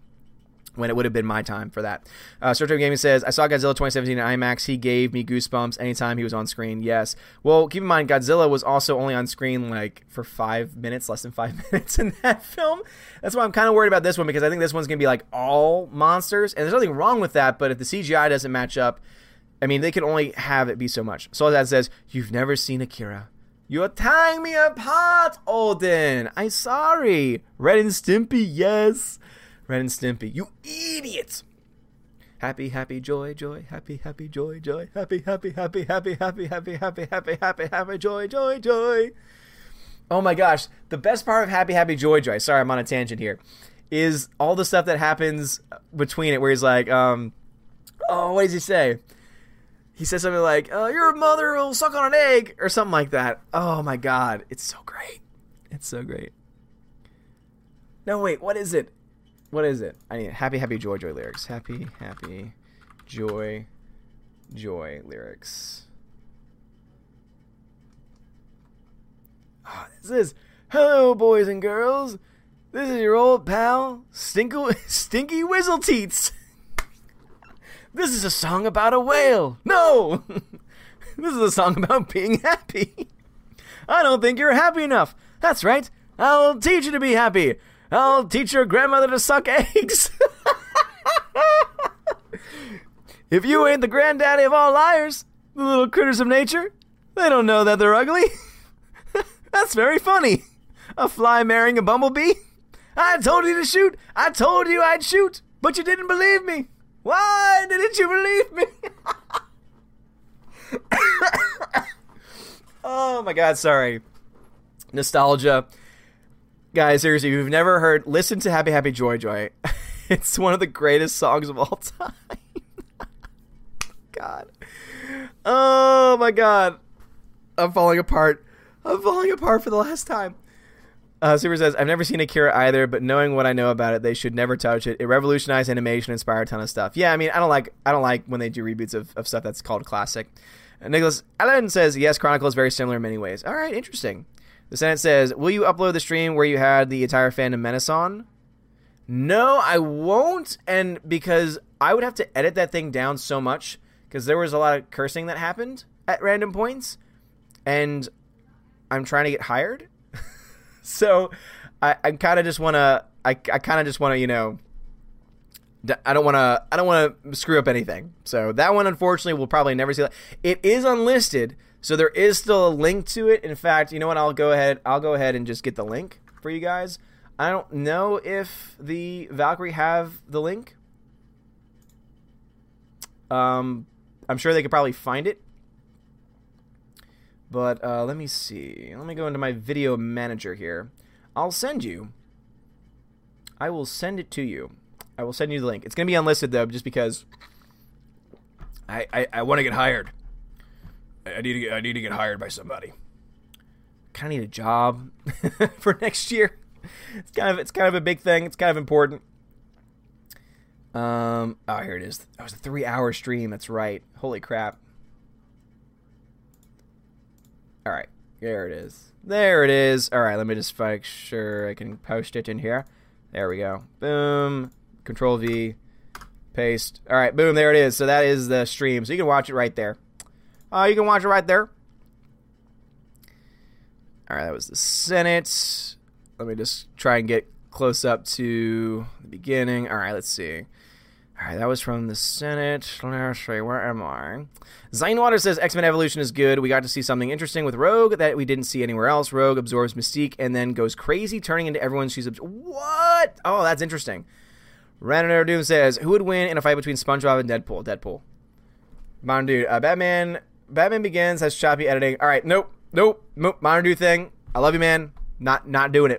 when it would have been my time for that. Star Trek Gaming says, I saw Godzilla 2017 in IMAX. He gave me goosebumps anytime he was on screen. Yes. Well, keep in mind, Godzilla was also only on screen like for 5 minutes, less than 5 minutes in that film. That's why I'm kind of worried about this one, because I think this one's going to be like all monsters. And there's nothing wrong with that, but if the CGI doesn't match up, I mean, they can only have it be so much. So that says, you've never seen Akira. You're tying me apart, Odin. I'm sorry. Red and Stimpy, yes. Ren and Stimpy, you idiots! Happy, happy, joy, joy, happy, happy, joy, joy, happy, happy, happy, happy, happy, happy, happy, happy, happy, happy, joy, joy, joy. Oh my gosh, the best part of Happy, Happy, Joy, Joy, sorry, I'm on a tangent here, is all the stuff that happens between it where he's like, oh, what does he say? He says something like, your mother will suck on an egg, or something like that. Oh my god, it's so great. It's so great. No, wait, what is it? What is it? I need happy, happy, joy, joy lyrics. Happy, happy, joy, joy lyrics. Oh, this is, hello, boys and girls. This is your old pal, Stinky Whizzleteats. This is a song about a whale. No! This is a song about being happy. I don't think you're happy enough. That's right. I'll teach you to be happy. I'll teach your grandmother to suck eggs. If you ain't the granddaddy of all liars, the little critters of nature, they don't know that they're ugly. That's very funny. A fly marrying a bumblebee. I told you to shoot. I told you I'd shoot, but you didn't believe me. Why didn't you believe me? Oh my God, sorry. Nostalgia. Guys, seriously, if you've never heard, listen to Happy Happy Joy Joy. It's one of the greatest songs of all time. God. Oh my God. I'm falling apart. I'm falling apart for the last time. Super says, I've never seen Akira either, but knowing what I know about it, they should never touch it. It revolutionized animation, inspired a ton of stuff. Yeah, I mean, I don't like when they do reboots of stuff that's called classic. Nicholas Allen says, yes, Chronicle is very similar in many ways. All right, interesting. The Senate says, will you upload the stream where you had the entire Phantom Menace on? No, I won't, and because I would have to edit that thing down so much, because there was a lot of cursing that happened at random points, and I'm trying to get hired. So I kind of just want to, you know, I don't want to screw up anything. So that one, unfortunately, we'll probably never see that. It is unlisted. So there is still a link to it. In fact, you know what? I'll go ahead and just get the link for you guys. I don't know if the Valkyrie have the link. I'm sure they could probably find it. But let me see. Let me go into my video manager here. I will send it to you. I will send you the link. It's going to be unlisted, though, just because I want to get hired. I need to get hired by somebody. Kind of need a job for next year. It's kind of a big thing. It's kind of important. Oh, here it is. That was a 3-hour stream. That's right. Holy crap. All right. There it is. There it is. All right. Let me just make sure I can post it in here. There we go. Boom. Control V. Paste. All right. Boom. There it is. So that is the stream. So you can watch it right there. You can watch it right there. All right, that was the Senate. Let me just try and get close up to the beginning. All right, let's see. All right, that was from the Senate. Where am I? Zinewater says, X-Men Evolution is good. We got to see something interesting with Rogue that we didn't see anywhere else. Rogue absorbs Mystique and then goes crazy, turning into everyone she's... What? Oh, that's interesting. Random Doom says, who would win in a fight between SpongeBob and Deadpool? Deadpool. Modern Dude. Batman Begins has choppy editing. All right, nope. Modern Dude thing. I love you, man. Not doing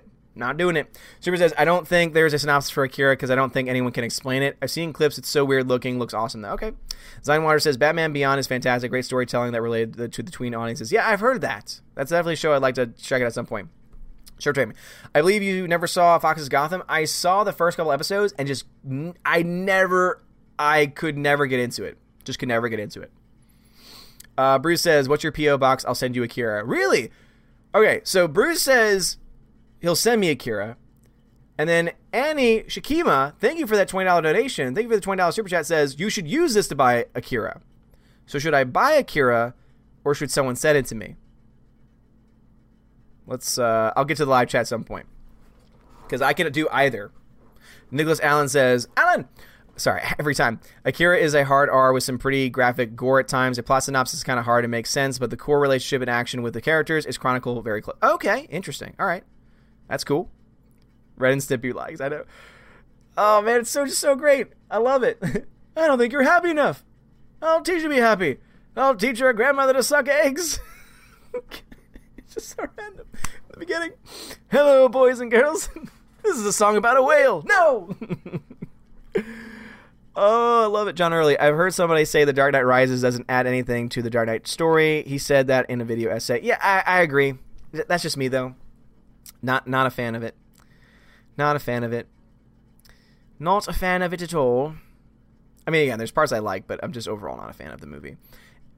it. Super says, I don't think there's a synopsis for Akira because I don't think anyone can explain it. I've seen clips. It's so weird looking. Looks awesome, though. Okay. Zinewater says, Batman Beyond is fantastic. Great storytelling that related to the tween audiences. Yeah, I've heard that. That's definitely a show I'd like to check it at some point. Sure, Jamie. I believe you never saw Fox's Gotham. I saw the first couple episodes and just, I could never get into it. Bruce says, what's your P.O. box? I'll send you Akira. Really? Okay, so Bruce says he'll send me Akira. And then Annie Shikima, thank you for that $20 donation. Thank you for the $20 super chat. Says, you should use this to buy Akira. So should I buy Akira or should someone send it to me? Let's, I'll get to the live chat at some point. Because I can do either. Nicholas Allen says, Akira is a hard R with some pretty graphic gore at times. A plot synopsis is kind of hard to make sense, but the core relationship and action with the characters is chronicled very close. Okay, interesting. All right. That's cool. Red and Stippy likes. I know. Oh, man, it's so just so great. I love it. I don't think you're happy enough. I'll teach you to be happy. I'll teach your grandmother to suck eggs. It's just so random. At the beginning. Hello, boys and girls. This is a song about a whale. No! Oh, I love it. John Early. I've heard somebody say The Dark Knight Rises doesn't add anything to The Dark Knight story. He said that in a video essay. Yeah, I agree. That's just me, though. Not a fan of it. Not a fan of it. Not a fan of it at all. I mean, again, there's parts I like, but I'm just overall not a fan of the movie.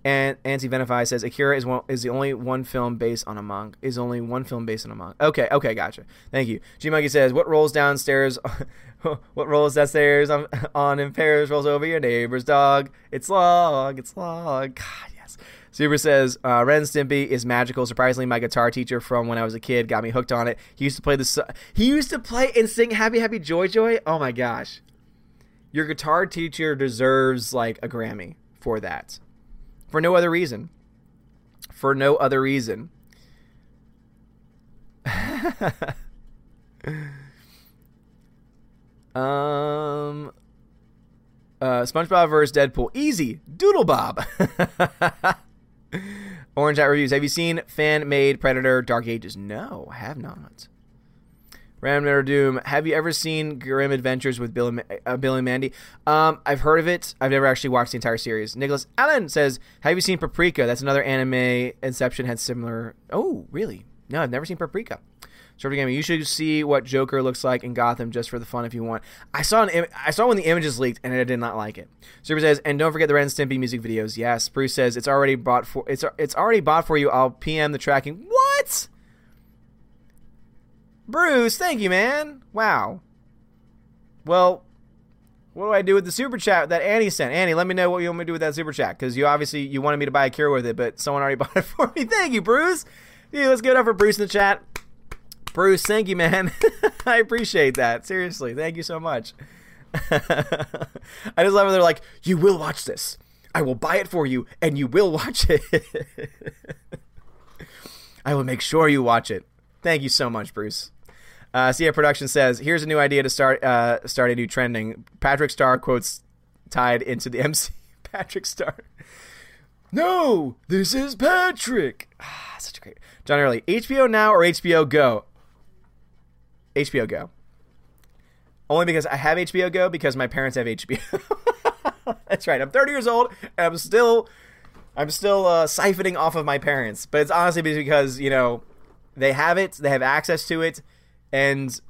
And Ansi Venify says Akira is only one film based on a manga. Okay, gotcha. Thank you. G Monkey says, what rolls downstairs on impairs rolls over your neighbor's dog. It's log. God, yes. Super says, Ren Stimpy is magical. Surprisingly, my guitar teacher from when I was a kid got me hooked on it. He used to play and sing Happy Happy Joy Joy. Oh my gosh. Your guitar teacher deserves like a Grammy for that. For no other reason. SpongeBob versus Deadpool. Easy. Doodle Bob. Orange Hat Reviews. Have you seen fan-made Predator Dark Ages? No, I have not. Random Doom. Have you ever seen Grim Adventures with Bill and Mandy? I've heard of it. I've never actually watched the entire series. Nicholas Allen says, have you seen Paprika? That's another anime. Inception had similar... Oh, really? No, I've never seen Paprika. Sort of game. You should see what Joker looks like in Gotham just for the fun if you want. I saw when the images leaked and I did not like it. Super says, and don't forget the Ren Stimpy music videos. Yes. Bruce says, it's already bought for you. I'll PM the tracking. What? Bruce, thank you, man. Wow. Well, what do I do with the super chat that Annie sent? Annie, let me know what you want me to do with that super chat, because you wanted me to buy Akira with it, but someone already bought it for me. Thank you, Bruce. Dude, let's give it up for Bruce in the chat. Bruce, thank you, man. I appreciate that. Seriously, thank you so much. I just love how they're like, you will watch this. I will buy it for you, and you will watch it. I will make sure you watch it. Thank you so much, Bruce. CF Production says, here's a new idea to start a new trending. Patrick Starr quotes tied into the MC. Patrick Starr. No, this is Patrick. Ah, such a great... John Early. HBO Now or HBO Go? HBO Go. Only because I have HBO Go because my parents have HBO. That's right. I'm 30 years old and I'm still siphoning off of my parents. But it's honestly because, you know, they have it. They have access to it. And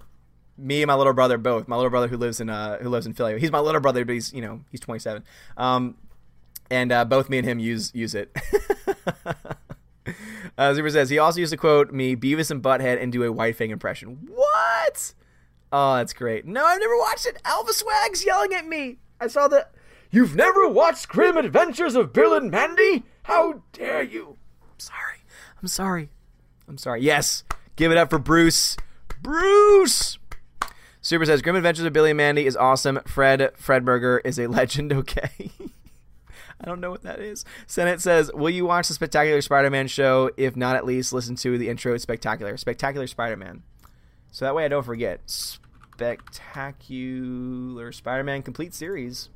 me and my little brother both. My little brother who lives in Philly. He's my little brother, but he's, you know, he's 27. And both me and him use it. Zuber says, he also used to quote me, Beavis and Butthead, and do a White Fang impression. What? Oh, that's great. No, I've never watched it. Alva Swag's yelling at me. I saw the... You've never watched Grim Adventures of Bill and Mandy? How dare you? I'm sorry. Yes. Give it up for Bruce. Bruce! Super says, Grim Adventures of Bill and Mandy is awesome. Fredberger is a legend, okay? I don't know what that is. Senate says, will you watch the Spectacular Spider-Man show? If not, at least listen to the intro. It's spectacular. Spectacular Spider-Man. So that way I don't forget. Spectacular Spider-Man Complete Series.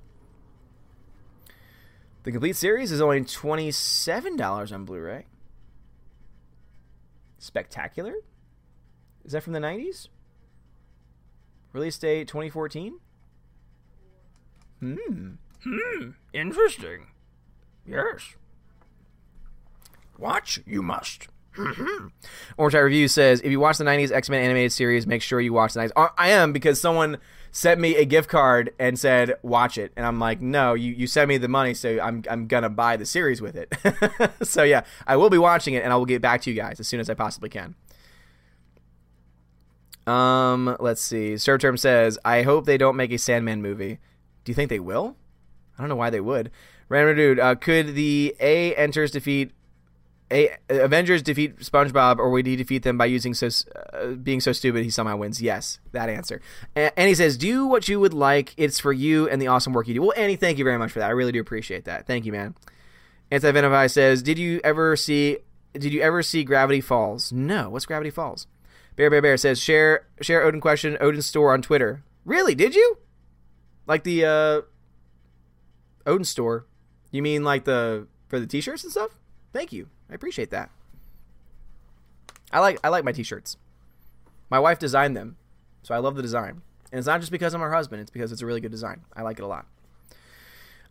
The Complete Series is only $27 on Blu-ray. Spectacular? Is that from the 90s? Release date 2014? Interesting. Yes. Watch, you must. Orange Eye Review says, if you watch the 90s X-Men animated series, make sure you watch the 90s. I am, because someone sent me a gift card and said, watch it. And I'm like, no, you sent me the money, so I'm going to buy the series with it. So yeah, I will be watching it, and I will get back to you guys as soon as I possibly can. Let's see. Servterm says, I hope they don't make a Sandman movie. Do you think they will? I don't know why they would. Random Dude, could the Avengers defeat SpongeBob, or would he defeat them by being so stupid he somehow wins? Yes, that answer. And he says, do what you would like. It's for you and the awesome work you do. Well, Annie, thank you very much for that. I really do appreciate that. Thank you, man. Anti-Venomai says, did you ever see Gravity Falls? No. What's Gravity Falls? Bear says, share Odin question, Odin store on Twitter. Really? Did you? Like the Odin store? You mean like for the t-shirts and stuff? Thank you. I appreciate that. I like my t-shirts. My wife designed them, so I love the design. And it's not just because I'm her husband, it's because it's a really good design. I like it a lot.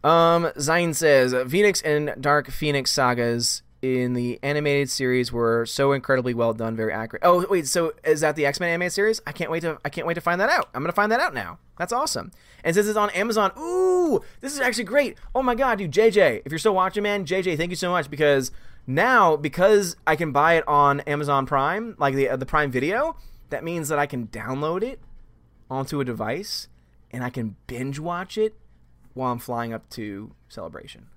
Zayn says, Phoenix and Dark Phoenix sagas in the animated series were so incredibly well done, very accurate. Oh, wait, so is that the X-Men animated series? I can't wait to find that out. I'm going to find that out now. That's awesome. And since it's on Amazon, ooh, this is actually great. Oh my God, dude, JJ, if you're still watching, man, JJ, thank you so much, because I can buy it on Amazon Prime, like the Prime Video, that means that I can download it onto a device and I can binge watch it while I'm flying up to Celebration.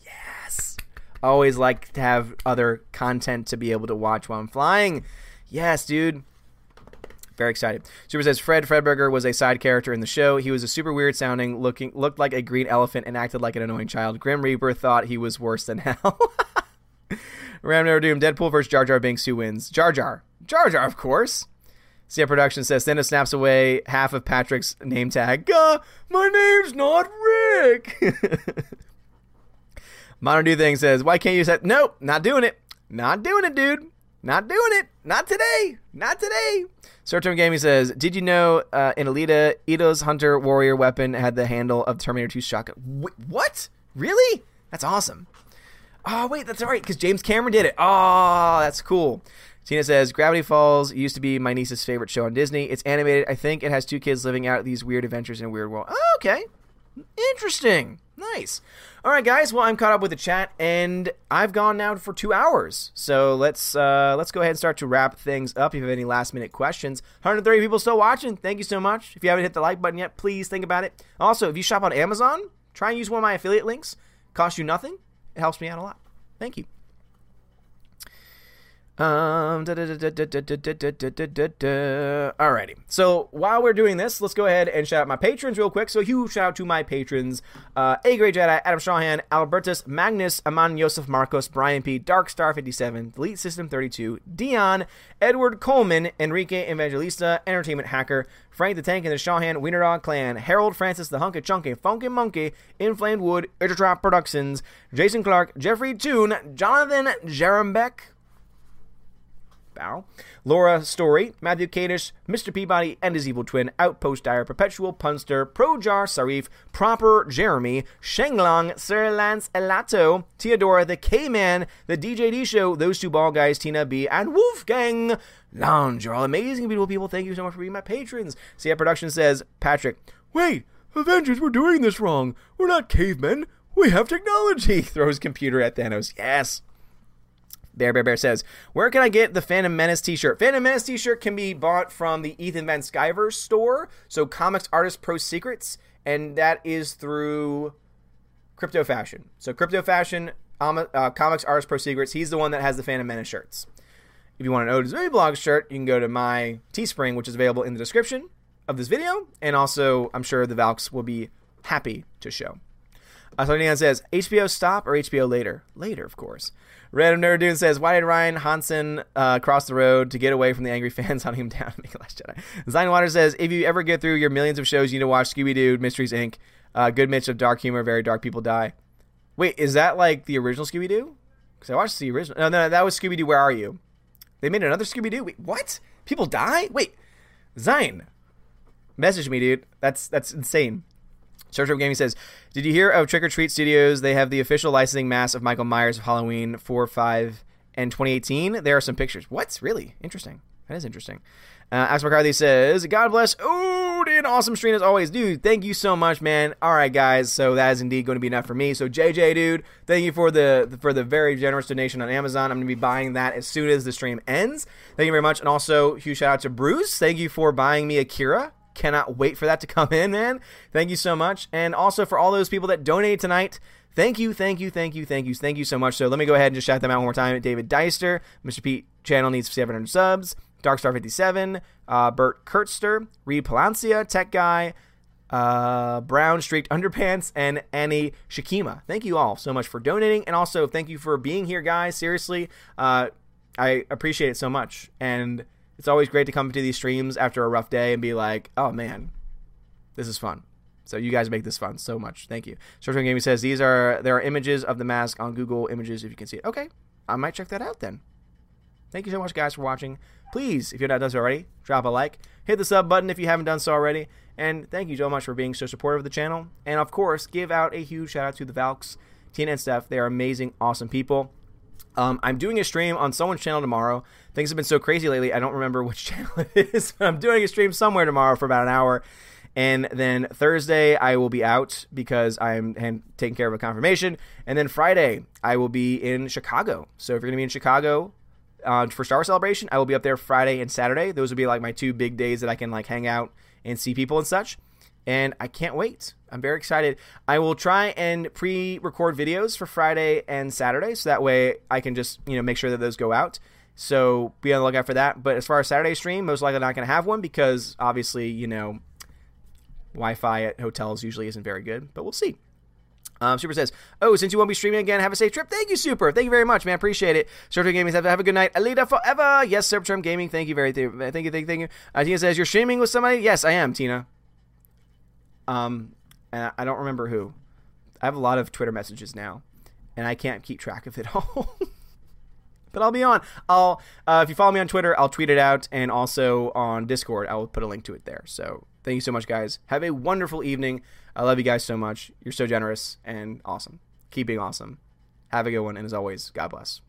Yes. I always like to have other content to be able to watch while I'm flying. Yes, dude. Very excited. Super says, Fred Fredberger was a side character in the show. He was a super weird sounding, looked like a green elephant and acted like an annoying child. Grim Reaper thought he was worse than hell. Ram Never Doom, Deadpool versus Jar Jar Binks, who wins? Jar Jar. Jar Jar, of course. CM Production says, Thanos snaps away half of Patrick's name tag. My name's not Rick. Modern Dude Thing says, why can't you say, nope, not doing it. Not doing it, dude. Not doing it. Not today. Not today. Sertum Gaming says, did you know in Alita, Ito's Hunter Warrior weapon had the handle of Terminator 2's shotgun? What? Really? That's awesome. Oh, wait, that's all right, because James Cameron did it. Oh, that's cool. Tina says, Gravity Falls used to be my niece's favorite show on Disney. It's animated. I think it has two kids living out these weird adventures in a weird world. Oh, okay. Interesting. Nice. All right, guys. Well, I'm caught up with the chat, and I've gone now for 2 hours. So let's go ahead and start to wrap things up. If you have any last-minute questions, 130 people still watching. Thank you so much. If you haven't hit the like button yet, please think about it. Also, if you shop on Amazon, try and use one of my affiliate links. Costs you nothing. It helps me out a lot. Thank you. Alrighty. So while we're doing this, let's go ahead and shout out my patrons real quick. So huge shout out to my patrons: A Great Jedi, Adam Shawhan, Albertus, Magnus, Aman Yosef Marcos, Brian P, Darkstar57, Delete System 32, Dion, Edward Coleman, Enrique Evangelista, Entertainment Hacker, Frank the Tank and the Shawhan, Wienerdog Clan, Harold Francis, the Hunka Chunky, Funky Monkey, Inflamed Wood, Intertrap Productions, Jason Clark, Jeffrey Toon, Jonathan Jerembeck, Ow. Laura Story, Matthew Kadish, Mr. Peabody and his evil twin, Outpost Dire, Perpetual Punster, Projar Sarif, Proper Jeremy, Shenglong, Sir Lance Elato, Teodora, the K-Man, the DJD Show, Those Two Ball Guys, Tina B, and Wolfgang Lounge. You're all amazing, beautiful people. Thank you so much for being my patrons. CF Production says, Patrick, wait, Avengers, we're doing this wrong. We're not cavemen. We have technology. Throws computer at Thanos. Yes. Bear says, where can I get the Phantom Menace t-shirt? Phantom Menace t-shirt can be bought from the Ethan Van Sciver store, so Comics Artist Pro Secrets, and that is through Crypto Fashion. So Crypto Fashion, Comics Artist Pro Secrets, he's the one that has the Phantom Menace shirts. If you want an Otis Baby Blog shirt, you can go to my Teespring, which is available in the description of this video, and also I'm sure the Valks will be happy to show. Neon says, HBO stop or HBO later? Later, of course. Random Nerd Dune says, why did Rian Johnson cross the road to get away from the angry fans hunting him down to make a Last Jedi? Zion Water says, if you ever get through your millions of shows, you need to watch Scooby-Doo, Mysteries, Inc., good mix of dark humor, very dark people die. Wait, is that like the original Scooby-Doo? Because I watched the original. No, that was Scooby-Doo, Where Are You? They made another Scooby-Doo? Wait, what? People die? Wait, Zion, message me, dude. That's insane. Search Up Gaming says, did you hear of Trick or Treat Studios? They have the official licensing mask of Michael Myers of Halloween 4, 5, and 2018. There are some pictures. What? Really? Interesting. That is interesting. Ax McCarthy says, God bless. Oh, dude, awesome stream as always. Dude, thank you so much, man. All right, guys. So that is indeed going to be enough for me. So JJ, dude, thank you for the very generous donation on Amazon. I'm going to be buying that as soon as the stream ends. Thank you very much. And also, huge shout out to Bruce. Thank you for buying me Akira. Cannot wait for that to come in, man. Thank you so much. And also for all those people that donated tonight, thank you so much. So let me go ahead and just shout them out one more time. David Deister, Mr. Pete Channel needs 700 subs, Darkstar57, Bert Kurtster, Reed Palancia, Tech Guy, Brown Streaked Underpants, and Annie Shikima. Thank you all so much for donating, and also thank you for being here, guys. Seriously, I appreciate it so much, and it's always great to come to these streams after a rough day and be like, oh man, this is fun. So you guys make this fun so much. Thank you. Short Term Gaming says, there are images of the mask on Google Images if you can see it. Okay, I might check that out then. Thank you so much, guys, for watching. Please, if you're not done so already, drop a like. Hit the sub button if you haven't done so already. And thank you so much for being so supportive of the channel. And, of course, give out a huge shout-out to the Valks, Tina and Steph. They are amazing, awesome people. I'm doing a stream on someone's channel tomorrow. Things have been so crazy lately, I don't remember which channel it is. But I'm doing a stream somewhere tomorrow for about an hour. And then Thursday, I will be out because I'm taking care of a confirmation. And then Friday, I will be in Chicago. So if you're going to be in Chicago for Star Wars Celebration, I will be up there Friday and Saturday. Those will be like my two big days that I can like hang out and see people and such. And I can't wait. I'm very excited. I will try and pre-record videos for Friday and Saturday, so that way I can just, you know, make sure that those go out. So be on the lookout for that. But as far as Saturday stream, most likely not going to have one because obviously, you know, Wi-Fi at hotels usually isn't very good. But we'll see. Super says, oh, since you won't be streaming again, have a safe trip. Thank you, Super. Thank you very much, man. Appreciate it. Short Term Gaming says, have a good night. Alita forever. Yes, Super Term Gaming. Thank you very much. Thank you. Tina says, you're streaming with somebody? Yes, I am, Tina. And I don't remember who. I have a lot of Twitter messages now, and I can't keep track of it all. But I'll be on. If you follow me on Twitter, I'll tweet it out, and also on Discord, I will put a link to it there. So thank you so much, guys. Have a wonderful evening. I love you guys so much. You're so generous and awesome. Keep being awesome. Have a good one, and as always, God bless.